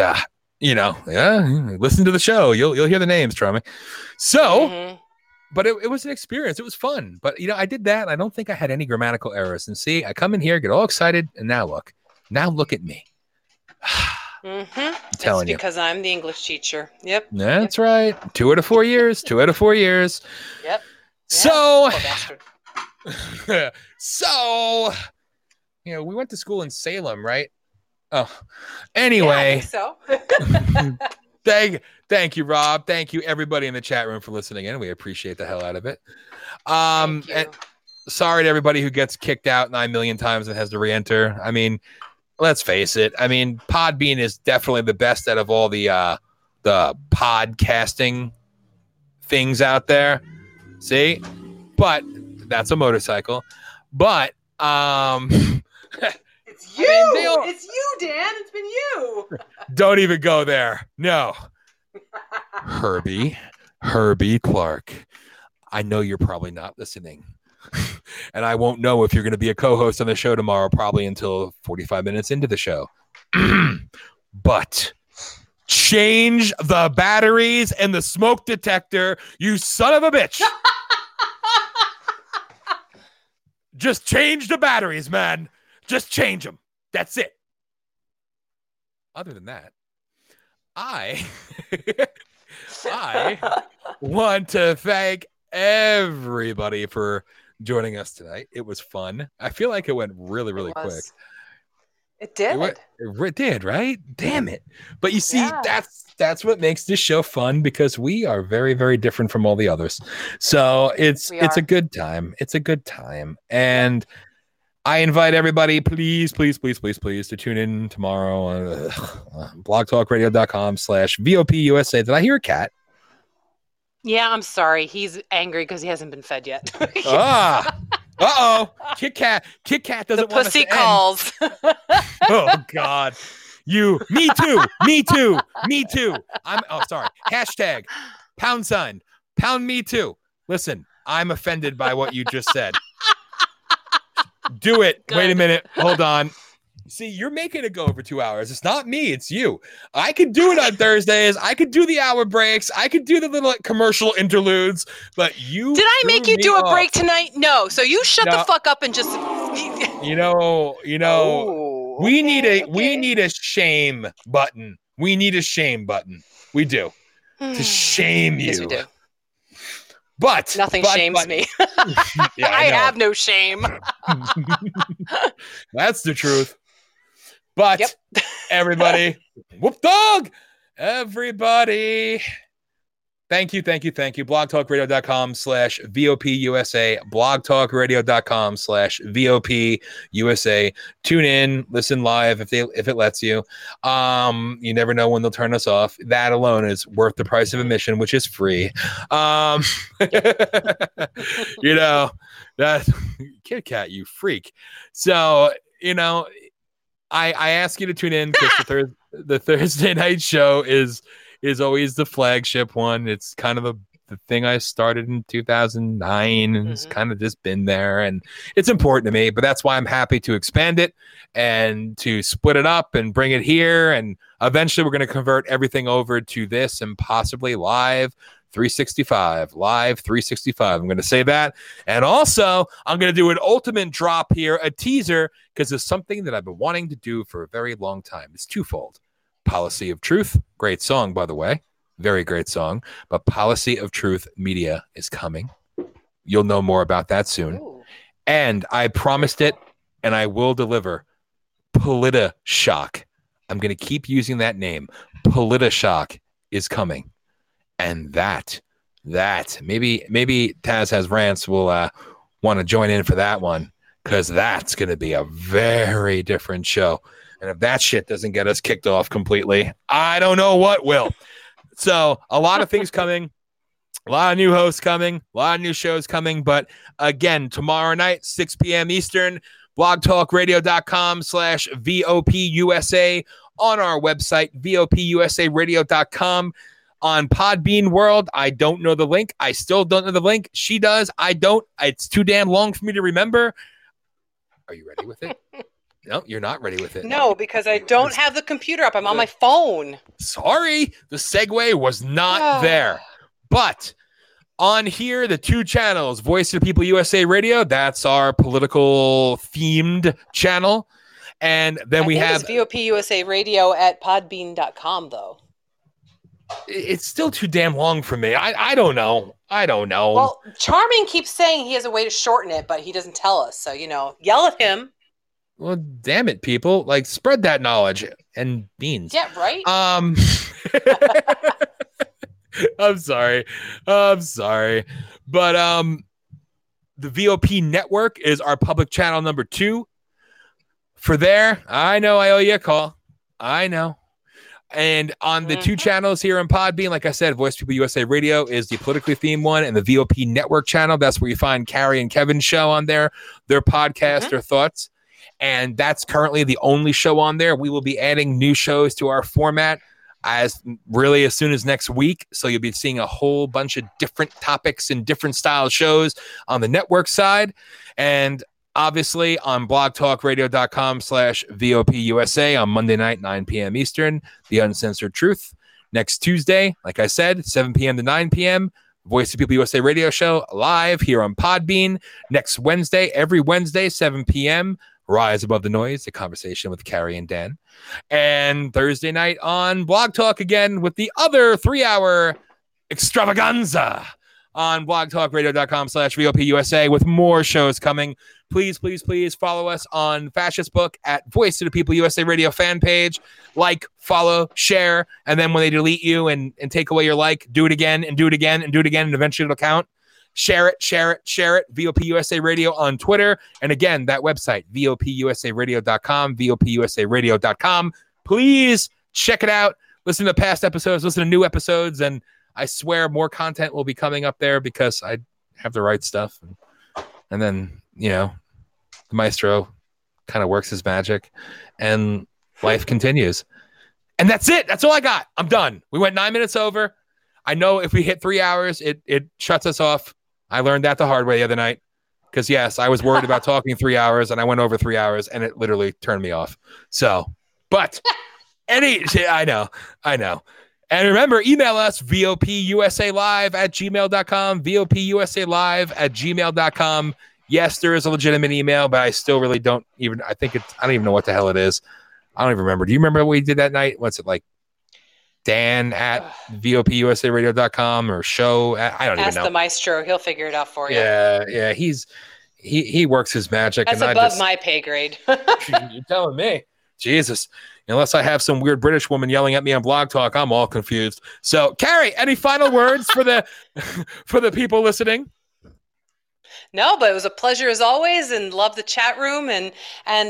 you know, listen to the show. You'll hear the names, Charming. So, but it was an experience. It was fun. But, you know, I did that, and I don't think I had any grammatical errors. And see, I come in here, get all excited, and now look at me. Telling you, because I'm the English teacher. Yep. That's right. 2 out of 4 years. 2 out of 4 years. Yep. So, you know, we went to school in Salem, right? Oh, anyway. Yeah, I think so. Thank you, Rob. Thank you, everybody in the chat room for listening in. We appreciate the hell out of it. And sorry to everybody who gets kicked out 9 million times and has to re-enter. I mean, let's face it. I mean, Podbean is definitely the best out of all the podcasting things out there. See? But that's a motorcycle. But it's you. I mean, it's you, Dan. It's been you. Don't even go there. No. Herbie Clark. I know you're probably not listening. And I won't know if you're going to be a co-host on the show tomorrow, probably until 45 minutes into the show. But change the batteries and the smoke detector, you son of a bitch. Just change the batteries, man. Just change them. That's it. Other than that, I want to thank everybody for joining us tonight. It was fun. I feel like it went really, really quick. It did. It did, right? Damn it. But you see, that's what makes this show fun, because we are very, very different from all the others. So it's a good time. And I invite everybody, please, please, please, please, please, to tune in tomorrow on blogtalkradio.com/VOPUSA. Did I hear a cat? Yeah, I'm sorry. He's angry because he hasn't been fed yet. Kit Kat doesn't want us to end. The pussy calls. Oh, God. You. Me too. Me too. Me too. Sorry. Hashtag. #. Pound me too. Listen, I'm offended by what you just said. Do it. Good. Wait a minute. Hold on. See, you're making it go over 2 hours. It's not me. It's you. I could do it on Thursdays. I could do the hour breaks. I could do the little commercial interludes. But you did I make you do a break tonight? No. So you shut the fuck up and just you know. We need a shame button. We need a shame button. We do to shame you. Yes, we do. But nothing shames me. Yeah, I have no shame. That's the truth. But everybody, whoop dog, everybody. Thank you. Thank you. Thank you. blogtalkradio.com/VOPUSA, blogtalkradio.com/VOPUSA. Tune in, listen live if it lets you. You never know when they'll turn us off. That alone is worth the price of admission, which is free. You know, that Kit Kat, you freak. So, you know, I ask you to tune in because the Thursday night show is always the flagship one. It's kind of the thing I started in 2009 and it's kind of just been there, and it's important to me, but that's why I'm happy to expand it and to split it up and bring it here. And eventually we're going to convert everything over to this and possibly live 365. I'm going to say that. And also I'm going to do an ultimate drop here, a teaser, because it's something that I've been wanting to do for a very long time. It's twofold. Policy of Truth, great song, by the way. Very great song. But Policy of Truth Media is coming. You'll know more about that soon. Ooh. And I promised it, and I will deliver. PolitiShock. I'm going to keep using that name. PolitiShock is coming. And that, maybe Taz Has Rants will want to join in for that one, because that's going to be a very different show. And if that shit doesn't get us kicked off completely, I don't know what will. So a lot of things coming, a lot of new hosts coming, a lot of new shows coming. But again, tomorrow night, 6 p.m. Eastern, blogtalkradio.com/VOPUSA, on our website, VOPUSAradio.com. On Podbean World, I don't know the link. I still don't know the link. She does. I don't. It's too damn long for me to remember. Are you ready with it? No, you're not ready with it. No, because I don't have the computer up. I'm on my phone. Sorry, the segue was not there. But on here, the two channels, Voice of the People USA Radio, that's our political-themed channel. And then we have... It's VOPUSAradio@podbean.com, though. It's still too damn long for me. I don't know. Well, Charming keeps saying he has a way to shorten it, but he doesn't tell us. So, you know, yell at him. Well, damn it, people. Like, spread that knowledge and beans. Yeah, right? I'm sorry. But the VOP network is our public channel number 2. For there, I know I owe you a call. I know. And on the two channels here on Podbean, like I said, Voice People USA Radio is the politically themed one, and the VOP network channel, that's where you find Carrie and Kevin's show on there, their podcast, their thoughts. And that's currently the only show on there. We will be adding new shows to our format as soon as next week. So you'll be seeing a whole bunch of different topics and different style shows on the network side. And obviously on blogtalkradio.com/VOPUSA on Monday night, 9 p.m. Eastern, The Uncensored Truth. Next Tuesday, like I said, 7 p.m. to 9 p.m., Voice of People USA Radio Show live here on Podbean. Next Wednesday, every Wednesday, 7 p.m., Rise Above the Noise, a conversation with Carrie and Dan. And Thursday night on Blog Talk again with the other 3-hour extravaganza on blogtalkradio.com/VOPUSA with more shows coming. Please, please, please follow us on Fascist Book at Voice of the People USA Radio fan page. Like, follow, share. And then when they delete you and take away your like, do it again and do it again and do it again. And eventually it'll count. Share it. VOP USA Radio on Twitter. And again, that website, VOPUSARadio.com, VOPUSARadio.com. Please check it out. Listen to past episodes, listen to new episodes. And I swear more content will be coming up there because I have the right stuff. And then, you know, the maestro kind of works his magic and life continues. And that's it. That's all I got. I'm done. We went 9 minutes over. I know if we hit 3 hours, it shuts us off. I learned that the hard way the other night because, yes, I was worried about talking 3 hours and I went over 3 hours and it literally turned me off. So, but I know. And remember, email us VOPUSALive@gmail.com, VOPUSALive@gmail.com. Yes, there is a legitimate email, but I still really don't even, I don't even know what the hell it is. I don't even remember. Do you remember what we did that night? What's it like? Dan@VOPUSARadio.com or show. I don't even know. Ask the maestro. He'll figure it out for you. Yeah. He works his magic. That's above my pay grade. You're telling me. Jesus. Unless I have some weird British woman yelling at me on Blog Talk, I'm all confused. So, Carrie, any final words for the people listening? No, but it was a pleasure as always, and love the chat room, and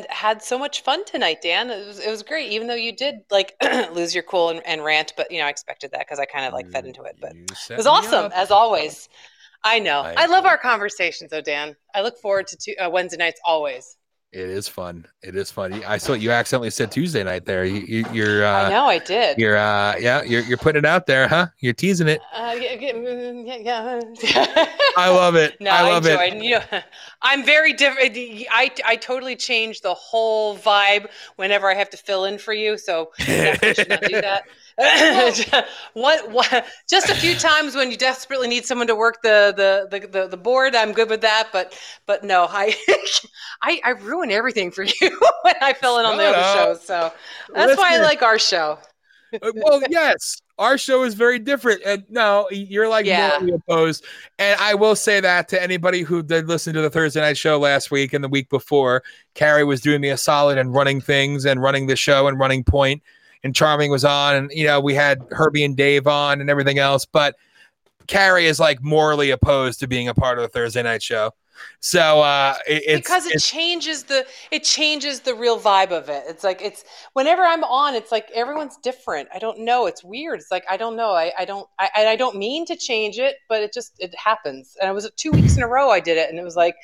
had so much fun tonight, Dan. It was great, even though you did like lose your cool and rant, but I expected that because I kind of fed into it. But it was awesome as always. I know. I love our conversations, though, Dan. I look forward to Wednesday nights always. It is fun. I saw you accidentally said Tuesday night there. You're. I know I did. You're. Yeah. You're putting it out there, huh? You're teasing it. Yeah. I love it. No, I love it. I'm very different. I totally change the whole vibe whenever I have to fill in for you. So definitely should not do that. What? Just a few times when you desperately need someone to work the board, I'm good with that. But no, I ruin everything for you when I fill in on the other shows. So that's why I like our show. Well, yes, our show is very different. And no, you're morally opposed. And I will say that to anybody who did listen to the Thursday night show last week and the week before, Carrie was doing me a solid and running things and running the show and running point. And Charming was on, and we had Herbie and Dave on and everything else. But Carrie is morally opposed to being a part of the Thursday night show. So it changes the real vibe of it. It's like whenever I'm on, it's like everyone's different. I don't know. It's weird. It's like I don't know. I don't mean to change it, but it happens. And it was 2 weeks in a row I did it, and it was like,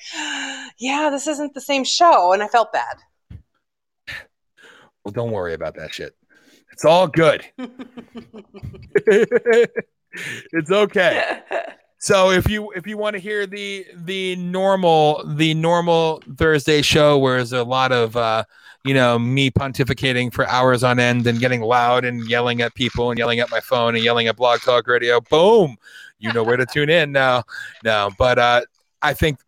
yeah, this isn't the same show, and I felt bad. Well, don't worry about that shit. It's all good. It's okay. So if you want to hear the normal Thursday show where there's a lot of me pontificating for hours on end and getting loud and yelling at people and yelling at my phone and yelling at Blog Talk Radio, boom, you know where to tune in now. No, but I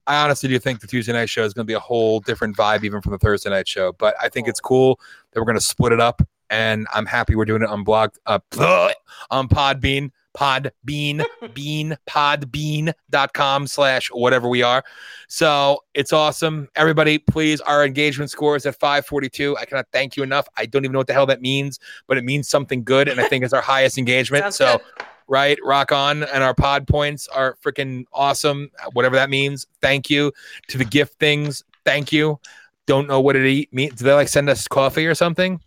honestly do think the Tuesday night show is going to be a whole different vibe even from the Thursday night show. But I think it's cool that we're going to split it up. And I'm happy we're doing it on Podbean.com/whatever we are. So it's awesome. Everybody, please, our engagement score is at 542. I cannot thank you enough. I don't even know what the hell that means, but it means something good. And I think it's our highest engagement. Sounds so good. Right, rock on. And our pod points are freaking awesome. Whatever that means. Thank you to the gift things. Thank you. Don't know what it means. Do they send us coffee or something?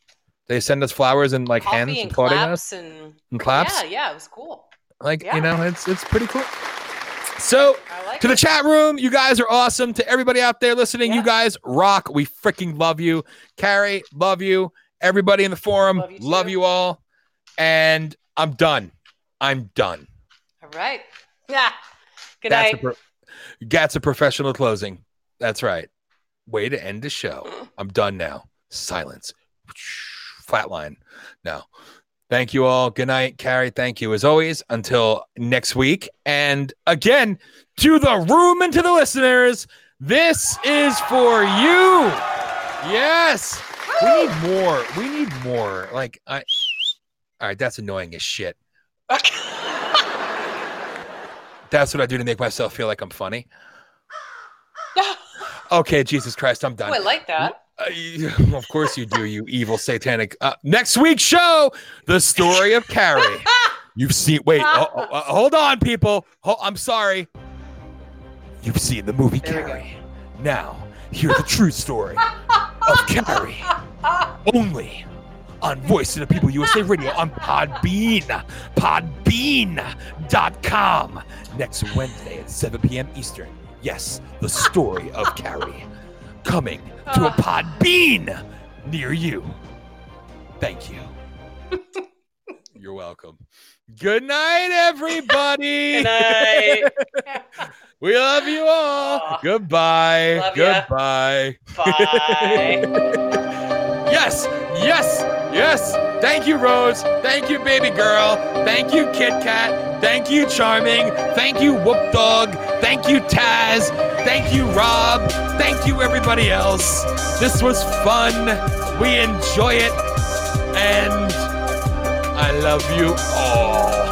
They send us flowers and hands and applauding us and claps. Yeah, it was cool. It's pretty cool. So to the chat room, you guys are awesome. To everybody out there listening, you guys rock. We freaking love you. Carrie, love you. Everybody in the forum, love you all. And I'm done. All right. Yeah. Good night. That's a professional closing. That's right. Way to end the show. I'm done now. Silence. Flatline. No. Thank you all. Good night, Carrie. Thank you as always. Until next week. And again, to the room and to the listeners, this is for you. Yes. We need more. All right, that's annoying as shit. That's what I do to make myself feel like I'm funny. Okay, Jesus Christ, I'm done. Oh, I like that. Of course you do, you evil satanic. Next week's show, the story of Carrie. You've seen. Wait, hold on, people. I'm sorry. You've seen the movie Carrie. Now, hear the true story of Carrie. Only on Voice of the People USA Radio on Podbean. Podbean.com. Next Wednesday at 7 p.m. Eastern. Yes, the story of Carrie. Coming to a Podbean near you. Thank you. You're welcome. Good night, everybody. Good night. We love you all. Aww. Goodbye. Love goodbye. Ya. Bye. Yes, yes, yes. Thank you, Rose. Thank you, baby girl. Thank you, Kit Kat. Thank you, Charming. Thank you, Whoop Dog. Thank you, Taz. Thank you, Rob. Thank you, everybody else. This was fun. We enjoy it. And I love you all.